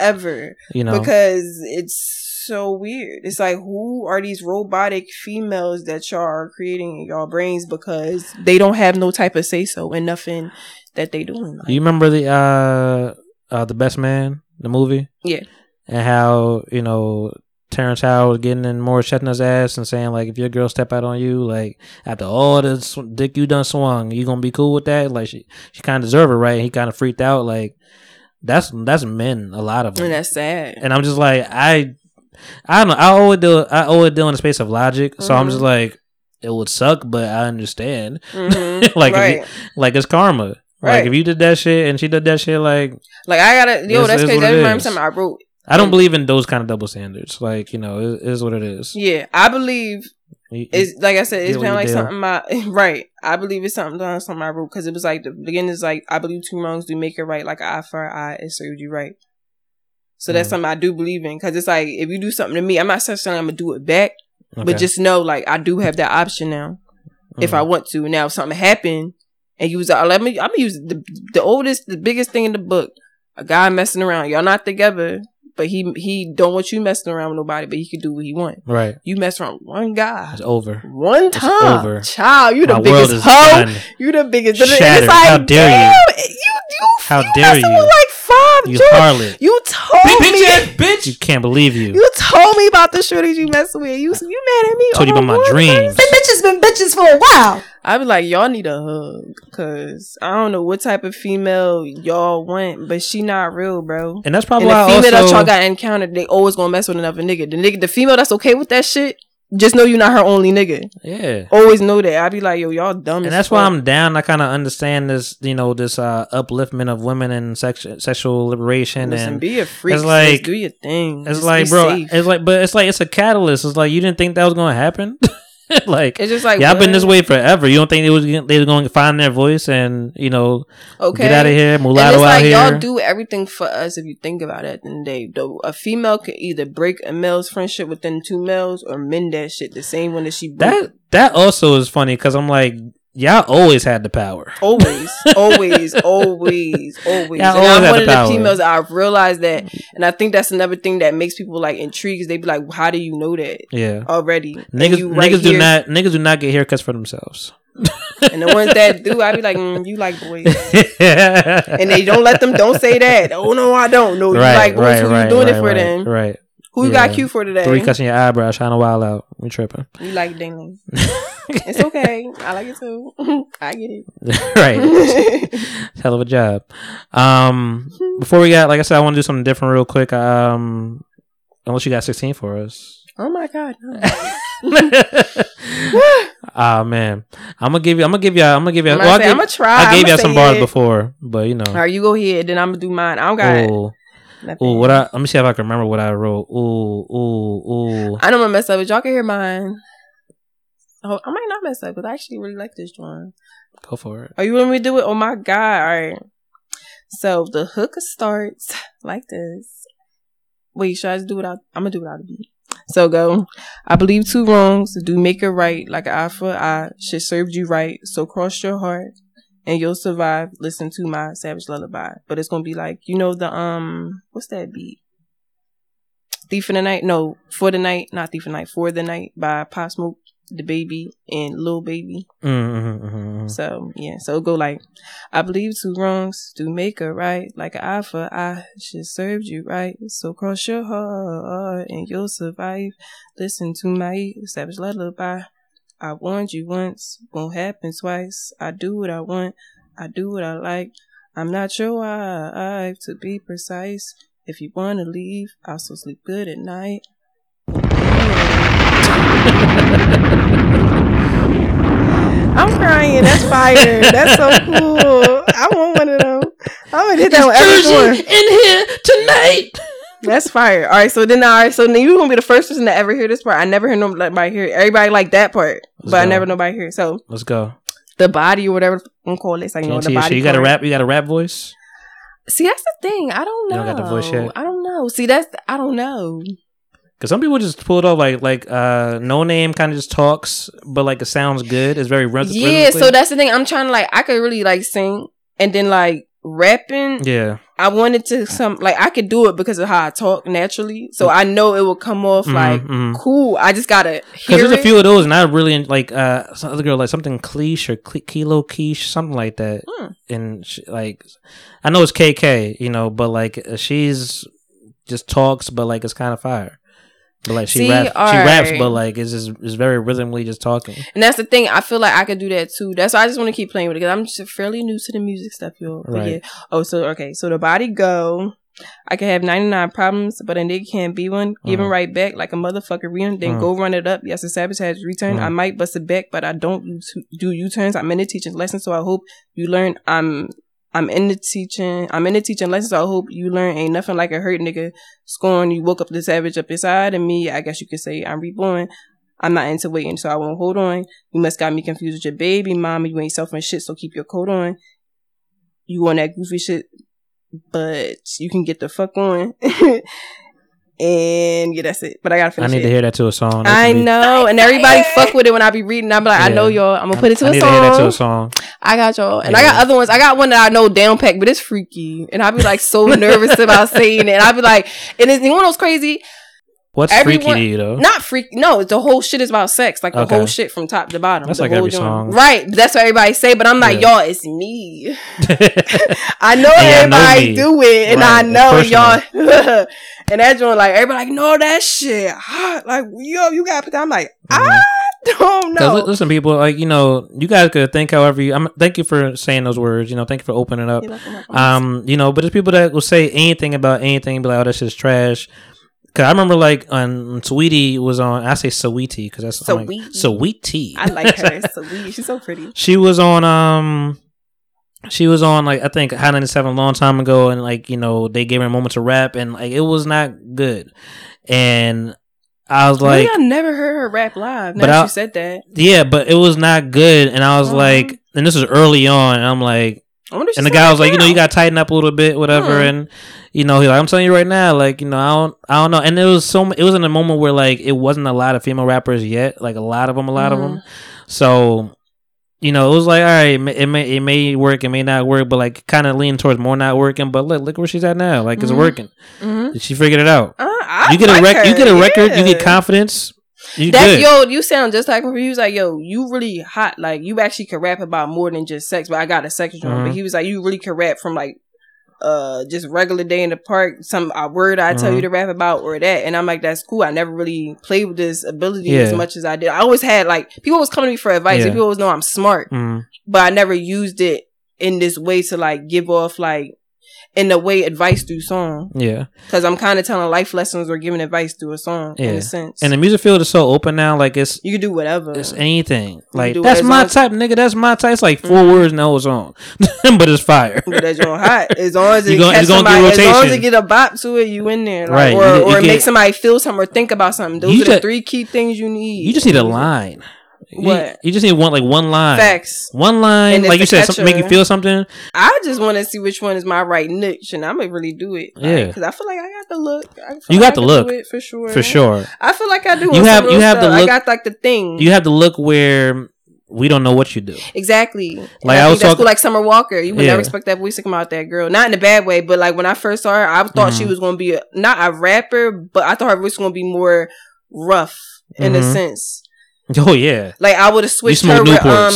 ever. You know, because it's so weird. It's like, who are these robotic females that y'all are creating in y'all brains because they don't have no type of say so and nothing that they doing. Like. You remember the uh, uh the Best Man, the movie? Yeah. And how, you know, Terrence Howard was getting in Morris Chestnut's ass and saying, like, if your girl step out on you, like, after all this dick you done swung, you gonna be cool with that? Like, she, she kind of deserved it, right? And he kind of freaked out. Like, that's that's men, a lot of them. And that's sad. And I'm just like, I I don't know. I owe it to, I owe it to in the space of logic. Mm-hmm. So I'm just like, it would suck, but I understand. Mm-hmm. like, right. if you, like it's karma. Right. Like if you did that shit and she did that shit, like, like I gotta, yo, that's crazy. That reminds me of something I wrote. I don't believe in those kind of double standards. Like, you know, it, it is what it is. Yeah, I believe. You, it's like I said, it's kind of like deal. something my right. I believe it's something done on my root because it was like the beginning is like I believe two wrongs do make it right. Like an eye for an eye, it serves you right. So that's mm. something I do believe in. Because it's like, if you do something to me, I'm not saying I'm going to do it back. Okay. But just know, like, I do have that option now. Mm. If I want to. Now, if something happened, and you was like, let me, I'm going to use the, the oldest, the biggest thing in the book. A guy messing around. Y'all not together. But he he don't want you messing around with nobody, but he can do what he want. Right. You mess around with one guy. It's over. One time. It's over. Child, you the My biggest hoe. Done. You the biggest. Shattered. It's like, how dare damn, you? You, you, how you dare you? Like five you harlot. You told bitch, me. Bitch, bitch. You can't believe you. You told me about the shorties you messing with. You, you mad at me. I told oh, you about my dreams. Been bitches been bitches for a while. I be like, y'all need a hug, cause I don't know what type of female y'all want, but she not real, bro. And that's probably and why the female also, that y'all got encountered, they always gonna mess with another nigga. The nigga, the female that's okay with that shit, just know you not her only nigga. Yeah, always know that. I be like, yo, y'all dumb. And that's fuck. Why I'm down. I kind of understand this, you know, this uh, upliftment of women and sex, sexual liberation. Listen, and be a freak. It's like, do your thing. It's just like, bro, safe. It's like, but it's like it's a catalyst. It's like you didn't think that was gonna happen. Like it's just like yeah, what? I've been this way forever. You don't think they was they was going to find their voice and you know okay. get out of here, mulatto like, out here. Y'all do everything for us if you think about it. And they, though, a female could either break a male's friendship within two males or mend that shit. The same one that she broke. that that also is funny because I'm like. Y'all always had the power. Always, always, always, always. Y'all and always I'm had one the of the power. Females. I realized that, and I think that's another thing that makes people like intrigued. They be like, "How do you know that?" Yeah, already. Niggas, right niggas do not. Niggas do not get haircuts for themselves. And the ones that do, I be like, mm, "You like boys," and they don't let them. Don't say that. Oh no, I don't. No, right, you like boys. Right, who right, you doing right, it for right, them? Right. Who you yeah. got cute for today? Three cuts in your eyebrow, shining a while out. We tripping. You like dingling. It's okay. I like it too. I get it. Right. Hell of a job. Um, before we got, like I said, I want to do something different real quick. Um, unless you got sixteen for us. Oh my god. Ah oh, man, I'm gonna give you. I'm gonna give you. I'm gonna give you. I'm, well, say, give, I'm gonna try. I gave you some bars it. before, but you know. All right, you go ahead. Then I'm gonna do mine. I don't got Ooh. it. Nothing. Ooh, what I let me see if I can remember what I wrote. Ooh, ooh, ooh. I don't want to mess up, but y'all can hear mine. Oh, I might not mess up, but I actually really like this drawing. Go for it. Are you want me to do it? Oh my god! All right. So the hook starts like this. Wait, should I just do it out? I'm gonna do it out of beat. So go. I believe two wrongs do make it right, like an eye for an eye. Shit served you right, so cross your heart and you'll survive. Listen to my savage lullaby. But it's gonna be like, you know, the um what's that beat? Thief of the Night? No, For the Night, not Thief of the Night, For the Night by Pop Smoke, the Baby, and Lil Baby. Mm-hmm, mm-hmm. So yeah, so go like, I believe two wrongs do make a right, like an eye for eye, shit served you right, so cross your heart and you'll survive. Listen to my savage lullaby. I warned you once, won't happen twice. I do what I want, I do what I like. I'm not your wife, to be precise. If you want to leave, I'll still sleep good at night. I'm crying, that's fire. That's so cool. I want one of them. I'm gonna hit that with everyone in here tonight. That's fire. All right, so then, all right, so then you're gonna be the first person to ever hear this part. I never heard nobody hear it. Everybody like that part, let's but go. I never nobody hear it. So let's go. The body or whatever I'm call it. It's like, you know, the body. So you got a rap. You got a rap voice. See, that's the thing. I don't know. You don't got the voice yet? I don't know. See, that's I don't know. Because some people just pull it off like like uh, No Name kind of just talks, but like it sounds good. It's very rhythmic. Yeah, so that's the thing. I'm trying to like I could really like sing and then like rapping. Yeah. I wanted to some like I could do it because of how I talk naturally, so I know it will come off mm-hmm, like mm-hmm. cool. I just gotta hear it. Because there's a few of those, and I really like uh, some other girl like something Cleesh or Cle- Kilo Quiche, something like that. Hmm. And she, like I know it's K K, you know, but like she's just talks, but like it's kind of fire. But like she See, raps, right. she raps, but like it's just it's very rhythmically just talking. And that's the thing. I feel like I could do that too. That's why I just want to keep playing with it because I'm just fairly new to the music stuff, y'all. Right. Yeah. Oh, so okay. So the body go. I can have ninety-nine problems, but a nigga can't be one. Mm. Giving right back like a motherfucker. Real, then mm. go run it up. Yes, a sabotage return. Mm. I might bust it back, but I don't do U-turns. I'm in the teaching lesson, so I hope you learn. I'm. I'm in the teaching. I'm in the teaching lessons. I hope you learn. Ain't nothing like a hurt nigga scorn. You woke up the savage up inside of me. I guess you could say I'm reborn. I'm not into waiting, so I won't hold on. You must got me confused with your baby mama. You ain't selfish shit, so keep your coat on. You on that goofy shit, but you can get the fuck on. And yeah, that's it. But I gotta finish. I need it. to hear that to a song. That I know, be- and everybody fuck with it when I be reading. I'm like, yeah. I know y'all. I'm gonna put it to I a need song. To hear that to a song. I got y'all, and yeah. I got other ones. I got one that I know down packed, but it's freaky, and I be like so nervous about saying it. And I be like, and it's you know what's crazy. What's Everyone, freaky to you though? Not freaky. No, the whole shit is about sex. Like the okay. whole shit from top to bottom. That's the like whole every joint. Song. Right. That's what everybody say. But I'm like, yeah. y'all, it's me. I know yeah, everybody I know do it. And right. I know y'all. And that joint, like, everybody like, no, that shit. Like, yo, you got to put that. I'm like, mm-hmm. I don't know. Listen, people, like, you know, you guys could think however you, I'm, thank you for saying those words. You know, thank you for opening up. Um, You know, but there's people that will say anything about anything, be like, oh, that shit's trash. Cause I remember like on Saweetie was on. I say Saweetie because that's Saweetie. Like, Saweetie. I like her. Saweetie. She's so pretty. She was on. Um, she was on like I think Hot ninety-seven a long time ago, and like you know they gave her a moment to rap, and like it was not good. And I was like, Maybe I never heard her rap live. Now that you said that, yeah, but it was not good. And I was mm-hmm. like, and this was early on, and I'm like. And the guy was like, you know, you got to tighten up a little bit, whatever. Hmm. And, you know, he's like, I'm telling you right now, like, you know, I don't, I don't know. And it was so, it was in a moment where like, it wasn't a lot of female rappers yet. Like a lot of them, a lot mm-hmm. of them. So, you know, it was like, all right, it may, it may work. It may not work, but like kind of lean towards more not working. But look, look where she's at now. Like it's mm-hmm. working. Mm-hmm. She figured it out. Uh, I you get like a record, you get a record, yeah. you get confidence. You that yo, you sound just like him. He was like, yo, you really hot. Like you actually can rap about more than just sex. But I got a sex joint. Mm-hmm. But he was like, you really can rap from like, uh, just regular day in the park. Some a word I mm-hmm. tell you to rap about or that. And I'm like, that's cool. I never really played with this ability yeah. as much as I did. I always had like people was coming to me for advice. Yeah. And people always know I'm smart, mm-hmm. but I never used it in this way to like give off like. In the way advice through song. Yeah. Because I'm kind of telling life lessons or giving advice through a song yeah. in a sense. And the music field is so open now. Like it's. You can do whatever. It's anything. Like that's my long- type, nigga. That's my type. It's like four mm-hmm. words and the whole song. But it's fire. But that's your hot. As long as it gonna, catch somebody. As long as it get a bop to it, you in there. Like, right. Or, you, you or get, make somebody feel something or think about something. Those are the just, three key things you need. You just need a line. What you, you just need one like one line, facts, one line, like you said, some, make you feel something. I just want to see which one is my right niche, and I'm gonna really do it. Yeah, because like, I feel like I got the look. I you got like the look for sure. For sure, I feel like I do. You have you have stuff. The look. I got like the thing. You have the look where we don't know what you do exactly. Like and I, I was talking cool, like Summer Walker. You would yeah. never expect that voice to come out that girl, not in a bad way, but like when I first saw her, I thought mm-hmm. she was gonna be a, not a rapper, but I thought her voice was gonna be more rough in mm-hmm. a sense. Oh yeah! Like I would have switched her. With, um,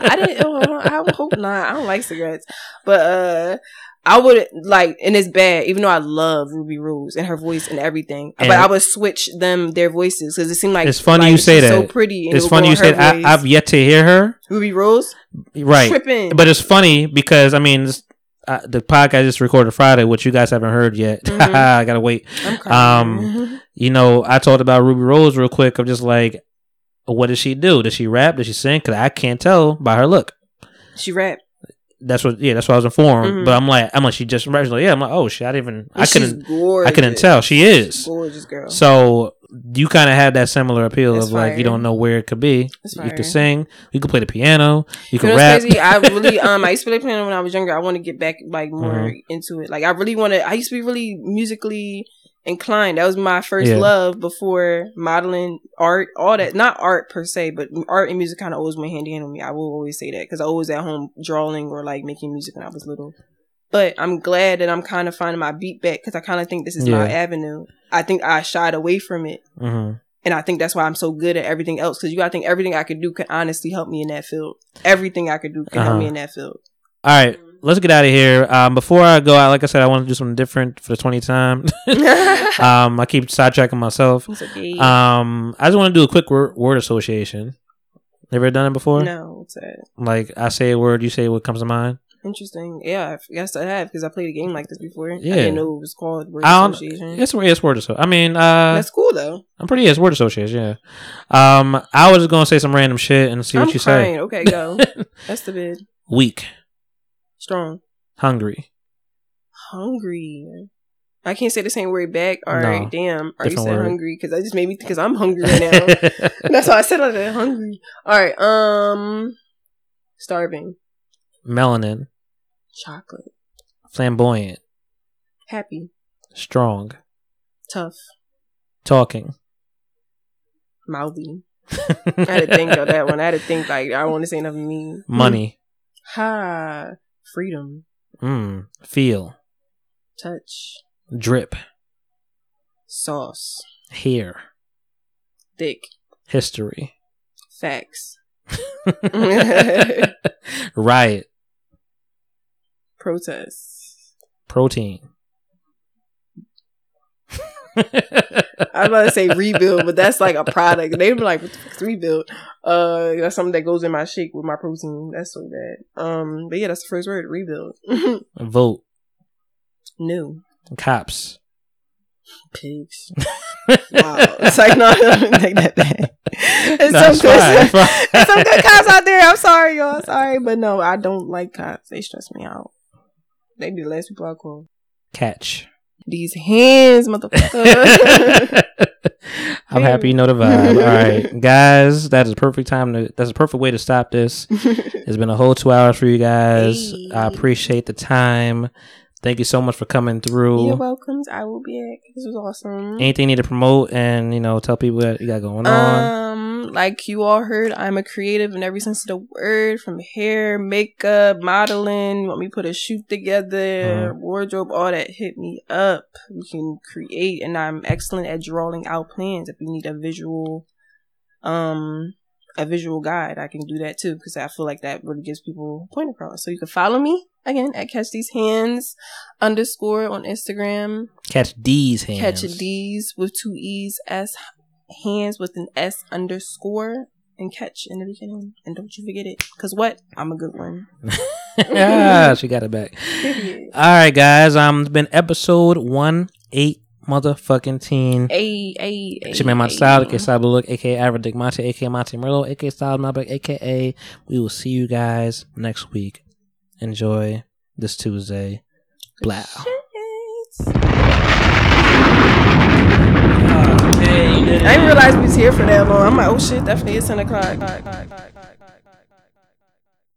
I didn't. Oh, I would hope not. I don't like cigarettes, but uh, I would like, and it's bad. Even though I love Ruby Rose and her voice and everything, and but I would switch them their voices because it seemed like it's funny like, you say that. So pretty. And it's it funny you say that. I, I've yet to hear her Ruby Rose. Right, tripping. But it's funny because I mean. This, Uh, the podcast I just recorded Friday, which you guys haven't heard yet. Mm-hmm. I gotta wait. Um, mm-hmm. You know, I talked about Ruby Rose real quick. I'm just like, what does she do? Does she rap? Does she sing? Because I can't tell by her look. She rap. That's what, yeah. That's what I was informed. Mm-hmm. But I'm like, I'm like, she just originally, yeah. I'm like, oh shit, I didn't even, I couldn't, gorgeous. I couldn't tell. She is She's gorgeous, girl. So you kind of had that similar appeal it's of fire. Like you don't know where it could be. It's you could sing, you could play the piano, you could you know rap. Crazy? I really, um, I used to play piano when I was younger. I want to get back like more mm-hmm. into it. Like I really want to. I used to be really musically inclined. That was my first yeah. love before modeling, art, all that. Not art per se, but art and music kind of always went hand in hand with me. I will always say that because I was at home drawing or like making music when I was little. But I'm glad that I'm kind of finding my beat back because I kind of think this is yeah. my avenue. I think I shied away from it. Mm-hmm. And I think that's why I'm so good at everything else because you gotta think everything I could do can honestly help me in that field. Everything I could do can uh-huh. help me in that field. All right. Let's get out of here. Um, before I go out, like I said, I want to do something different for the twentieth time. um, I keep sidetracking myself. It's okay. Um, I just want to do a quick word, word association. Never done it before? No. What's that? Like, I say a word, you say what comes to mind. Interesting. Yeah, I guess I have because I played a game like this before. Yeah. I didn't know it was called word association. It's, it's word association. I mean, uh, that's cool though. I'm pretty, yeah, it's word association, yeah. Um, I was just going to say some random shit and see I'm what you crying. Say. Okay, go. That's the bid. Weak. Strong. Hungry. Hungry. I can't say the same word back. All no, right, damn. Are you saying hungry? Because I just made me because I'm hungry right now. That's why I said I was hungry. All right. Um, starving. Melanin. Chocolate. Flamboyant. Happy. Strong. Tough. Talking. Mouthy. I had to think of that one. I had to think like I want to say nothing mean. Money. Ha. Freedom. Mm. Feel. Touch. Drip. Sauce. Hair. Thick. History. Facts. Riot. Protest. Protein. I'm about to say rebuild, but that's like a product. They'd be like, "What the fuck's rebuild?" Uh, that's something that goes in my shake with my protein. That's so bad. Um, but yeah, that's the first word. Rebuild. Vote. New. Cops. Pigs. Wow, it's like no, don't take that back. It's no, some good, it's some good cops out there. I'm sorry, y'all. Sorry, but no, I don't like cops. They stress me out. They be the last people I call. Catch. These hands, motherfucker. I'm happy you know the vibe. All right, guys, that is a perfect time to. That's a perfect way to stop this. It's been a whole two hours for you guys. Hey. I appreciate the time. Thank you so much for coming through. You're welcome. I will be back. This was awesome. Anything you need to promote and, you know, tell people what you got going on? Um, like you all heard, I'm a creative in every sense of the word, from hair, makeup, modeling. You want me to put a shoot together, mm. wardrobe, all that, hit me up. We can create, and I'm excellent at drawing out plans. If you need a visual, um, a visual guide, I can do that too, because I feel like that really gives people a point across. So you can follow me. Again, at Catch These Hands underscore on Instagram. Catch These Hands. Catch These with two E's, S, Hands with an S underscore, and Catch in the beginning. And don't you forget it, because what? I'm a good one. Ah, she got it back. All right, guys. Um, it's been episode one eight motherfucking teen. Ay, ay, ay. Shemay Majestad, aka Styles Malbec, aka Everdig Monte, aka Monte Merlot, aka Styles Malbec, aka. We will see you guys next week. Enjoy this Tuesday. Blow. Oh, hey, I didn't realize we was here for that long. I'm like, oh shit, definitely it's ten o'clock.